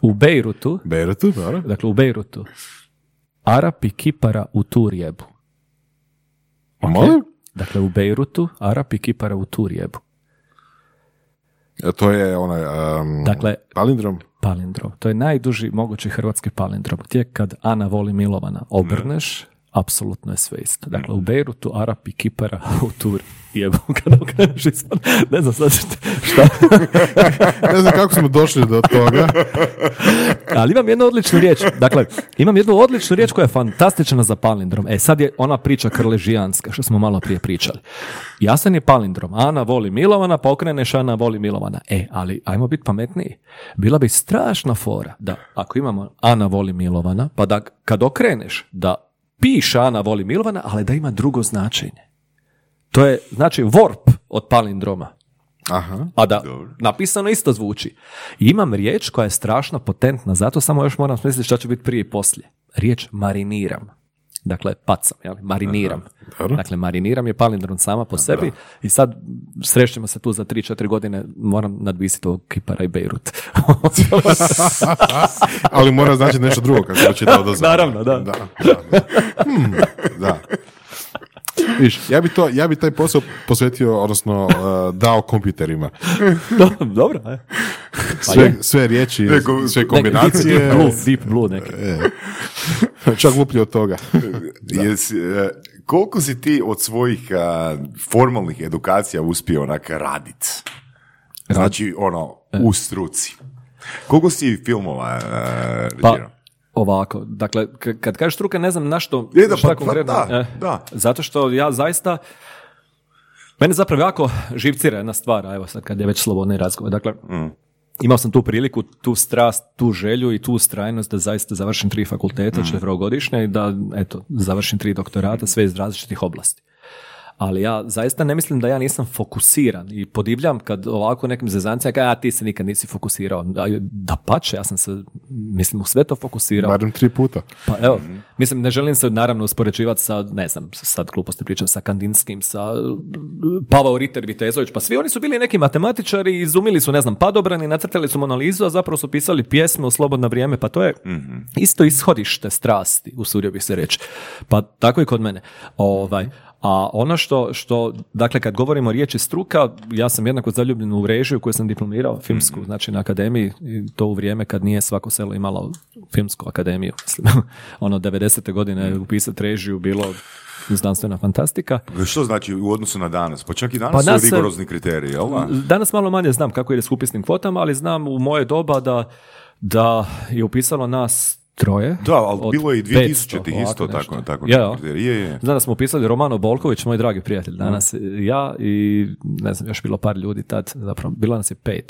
U Bejrutu, Arapi kipara u Turjebu. Okay. Dakle, u Bejrutu, Arapi kipara u Turjebu. To je onaj palindrom? Palindrom. To je najduži mogući hrvatski palindrom. Gdje kad Ana voli Milovana obrneš, apsolutno je sve isto. Dakle, u Bejrutu, Arapi kipara u Turjebu. Ne znam sad šta. Ne znam kako smo došli do toga. Ali imam jednu odličnu riječ. Dakle, imam jednu odličnu riječ koja je fantastična za palindrom. Sad je ona priča krležijanska, što smo malo prije pričali. Jasan je palindrom. Ana voli Milovana, pa okreneš Ana voli Milovana. Ali ajmo biti pametniji. Bila bi strašna fora da ako imamo Ana voli Milovana, pa da kad okreneš da piše Ana voli Milovana, ali da ima drugo značenje. To je, znači, warp od palindroma. Aha, a da, dobro. Napisano isto zvuči. I imam riječ koja je strašno potentna, zato samo još moram smisliti šta će biti prije i poslije. Riječ mariniram. Dakle, pacam, jel? Mariniram. Aha, dakle, mariniram je palindrom sama po sebi. Aha. I sad srećemo se tu za 3-4 godine, moram nadvisiti ovog Kipara i Bejrut. Ali mora znači nešto drugo kad se učitao dozor. Naravno, da. Da. Viš, ja bi taj posao posvetio, odnosno dao kompjuterima. Dobro, ajde. Sve riječi, sve kombinacije. Deep blue neki. Čak gluplji od toga. Koliko si ti od svojih formalnih edukacija uspio onak raditi? Znači, u struci. Koliko si filmova ređirao? Ovako, dakle, kad kažeš struka, ne znam na što, šta konkretno. Da. Zato što ja zaista, mene zapravo jako živcira jedna stvar, evo sad kad je već slobodni razgovor. Dakle, imao sam tu priliku, tu strast, tu želju i tu ustrajnost da zaista završim 3 fakulteta, 4-godišnje i da, završim 3 doktorata, sve iz različitih oblasti. ali ja zaista ne mislim da ja nisam fokusiran i podivljam kad ovako nekim zezancijama kaže, a ti se nikad nisi fokusirao. Dapače, ja sam se, mislim, u sve to fokusirao. Barem 3 puta. Pa evo, mislim, ne želim se naravno uspoređivati sa, ne znam, sad gluposti pričam, sa Kandinskim, sa Pavao Riter, Vitezović, pa svi oni su bili neki matematičari, izumili su, ne znam, padobrani, nacrtali su Monu Lizu, a zapravo su pisali pjesme u slobodno vrijeme, pa to je isto ishodište strasti, usudio bih se reći. Pa tako i kod mene. A ono što, dakle, kad govorimo riječi struka, ja sam jednako zaljubljen u režiju koju sam diplomirao, filmsku, znači na akademiji, to u vrijeme kad nije svako selo imalo filmsku akademiju. Mislim, ono, 90. godine upisati režiju bilo znanstvena fantastika. Što znači u odnosu na danas? Pa čak i danas su rigorozni kriteriji, jel? Danas malo manje znam kako ide s upisnim kvotama, ali znam u moje doba da je upisalo nas 3. Da, ali bilo je i 2000-ih isto tako. Je. Znam da smo upisali Romano Bolković, moj dragi prijatelj danas, ja i ne znam, još bilo par ljudi tad, zapravo bilo nas je 5,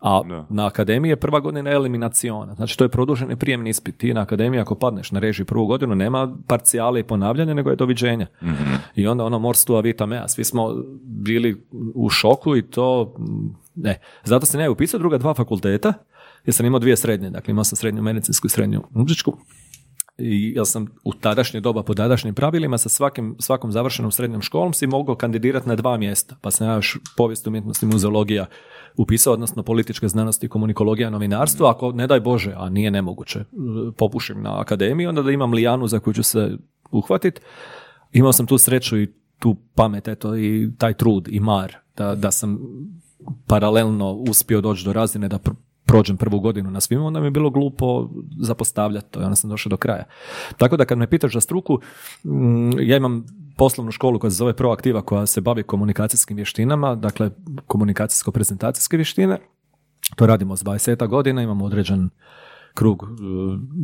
a na akademiji je prva godina eliminaciona, znači to je produženi prijemni ispit. Ti na akademiji ako padneš na režiji prvu godinu nema parcijale i ponavljanja, nego je doviđenja. I onda ono mors tua vita mea, svi smo bili u šoku i to, ne, zato se ne je upisao druga 2 fakulteta. Ja sam imao 2 srednje, dakle imao sam srednju medicinsku i srednju muzičku i ja sam u tadašnje doba po tadašnjim pravilima sa svakom završenom srednjom školom si mogao kandidirati na 2 mjesta, pa sam ja još povijest umjetnosti i muzeologija upisao, odnosno političke znanosti, komunikologija, novinarstvo, ako ne daj Bože, a nije nemoguće, popušim na akademiju, onda da imam lijanu za koju ću se uhvatiti. Imao sam tu sreću i tu pamet, eto, i taj trud i mar da sam paralelno uspio doći do razine da prođem prvu godinu na svima, onda mi je bilo glupo zapostavljati to i onda sam došao do kraja. Tako da kad me pitaš za struku, ja imam poslovnu školu koja se zove Proaktiva, koja se bavi komunikacijskim vještinama, dakle komunikacijsko-prezentacijske vještine. To radimo s 20 godina, imamo određen krug,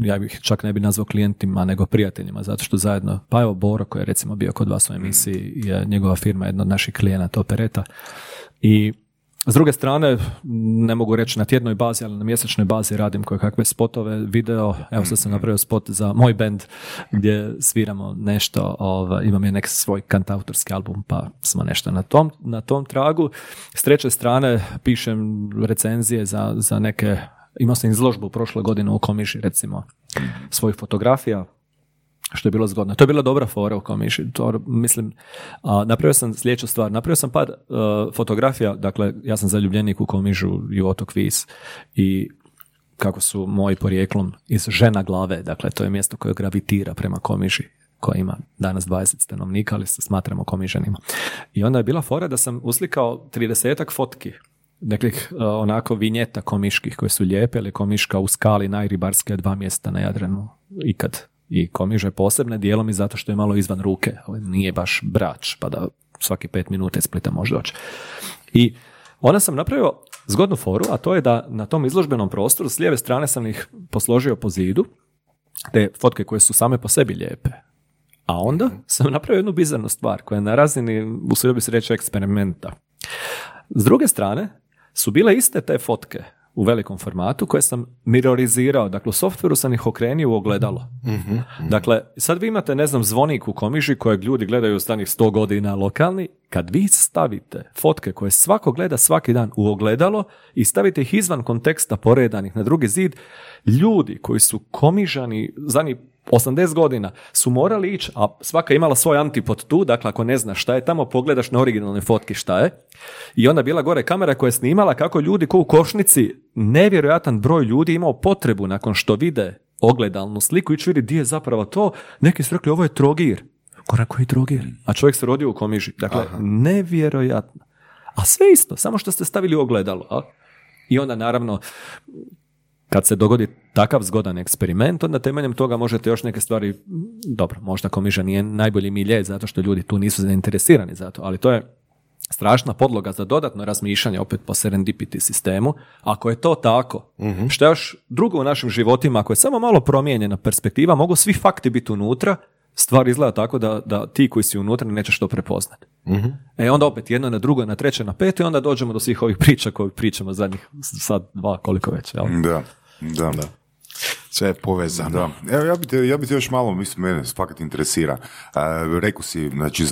ja bih čak ne bi nazvao klijentima, nego prijateljima, zato što zajedno, pa evo Boro koji je recimo bio kod vas u emisiji, je njegova firma jedna od naših klijenata, Opereta, i s druge strane, ne mogu reći na tjednoj bazi, ali na mjesečnoj bazi radim koje kakve spotove, video, evo sad sam napravio spot za moj bend gdje sviramo nešto, imam je neki svoj kantautorski album, pa smo nešto na tom tragu. S treće strane, pišem recenzije za neke, imao sam izložbu prošle godine u Komiži, recimo, svojih fotografija, što je bilo zgodno. To je bila dobra fora u Komiši. Napravio sam sljedeću stvar. Napravio sam par fotografija, dakle, ja sam zaljubljenik u Komižu i u otok Vis i kako su moji porijeklom iz Žena Glave, dakle, to je mjesto koje gravitira prema Komiži, koja ima danas 20 stanovnika, ali se smatramo Komižanima. I onda je bila fora da sam uslikao 30-ak fotki, nekih onako vinjeta komiških koje su lijepe, ali Komiška u skali najribarske 2 mjesta na Jadranu ikad. I Komiža je posebna, dijelom i zato što je malo izvan ruke, ali nije baš Brač, pa da svaki 5 minuta iz Splita može doći. I onda sam napravio zgodnu foru, a to je da na tom izložbenom prostoru s lijeve strane sam ih posložio po zidu, te fotke koje su same po sebi lijepe. A onda sam napravio jednu bizarnu stvar koja je na razini, usudio bi se reći, eksperimenta. S druge strane su bile iste te fotke u velikom formatu, koje sam mirrorizirao. Dakle, u softveru sam ih okrenio u ogledalo. Dakle, sad vi imate, ne znam, zvonik u Komiži kojeg ljudi gledaju u stanih 100 godina lokalni. Kad vi stavite fotke koje svako gleda svaki dan u ogledalo i stavite ih izvan konteksta poredanih na drugi zid, ljudi koji su Komižani zadnji 80 godina su morali ići, a svaka imala svoj antipod tu, dakle ako ne znaš šta je tamo, pogledaš na originalne fotke šta je. I onda bila gore kamera koja je snimala kako ljudi ko u košnici, nevjerojatan broj ljudi imao potrebu nakon što vide ogledalnu sliku i vidi di je zapravo to, neki su rekli ovo je Trogir. Koji je Trogir? A čovjek se rodio u Komiži. Dakle, nevjerojatno. A sve isto, samo što ste stavili ogledalo. A? I onda naravno, kad se dogodi takav zgodan eksperiment, onda temeljem toga možete još neke stvari, dobro, možda Komiža nije najbolji milje zato što ljudi tu nisu zainteresirani za to, ali to je strašna podloga za dodatno razmišljanje opet po serendipity sistemu. Ako je to tako, što je još drugo u našim životima, ako je samo malo promijenjena perspektiva, mogu svi fakti biti unutra, stvar izgleda tako da ti koji si unutra nećeš to prepoznati. E onda opet jedno na drugo, na treće, na peto i onda dođemo do svih ovih priča koje pričamo zadnjih sad 2 koliko već. Da. sve je povezano. Da. Evo, ja bi te još malo, mislim, mene fakat interesira. Reku si, znači,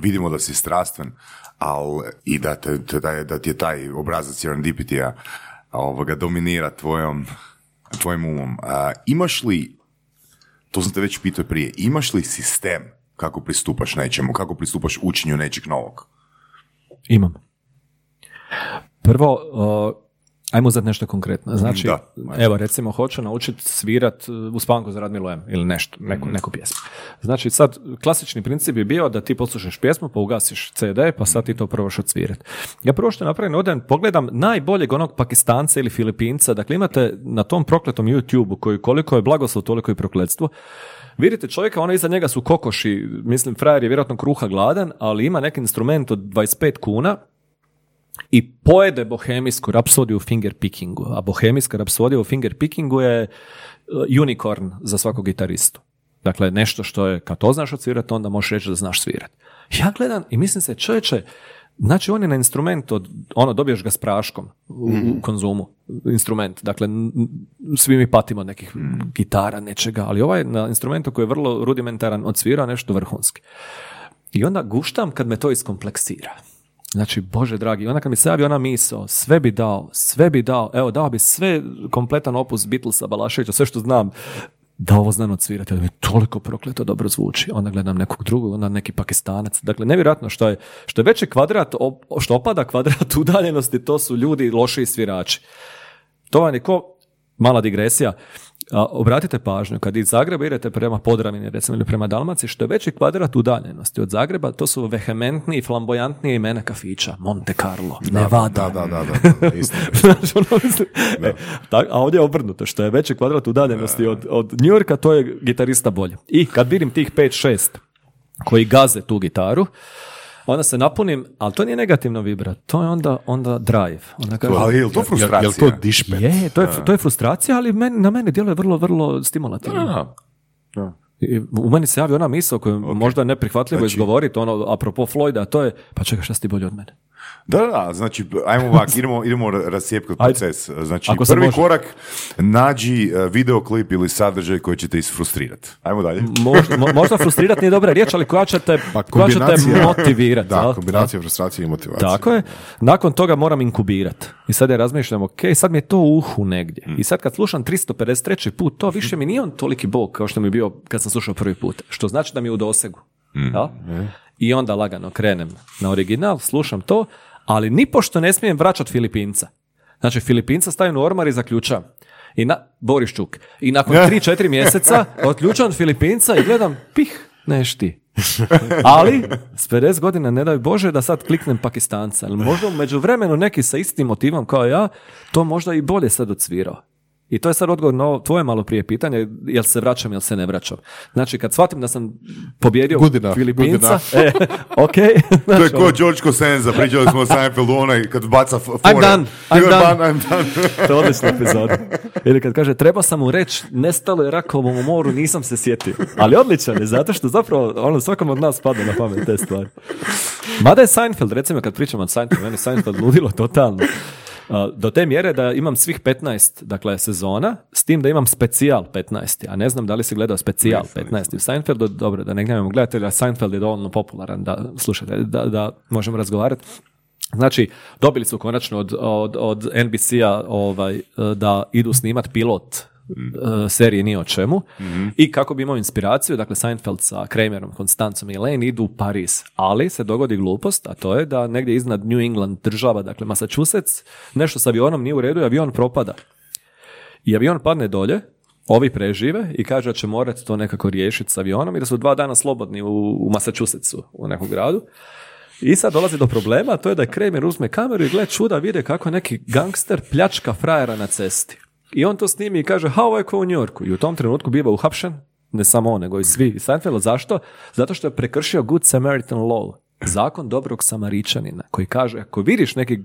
vidimo da si strastven, ali i da ti je taj obrazac serendipitija dominira tvojim umom. Imaš li, to sam te već pitao prije, imaš li sistem kako pristupaš nečemu, kako pristupaš učenju nečeg novog? Imam. Prvo, ajmo uzeti nešto konkretno. Znači, evo, recimo, hoću naučiti svirat u spavanku za Radmilojem ili nešto, neku pjesmu. Znači, sad, klasični princip je bio da ti poslušaš pjesmu, pa ugasiš CD, pa sad ti to probaš odsvirati. Ja prvo što napravim, odem, pogledam najboljeg onog Pakistanca ili Filipinca. Dakle, imate na tom prokletom YouTube-u koji koliko je blagoslov, toliko je prokletstvo. Vidite čovjeka, ono iza njega su kokoši, mislim, frajer je vjerojatno kruha gladan, ali ima neki instrument od 25 kuna, i pojede bohemijsku rapsodiju u fingerpickingu, a bohemijska rapsodija u fingerpickingu je unicorn za svakog gitaristu. Dakle, nešto što je, kad to znaš odsvirati, onda možeš reći da znaš svirati. Ja gledam i mislim se, čovječe, znači on je na instrument, dobiješ ga s praškom u konzumu, instrument, dakle, svi mi patimo od nekih gitara, nečega, ali ovaj na instrumentu koji je vrlo rudimentaran odsvira nešto vrhunski. I onda guštam kad me to iskompleksira. Znači, Bože dragi, onda kad mi se javi ona misao, sve bi dao, evo, dao bi sve, kompletan opus Beatlesa, Balaševića, sve što znam, da ovo znam odsvirati, da mi toliko prokleto dobro zvuči. Onda gledam nekog drugog, onda neki Pakistanac. Dakle, nevjerojatno što je veći kvadrat, što opada kvadrat udaljenosti, to su ljudi loši svirači. To vam je ko, mala digresija, obratite pažnju, kad iz Zagreba idete prema Podravini, recimo, ili prema Dalmaciji, što je veći kvadrat udaljenosti od Zagreba, to su vehementniji i flamboyantnije imena kafića. Monte Carlo, Nevada. Da, a ovdje je obrnuto, što je veći kvadrat udaljenosti od New Yorka, to je gitarista bolje. I kad vidim tih 5-6 koji gaze tu gitaru, onda se napunim, ali to nije negativno vibrat, to je onda drive. Onda kažem, ali je to frustracija? Je li to dišpet? Je, to je frustracija, ali na mene djeluje vrlo, vrlo stimulativno. Da. U meni se javi ona misao koju možda je neprihvatljivo izgovoriti, apropo Floyda, to je, pa čekaj, šta si ti bolji od mene? Da, znači, ajmo ovak, idemo rascijepkati proces. Znači, prvi korak, nađi videoklip ili sadržaj koji će te isfrustrirati. Ajmo dalje. Možda frustrirati nije dobra riječ, ali koja će te motivirati. Da, kombinacija frustracije i motivacije. Tako je. Nakon toga moram inkubirati. I sad ja razmišljam, sad mi je to uhu negdje. I sad kad slušam 353. put, to više mi nije on toliki bog kao što mi je bio kad sam slušao prvi put. Što znači da mi je u dosegu. Da? I onda lagano krenem na original, slušam to, ali nipošto ne smijem vraćati Filipinca. Znači, Filipinca stavim u ormar i zaključam. Boris Čuk. I nakon 3-4 mjeseca otključam Filipinca i gledam, pih, nešti. Ali, s 50 godina, ne daj Bože, da sad kliknem Pakistanca. Ali možda u međuvremenu neki sa istim motivom kao ja, to možda i bolje sad odsvirao. I to je sad odgovor na tvoje malo prije pitanje, jel se vraćam, jel se ne vraćam. Znači, kad shvatim da sam pobjedio Filipinca... Znači, to je ko George Cosenza, pričali smo o Seinfeldu, onaj kad baca fore. I'm done. To je odlična epizoda. Ili kad kaže, treba sam mu reći, nestalo je rakovom u moru, nisam se sjetio. Ali odličan je, zato što zapravo svakom od nas pada na pamet te stvari. Mada je Seinfeld, recimo kad pričam o Seinfeldu, meni Seinfeld ludilo totalno. Do te mjere da imam svih 15, dakle, sezona, s tim da imam specijal 15. A ne znam da li si gledao specijal 15. u Seinfeldu, dobro, da ne gnjavimo gledatelja, Seinfeld je dovoljno popularan da slušate, da možemo razgovarati. Znači, dobili su konačno od NBC-a da idu snimat pilot serije Ni o čemu. I kako bi imao inspiraciju, dakle, Seinfeld sa Kramerom, Konstancom i Elaine idu u Pariz, ali se dogodi glupost, a to je da negdje iznad New England država, dakle Massachusetts, nešto s avionom nije u redu i avion propada. I avion padne dolje, ovi prežive i kaže da će morati to nekako riješiti s avionom i da su 2 dana slobodni u Massachusettsu, u nekom gradu. I sad dolazi do problema, to je da Kramer uzme kameru i gleda čuda, vide kako neki gangster pljačka frajera na cesti. I on to snimi i kaže, ha, ovo je kao u Njorku. I u tom trenutku biva uhapšen, ne samo on, nego i svi iz Seinfelda. Zašto? Zato što je prekršio Good Samaritan Law, zakon dobrog Samaričanina, koji kaže, ako vidiš neki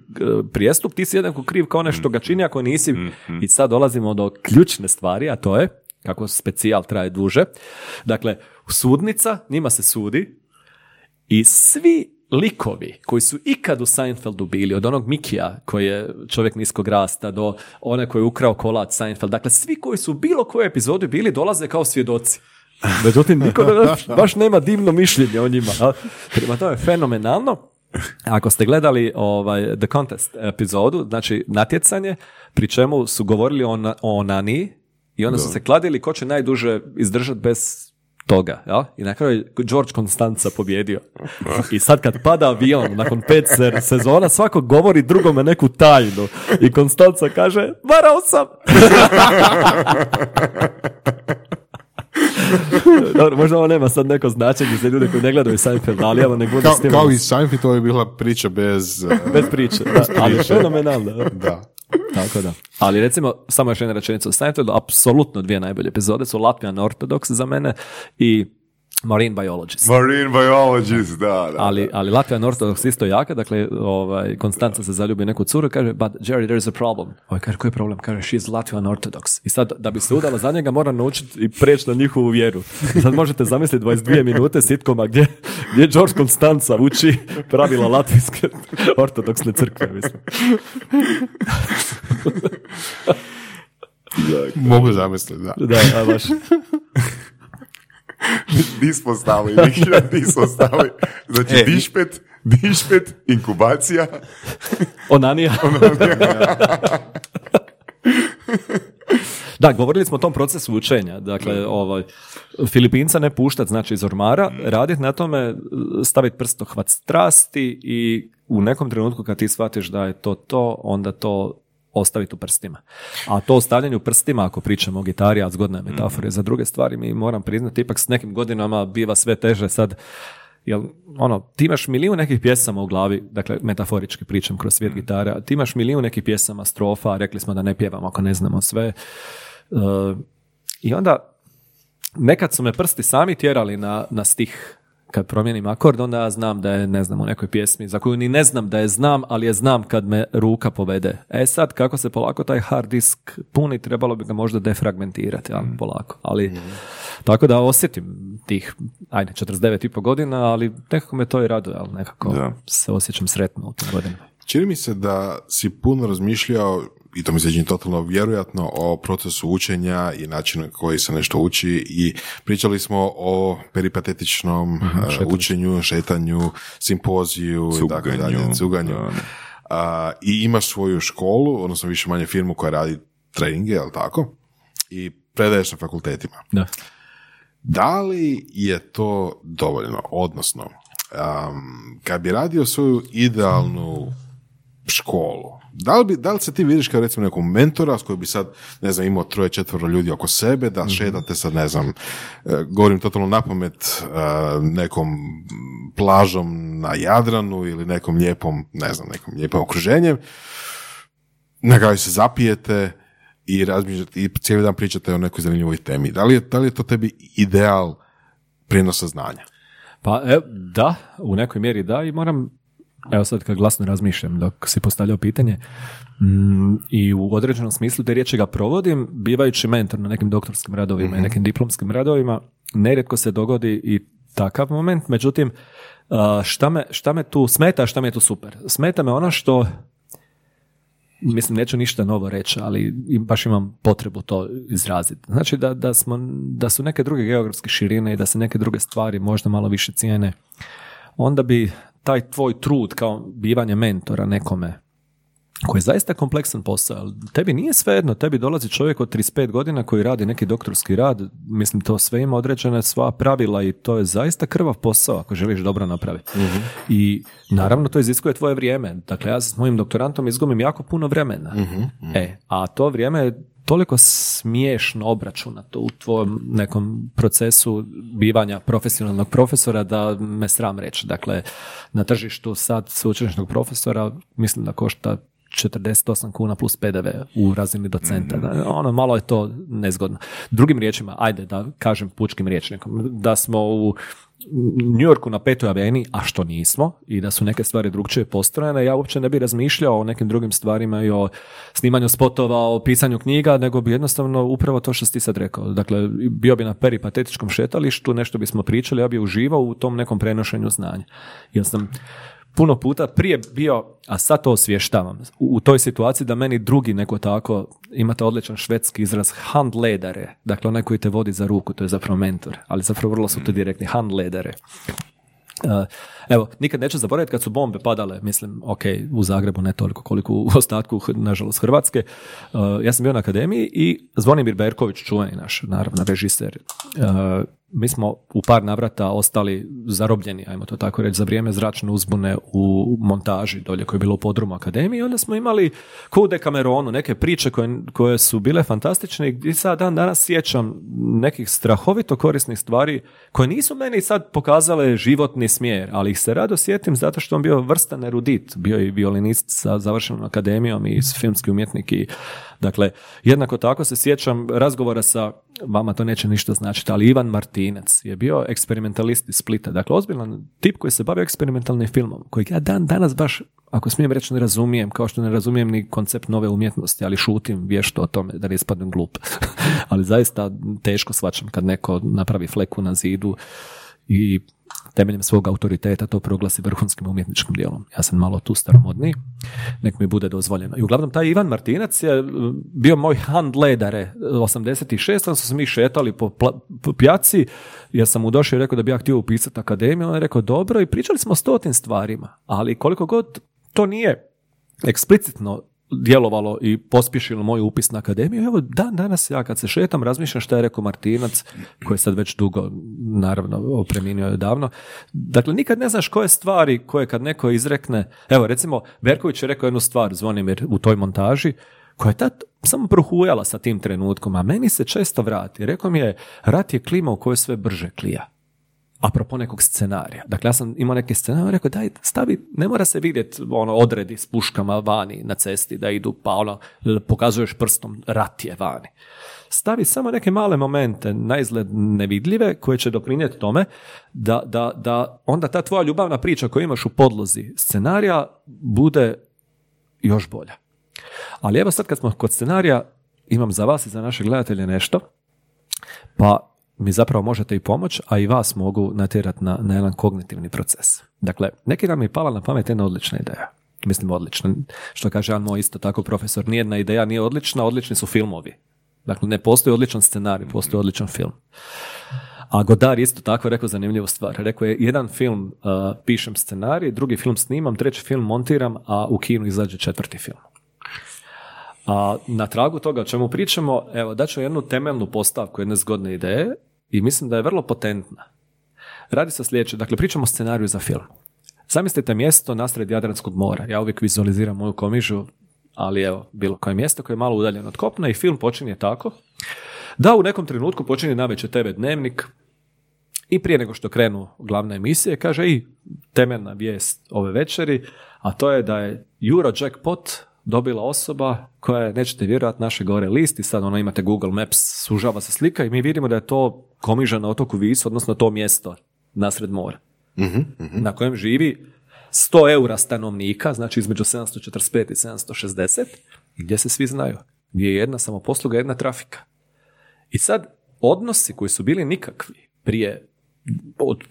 prijestup, ti si jednako kriv kao nešto ga čini, ako nisi. I sad dolazimo do ključne stvari, a to je, kako specijal traje duže, dakle, sudnica, njima se sudi i svi likovi koji su ikad u Seinfeldu bili, od onog Mikija koji je čovjek niskog rasta do one koji je ukrao kolač Seinfeld, dakle svi koji su u bilo kojoj epizodi bili dolaze kao svjedoci. Međutim, niko baš nema divno mišljenje o njima. Prima to je fenomenalno. Ako ste gledali The Contest epizodu, znači natjecanje, pri čemu su govorili o onaniji i onda su se kladili ko će najduže izdržati bez toga, ja? I na kraju George Constanza pobjedio. I sad kad pada avion nakon 5 sezona, svako govori drugome neku tajnu. I Constanza kaže, varao sam! Dobro, možda ovo nema sad neko značenje za ljude koji ne gledaju Seinfeld, ali evo nek bude snimano. Kao i Seinfeld, to je bila priča bez priče, da, ali fenomenalno. Da. Tako da. Ali recimo, samo još jedna rečenica o Seinfeldu, apsolutno 2 najbolje epizode su Latvian Orthodox za mene i Marine Biologist, da. Ali Latvian Orthodox isto jaka, dakle, Konstanca se zaljubi neku curu, kaže, but Jerry, there's a problem. Ovo kaže, koji je problem? Kaže, she's Latvian Orthodox. I sad, da bi se udala za njega, mora naučiti i preći na njihovu vjeru. Sad možete zamisliti 22 minute sitkoma gdje George Constanza uči pravila latvijske ortodoksne crkve, mislim. Mogu zamisliti, da. Da, baš. Nismo stavili. Znači, dišpet, inkubacija. Onanija. Da, govorili smo o tom procesu učenja. Dakle, Filipinca ne puštat, znači iz ormara, raditi na tome, staviti prstohvat strasti i u nekom trenutku kad ti shvatiš da je to, onda to ostaviti u prstima. A to ostavljanje u prstima, ako pričamo o gitari, a zgodna je metafora za druge stvari, mi moram priznati, ipak s nekim godinama biva sve teže sad, jer ti imaš milijun nekih pjesama u glavi, dakle metaforički pričam kroz svijet gitara, ti imaš milijun nekih pjesama, strofa, rekli smo da ne pjevamo ako ne znamo sve. I onda nekad su me prsti sami tjerali na stih. Kad promijenim akord, onda ja znam da je, ne znam, u nekoj pjesmi za koju ni ne znam da je znam, ali je znam kad me ruka povede. E sad, kako se polako taj hard disk puni, trebalo bi ga možda defragmentirati, ali polako. Ali, tako da osjetim tih, 49,5 godina, ali nekako me to i raduje, ali nekako se osjećam sretno u tim godinama. Čini mi se da si puno razmišljao, i to mi se čini totalno vjerojatno, o procesu učenja i načinu koji se nešto uči, i pričali smo o peripatetičnom učenju, šetanju, simpoziju, cuganju, i tako dalje, cuganju. I imaš svoju školu, odnosno više manje firmu koja radi treninge, jel tako? I predaješ na fakultetima. Da li je to dovoljno? Odnosno, kad bi radio svoju idealnu školu, da li se ti vidiš kao recimo nekog mentora s kojim bi sad, ne znam, imao 3-4 ljudi oko sebe, da šetate sad, ne znam, govorim totalno napamet, nekom plažom na Jadranu ili nekom lijepom, ne znam, nekom lijepom okruženjem, na kraju se zapijete i razmišljate i cijeli dan pričate o nekoj zanimljivoj temi. Da li je to tebi ideal prijenosa znanja? Pa da, u nekoj mjeri da, i moram, evo sad kad glasno razmišljam dok si postavljao pitanje, i u određenom smislu te riječi ga provodim, bivajući mentor na nekim doktorskim radovima i nekim diplomskim radovima, nerijetko se dogodi i takav moment. Međutim, šta me tu smeta, šta mi je tu super? Smeta me ono što, mislim, neću ništa novo reći, ali baš imam potrebu to izraziti. Znači da su neke druge geografske širine i da se neke druge stvari možda malo više cijene, onda bi taj tvoj trud kao bivanje mentora nekome, koji je zaista kompleksan posao, tebi nije svejedno, tebi dolazi čovjek od 35 godina koji radi neki doktorski rad, mislim, to sve ima određene sva pravila i to je zaista krvav posao ako želiš dobro napraviti. I naravno to iziskuje tvoje vrijeme, dakle ja s mojim doktorantom izgubim jako puno vremena, a to vrijeme je toliko smiješno obračunato u tvojom nekom procesu bivanja profesionalnog profesora da me sram reći. Dakle, na tržištu sad sveučilišnog profesora mislim da košta 48 kuna plus PDV u razini docenta. Malo je to nezgodno. Drugim riječima, ajde da kažem pučkim riječnikom, da smo u New Yorku na petoj aveni, a što nismo, i da su neke stvari drugčije postrojene, ja uopće ne bih razmišljao o nekim drugim stvarima i o snimanju spotova, o pisanju knjiga, nego bi jednostavno upravo to što si ti sad rekao. Dakle, bio bi na peripatetičkom šetalištu, nešto bismo pričali, ja bi uživao u tom nekom prenošenju znanja. Ja sam puno puta prije bio, a sad to osvještavam, u toj situaciji da meni drugi neko tako, imate odličan švedski izraz handledare, dakle onaj koji te vodi za ruku, to je zapravo mentor, ali zapravo vrlo su to direktni handledare. Evo, nikad neću zaboraviti kad su bombe padale, mislim, ok, u Zagrebu ne toliko koliko u ostatku, nažalost, Hrvatske. Ja sam bio na akademiji i Zvonimir Berković, čuveni naš, naravno, režiser, mi smo u par navrata ostali zarobljeni, ajmo to tako reći, za vrijeme zračne uzbune u montaži dolje koje je bilo u podrumu akademije, i onda smo imali ko u Dekameronu, neke priče koje su bile fantastične, gdje sad danas sjećam nekih strahovito korisnih stvari koje nisu meni sad pokazale životni smjer, ali ih se rado sjetim zato što on bio vrstan erudit, bio i violinist sa završenom akademijom i filmski umjetnik i dakle, jednako tako se sjećam razgovora sa, vama to neće ništa značiti, ali Ivan Martinac je bio eksperimentalist iz Splita. Dakle, ozbiljan tip koji se bavio eksperimentalnim filmom, kojeg ja danas baš, ako smijem reći, ne razumijem, kao što ne razumijem ni koncept nove umjetnosti, ali šutim vješto o tome da ne ispadnem glup. Ali zaista teško shvaćam kad neko napravi fleku na zidu i temeljem svog autoriteta to proglasi vrhunskim umjetničkim dijelom. Ja sam malo tu staromodniji, nek mi bude dozvoljeno. I uglavnom taj Ivan Martinac je bio moj handledare 86, onda su se mi šetali po pijaci, ja sam mu došao i rekao da bi ja htio upisati akademiju, on je rekao dobro i pričali smo o 100 stvarima, ali koliko god to nije eksplicitno djelovalo i pospješilo moj upis na akademiju. Evo, danas ja kad se šetam, razmišljam šta je rekao Martinac, koji je sad već dugo, naravno, preminio je davno. Dakle, nikad ne znaš koje stvari koje kad neko izrekne. Evo, recimo, Berković je rekao jednu stvar, Zvonimir, u toj montaži, koja je tad samo prohujala sa tim trenutkom, a meni se često vrati. Rekao mi je, rat je klima u kojoj sve brže klija. Apropo nekog scenarija. Dakle, ja sam imao neki scenarij, rekao, daj, stavi, ne mora se vidjeti ono, odredi s puškama vani na cesti da idu, pa ono, pokazuješ prstom, rat je vani. Stavi samo neke male momente, naizgled nevidljive, koje će doprinijeti tome da onda ta tvoja ljubavna priča koju imaš u podlozi scenarija bude još bolja. Ali evo sad kad smo kod scenarija, imam za vas i za naše gledatelje nešto, pa mi zapravo možete i pomoć, a i vas mogu natjerati na jedan kognitivni proces. Dakle, neki nam je pala na pamet jedna odlična ideja. Mislim, odlična. Što kaže jedan moj isto tako profesor, nijedna ideja nije odlična, odlični su filmovi. Dakle, ne postoji odličan scenarij, postoji odličan film. A Godard isto tako rekao zanimljivu stvar. Rekao je, jedan film pišem scenarij, drugi film snimam, treći film montiram, a u kinu izađe četvrti film. A na tragu toga o čemu pričamo, evo, daću jednu temeljnu postavku jedne zgodne ideje i mislim da je vrlo potentna. Radi se sljedeće, dakle, pričamo o scenariju za film. Zamislite mjesto nasred Jadranskog mora. Ja uvijek vizualiziram moju Komižu, ali evo, bilo koje mjesto koje je malo udaljeno od kopna i film počinje tako da u nekom trenutku počinje navečer TV Dnevnik i prije nego što krenu glavna emisija kaže i temeljna vijest ove večeri, a to je da je Eurojackpot dobila osoba koja je, nećete vjerovati, naše gore list i sad ono imate Google Maps, sužava se slika i mi vidimo da je to Komiža na otoku Vis, odnosno to mjesto nasred mora, na kojem živi 100 eura stanovnika, znači između 745 i 760, gdje se svi znaju, gdje je jedna samoposluga, jedna trafika. I sad odnosi koji su bili nikakvi prije,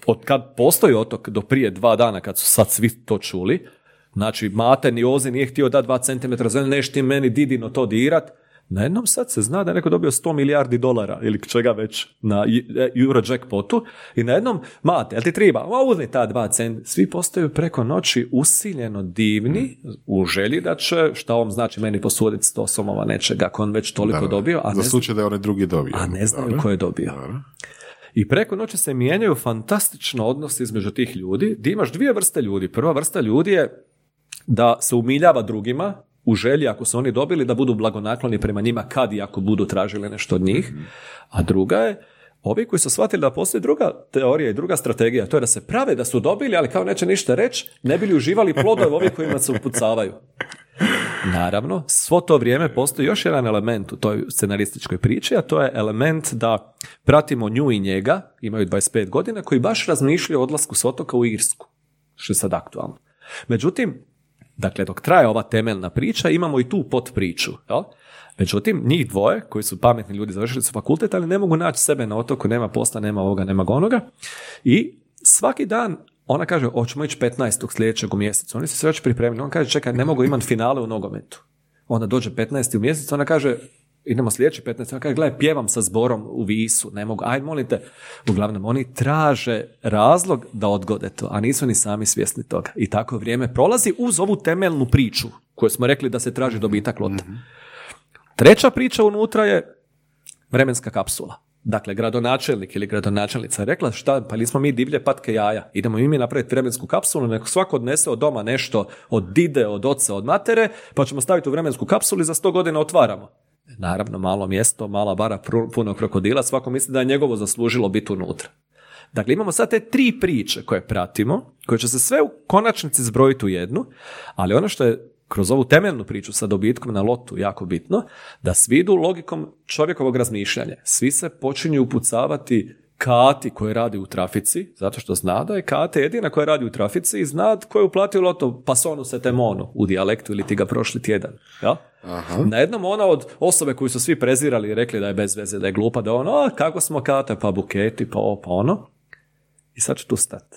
od kad postoji otok do prije 2 dana kad su sad svi to čuli. Znači, Mate ni Ozi nije htio da 2 centimetra zemlje, nešto ti meni didino to dirat. Na jednom sad se zna da je neko dobio $100 milijardi ili čega već na Eurojackpotu i na jednom, Mate, jel ti treba? Uzmi ta 2 cent. Svi postaju preko noći usiljeno divni u želji da će, šta ovom znači meni posuditi 100 somova nečega, ako on već toliko dobio. A za slučaj da je onaj drugi dobio. A ne znaju ko je dobio. I preko noći se mijenjaju fantastično odnosi između tih ljudi, gdje imaš 2 vrste ljudi. Prva vrsta ljudi je da se umiljava drugima u želji, ako su oni dobili, da budu blagonakloni prema njima kad i ako budu tražili nešto od njih. A druga je, ovi koji su shvatili da postoji druga teorija i druga strategija, to je da se prave da su dobili, ali kao neće ništa reći, ne bili uživali plodove ovi kojima se upucavaju. Naravno, svo to vrijeme postoji još jedan element u toj scenarističkoj priči, a to je element da pratimo nju i njega, imaju 25 godina, koji baš razmišljaju o odlasku s otoka u Irsku, što je sad aktualno. Međutim, dakle, dok traje ova temeljna priča, imamo i tu potpriču, jel? Međutim, njih dvoje, koji su pametni ljudi, završili su fakultet, ali ne mogu naći sebe na otoku, nema posla, nema ovoga, nema onoga. I svaki dan ona kaže, hoćemo ići 15. sljedećeg u mjesecu. Oni su se već pripremili. On kaže, čekaj, ne mogu, imam finale u nogometu. Onda dođe 15. u mjesecu, ona kaže, idemo sljedeći 15. Ona kaže, gledaj, pjevam sa zborom u Visu, ne mogu, aj molim te. Uglavnom, oni traže razlog da odgode to, a nisu ni sami svjesni toga. I tako vrijeme prolazi uz ovu temeljnu priču koju smo rekli da se traži dobitak lota. Mm-hmm. Treća priča unutra je vremenska kapsula. Dakle, gradonačelnik ili gradonačelnica rekla, šta, pa nismo mi divlje patke jaja, idemo i mi napraviti vremensku kapsulu, nek svako odnese od doma nešto, od dide, od oca, od matere, pa ćemo staviti u vremensku kapsulu i za 100 godina otvaramo. Naravno, malo mjesto, mala bara, puno krokodila, svako misli da je njegovo zaslužilo biti unutra. Dakle, imamo sad te tri priče koje pratimo, koje će se sve u konačnici zbrojiti u jednu, ali ono što je kroz ovu temeljnu priču sa dobitkom na lotu jako bitno, da svi idu logikom čovjekovog razmišljanja. Svi se počinju upucavati Kati koji radi u trafici, zato što zna da je Kate jedina koja radi u trafici i zna ko je uplatio loto pasonu se temonu u dijalektu ili ti ga prošli tjedan. Ja? Aha. Na jednom ona od osobe koju su svi prezirali i rekli da je bez veze, da je glupa, da ono, a kako smo Kate, pa buketi, pa ovo, pa ono. I sad ću tu stati.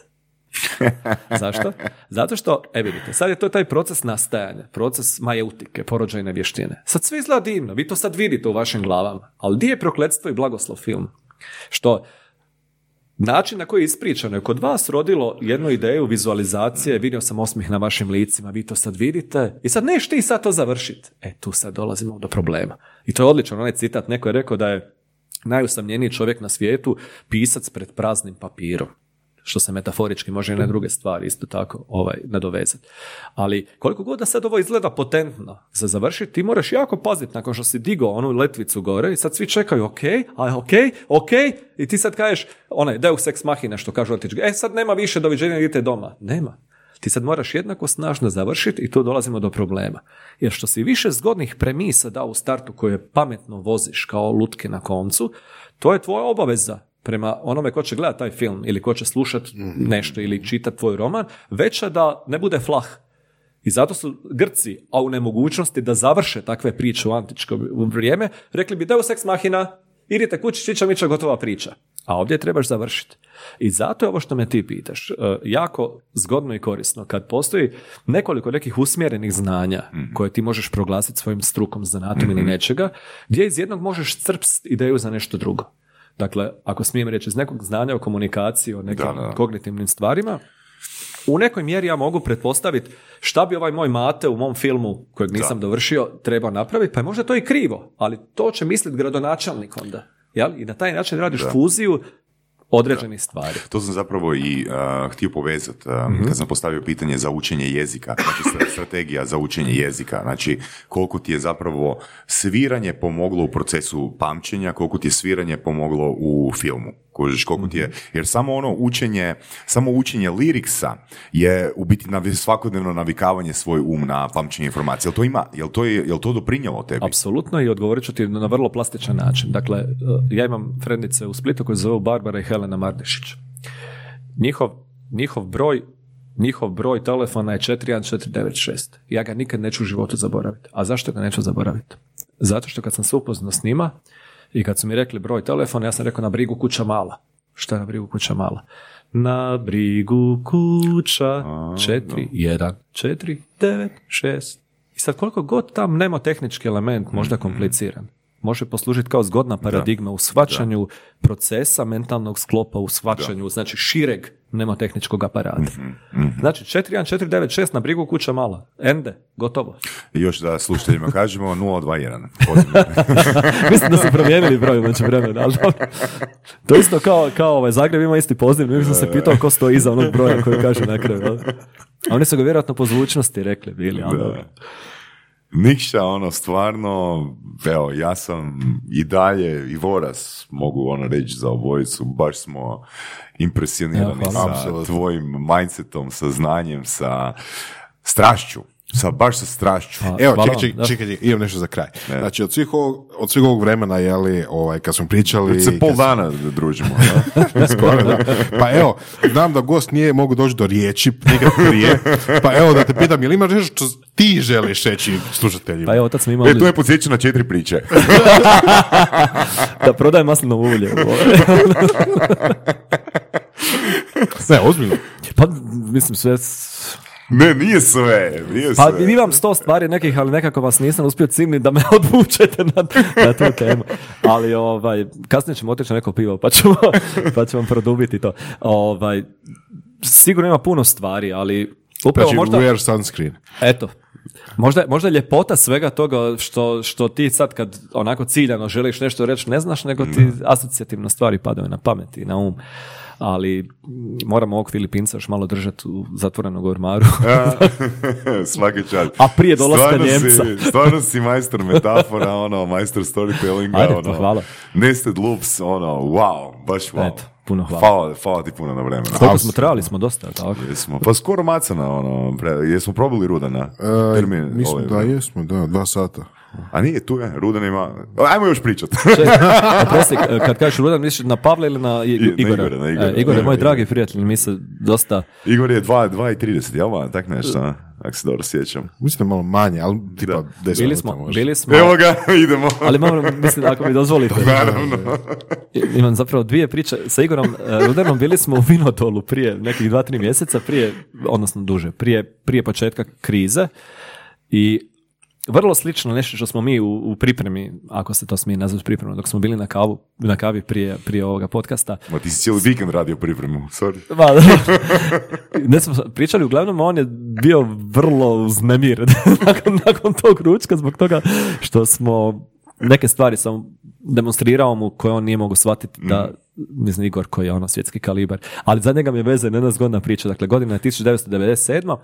Zašto? Zato što, vidite, sad je to taj proces nastajanja, proces majeutike, porođajne vještine. Sad sve izgleda divno, vi to sad vidite u vašim glavama, ali di je prokletstvo i blagoslov film? Što način na koji je ispričano je kod vas rodilo jednu ideju vizualizacije, vidio sam osmih na vašim licima, vi to sad vidite i sad neš ti sad to završiti. Tu sad dolazimo do problema. I to je odličan onaj citat, neko je rekao da je najusamljeniji čovjek na svijetu pisac pred praznim papirom. Što se metaforički može i na druge stvari isto tako nadovezati. Ali koliko god da sad ovo izgleda potentno za završiti, ti moraš jako paziti nakon što si digao onu letvicu gore i sad svi čekaju ok, i ti sad kažeš onaj deus ex machina što kažu antički, sad nema više doviđenja, idite doma. Nema. Ti sad moraš jednako snažno završiti i tu dolazimo do problema. Jer što si više zgodnih premisa dao u startu koje pametno voziš kao lutke na koncu, to je tvoja obaveza prema onome ko će gledati taj film ili ko će slušati nešto ili čitati tvoj roman, veća da ne bude flah. I zato su Grci, a u nemogućnosti da završe takve priče u antičko vrijeme, rekli bi deus ex machina, idite kući, čića mića, gotova priča. A ovdje trebaš završiti. I zato je ovo što me ti pitaš jako zgodno i korisno kad postoji nekoliko nekih usmjerenih znanja koje ti možeš proglasiti svojim strukom, zanatom ili nečega, gdje iz jednog možeš crpst ideju za nešto drugo. Dakle, ako smijem reći, iz nekog znanja o komunikaciji, o nekim kognitivnim stvarima, u nekoj mjeri ja mogu pretpostaviti šta bi ovaj moj Mate u mom filmu, kojeg nisam dovršio, trebao napraviti, pa je možda to i krivo, ali to će misliti gradonačelnik onda. Jel? I na taj način radiš fuziju određenih stvari. To sam zapravo i htio povezati kad sam postavio pitanje za učenje jezika, znači strategija za učenje jezika, znači koliko ti je zapravo sviranje pomoglo u procesu pamćenja, koliko ti je sviranje pomoglo u filmu. Koliko ti je, jer samo ono učenje, samo učenje liriksa je u biti svakodnevno navikavanje svoj um na pamćenje informacije. Jel to ima, jel to doprinjelo tebi? Apsolutno, i odgovorit ću ti na vrlo plastičan način. Dakle, ja imam frendice u Splitu koje zove Barbara i Helena Mardešić. Njihov broj telefona je 41496. Ja ga nikad neću u životu zaboraviti. A zašto ga neću zaboraviti? Zato što kad sam se upoznao s njima, i kad su mi rekli broj telefona, ja sam rekao na brigu kuća mala. Šta je na brigu kuća mala? Na brigu kuća 41496. I sad koliko god tam nemotehnički element, možda kompliciran, može poslužiti kao zgodna paradigma u shvaćanju procesa mentalnog sklopa, u shvaćanju znači šireg nemotehničkog aparata. Znači 41496 na brigu kuća mala. Ende, gotovo. I još da slušateljima kažemo 021. Mislim da su promijenili broj među vremena, ali to isto kao Zagreb ima isti poziv, mi sam se pitao ko stoji iza onog broja koji kaže na kraju. A oni su ga vjerojatno po zvučnosti rekli bili, ali... Ništa, stvarno, ja sam i dalje, i Voras, mogu reći za obojicu, baš smo impresionirani sa tvojim mindsetom, sa znanjem, sa strašću Sa, baš sa strašću. Evo, čekaj, imam nešto za kraj. Ne. Znači, od svih ovog vremena, jeli, kad smo pričali... Se pol dana družimo. Da? Skoro, da. Pa evo, znam da gost nije mogu doći do riječi nikad prije. Pa evo, da te pitam, je li imaš nešto što ti želiš reći slušateljima? Pa evo, tad smo imali... E, to je podsjeća na 4 priče. Da prodaje maslinovo ulje. Ne, ozbiljno. Pa, mislim, sve... Ne, nije sve. Pa imam 100 stvari nekih, ali nekako vas nisam uspio cigniti da me odvučete na tu temu. Ali kasnije ćemo otići na neko pivo, pa ćemo produbiti to. Sigurno ima puno stvari, ali upravo znači, možda... Wear sunscreen. Eto. Možda ljepota svega toga što ti sad kad onako ciljano želiš nešto reći ne znaš, nego ti asocijativno stvari padaju na pamet i na um. Ali moramo ovog Filipinca još malo držati u zatvorenog ormaru. Svaki čas. A prije dolaska Njemca. Stvarno si majstor metafora, majstor storytellinga. Ajde, to hvala. Nested loops, wow, baš wow. Eto. Puno hvala ti puno na vremena. Koliko smo trebali, smo dosta, tako? Jesmo. Pa skoro Macana, jesmo probili Rudana? Mislim da jesmo, da, 2 sata. A nije tu, je, Rudan ima... Ajmo još pričat. Prosti, kad kažeš Rudan, misliš na Pavla ili na Igora? Na Igora. Igor je moj dragi prijatelj, mi se dosta... Igor je 2,30, jel' tak nešto, ako se dobro sjećam. Mislim malo manje, ali tipa 10 minuta možda. Bili smo. Evo ga, idemo. Ali mislim, ako mi dozvolite. Naravno. Imam zapravo 2 priče. Sa Igorom Rudanom bili smo u Vinodolu prije nekih 2-3 mjeseca, odnosno duže, prije početka krize i... Vrlo slično nešto što smo mi u pripremi, ako se to smije nazvati pripremom, dok smo bili na kavi prije ovoga podcasta. Ma ti si cijeli vikend radio pripremu, sorry. Ne smo pričali, uglavnom on je bio vrlo uznemiren nakon tog ručka zbog toga što smo neke stvari sam demonstrirao mu koje on nije mogu shvatiti da, mislim Igor koji je svjetski kalibar, ali za njega mi je veze jedna zgodna priča, dakle godina je 1997.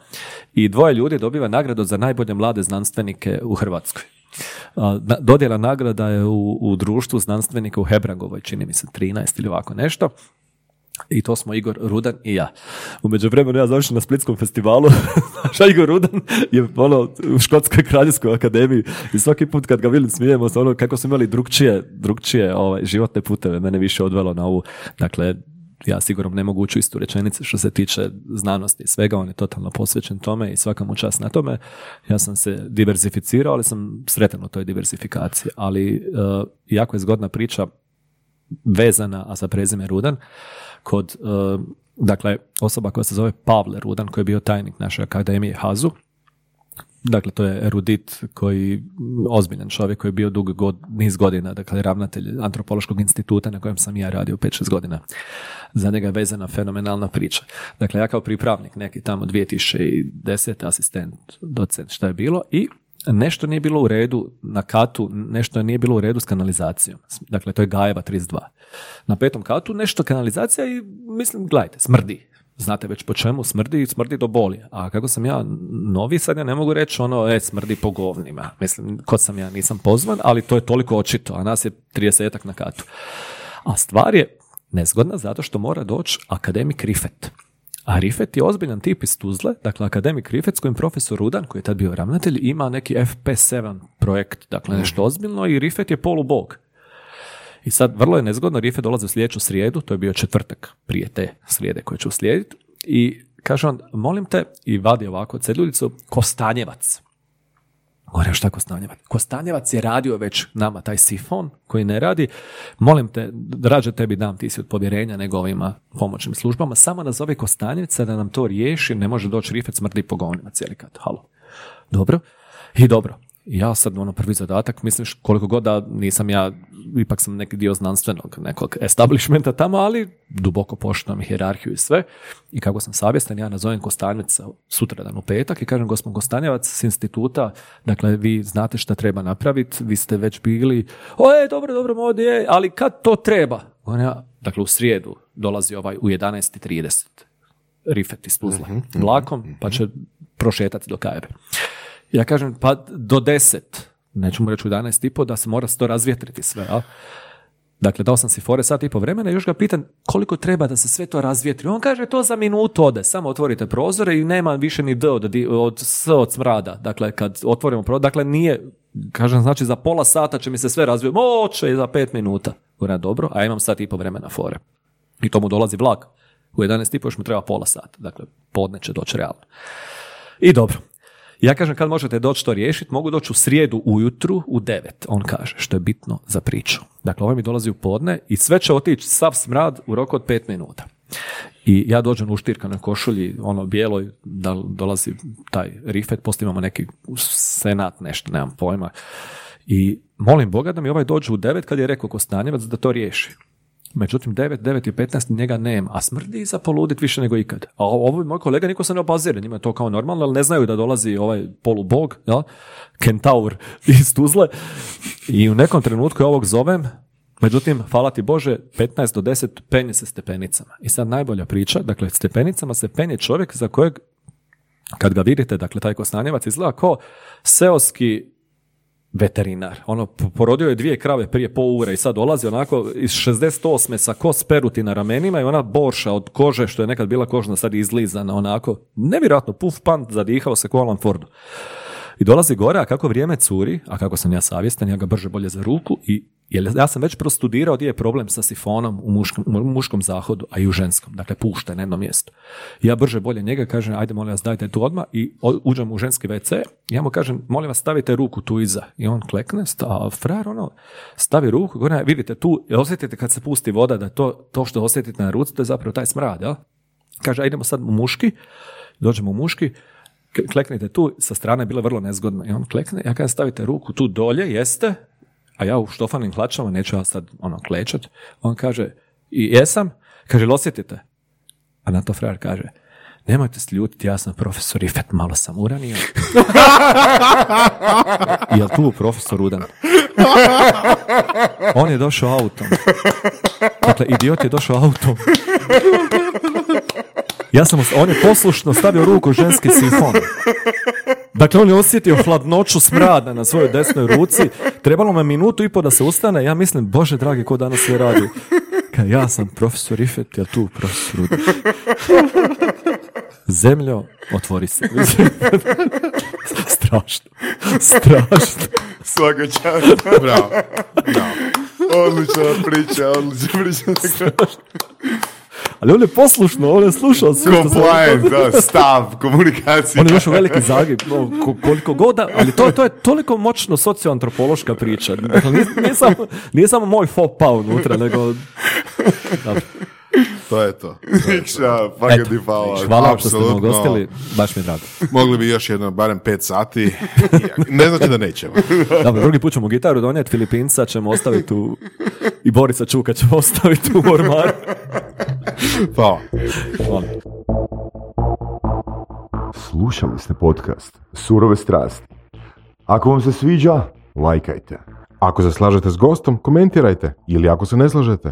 i 2 ljudi dobiva nagradu za najbolje mlade znanstvenike u Hrvatskoj. Dodjela nagrada je u društvu znanstvenika u Hebrangovoj, čini mi se 13 ili ovako nešto. I to smo Igor Rudan i ja. U međuvremenu ja završim na Splitskom festivalu, a Igor Rudan je u Škotskoj kraljevskoj akademiji i svaki put kad ga vidim smijemo se kako smo imali drugčije životne puteve, mene više odvelo na ovu, dakle ja sigurno ne mogu ući istu rečenicu što se tiče znanosti i svega, on je totalno posvećen tome i svaka mu čast na tome. Ja sam se diversificirao, ali sam sretan u toj diversifikaciji, ali jako je zgodna priča vezana, a za prezime Rudan, kod, dakle, osoba koja se zove Pavle Rudan, koji je bio tajnik naše akademije HAZU. Dakle, to je erudit koji, ozbiljan čovjek koji je bio dug niz godina, dakle, ravnatelj Antropološkog instituta na kojem sam ja radio 5-6 godina. Za njega je vezana fenomenalna priča. Dakle, ja kao pripravnik, neki tamo 2010, asistent, docent, šta je bilo, i nešto nije bilo u redu na katu, nešto nije bilo u redu s kanalizacijom. Dakle, to je Gajeva 32. Na 5. katu nešto kanalizacija i mislim, gledajte, smrdi. Znate već po čemu, smrdi do boli. A kako sam ja novi, sad ja ne mogu reći smrdi po govnima. Mislim, kod sam ja nisam pozvan, ali to je toliko očito, a nas je 30-ak na katu. A stvar je nezgodna zato što mora doći akademik Rifet. A Rifet je ozbiljan tip iz Tuzle, dakle akademik Rifet s kojim profesor Rudan, koji je tad bio ravnatelj, ima neki FP7 projekt, dakle nešto ozbiljno i Rifet je polubog. I sad vrlo je nezgodno, Rifet dolazi u sljedeću srijedu, to je bio četvrtak prije te srijede koje će uslijediti, i kaže on, molim te, i vadi ovako ceduljicu, Kostanjevac. Gore, šta Kostanjevac? Kostanjevac je radio već nama taj sifon koji ne radi. Molim te, rađe tebi dam, ti si od povjerenja nego ovima pomoćnim službama. Samo nazove Kostanjevca da nam to riješi, ne može doći Rifet, smrdi po govnima cijeli kat. Halo. Dobro. Ja sad prvi zadatak, misliš koliko god da nisam ja, ipak sam neki dio znanstvenog nekog establishmenta tamo, ali duboko poštujem hijerarhiju i sve. I kako sam savjestan, ja nazovem Kostanjevaca sutradan u petak i kažem, gospodin Kostanjevac s instituta, dakle vi znate šta treba napraviti, vi ste već bili, dobro, ovdje, ali kad to treba? Dakle, u srijedu dolazi u 11:30 Rifet iz Tuzle vlakom, pa će prošetati do Kajeve. Ja kažem, pa do 10, neću mu reći u 11:30, da se mora se to razvjetriti sve, a? Dakle, dao sam si fore sat i po vremena i još ga pitan koliko treba da se sve to razvjetri. On kaže to za minutu ode, samo otvorite prozore i nema više ni D od S od smrada. Dakle, kad otvorimo prozor, dakle nije, kažem, znači za pola sata će mi se sve razvijeti, moće za 5 minuta. Ura, dobro, a ja imam sat i po vremena fore. I tomu dolazi vlak. U 11:30 još mu treba pola sata. Dakle, podne će doći realno. I dobro. Ja kažem kad možete doći to riješiti, mogu doći u srijedu ujutru u 9, on kaže, što je bitno za priču. Dakle, ovaj mi dolazi u podne i sve će otići sav smrad u roku od 5 minuta. I ja dođem u štirkanoj košulji, ono bijeloj, da dolazi taj rifet, poslije imamo neki senat, nešto, nemam pojma. I molim Boga da mi ovaj dođe u 9 kad je rekao Kostanjevac da to riješi. Međutim, 9:15 njega nema, a smrdi za poludit više nego ikad. A ovo moj kolega, niko se ne obazira, njima je to kao normalno, ali ne znaju da dolazi ovaj polubog, ja? Kentaur iz Tuzle. I u nekom trenutku ja ovog zovem, međutim, hvala ti Bože, 9:45 penje se stepenicama. I sad najbolja priča, dakle, stepenicama se penje čovjek za kojeg, kad ga vidite, dakle, taj Kostanjevac izgleda kao seoski veterinar. Ono, porodio je 2 krave prije pol ure i sad dolazi onako iz 68. sa kos peruti na ramenima i ona borša od kože što je nekad bila kožna, sad je izlizana onako. Nevjerojatno, puf, pant, zadihao se ko Alan Fordu. I dolazi gore, a kako vrijeme curi, a kako sam ja savjestan, ja ga brže bolje za ruku i jer ja sam već prostudirao gdje je problem sa sifonom u muškom zahodu, a i u ženskom. Dakle, pušten na jedno mjesto. Ja brže bolje njega kažem, ajde molim vas dajte tu odmah i uđem u ženski WC. Ja mu kažem, molim vas stavite ruku tu iza. I on klekne, a frajer ono stavi ruku, gore, vidite tu, osjetite kad se pusti voda da to što osjetite na ruci, to je zapravo taj smrad. Ja? Kaže, ajdemo sad u muški, dođemo u muški, kleknite tu, sa strane je bilo vrlo nezgodno. I on klekne, ja kažem stavite ruku tu dolje, jeste, a ja u štofanim hlačama, neću ja sad ono klečat, on kaže, i jesam, kaže, osjetite? A na to frajer kaže, nemojte se ljutiti, ja sam profesor Ifet, malo sam uranio. Jel tu profesor udan? On je došao autom. Dakle, idiot je došao autom. On je poslušno stavio ruku u ženski sifon. Dakle, on je osjetio hladnoću smrada na svojoj desnoj ruci. Trebalo me 1.5 minuta da se ustane. Ja mislim, Bože dragi, ko danas sve radi? Kad ja sam profesor Ifet, ja tu profesor Udan. Zemljo, otvori se. Strašno. Svaka čast. Bravo. Odlična priča. Ali on je poslušno, on je slušao sve. Compliance, da, stav, komunikacija. On je još u veliki zagib, koliko god, ali to je toliko moćno socioantropološka priča. Dakle, nije samo moj faux pas unutra, nego... Dobro. To je to. Nikša, pagati hvala. Hvala što ste me ugostili, baš mi je drago. Mogli bi još jedno, barem 5 sati. Ne znači da nećemo. Dobro, drugi put ćemo gitaru donijeti, Filipinca ćemo ostaviti u... I Borisa Čuka ćemo ostaviti u ormaru. Hvala. Hvala. Slušali ste podcast Surove strasti. Ako vam se sviđa, lajkajte. Ako se slažete s gostom, komentirajte. Ili ako se ne slažete.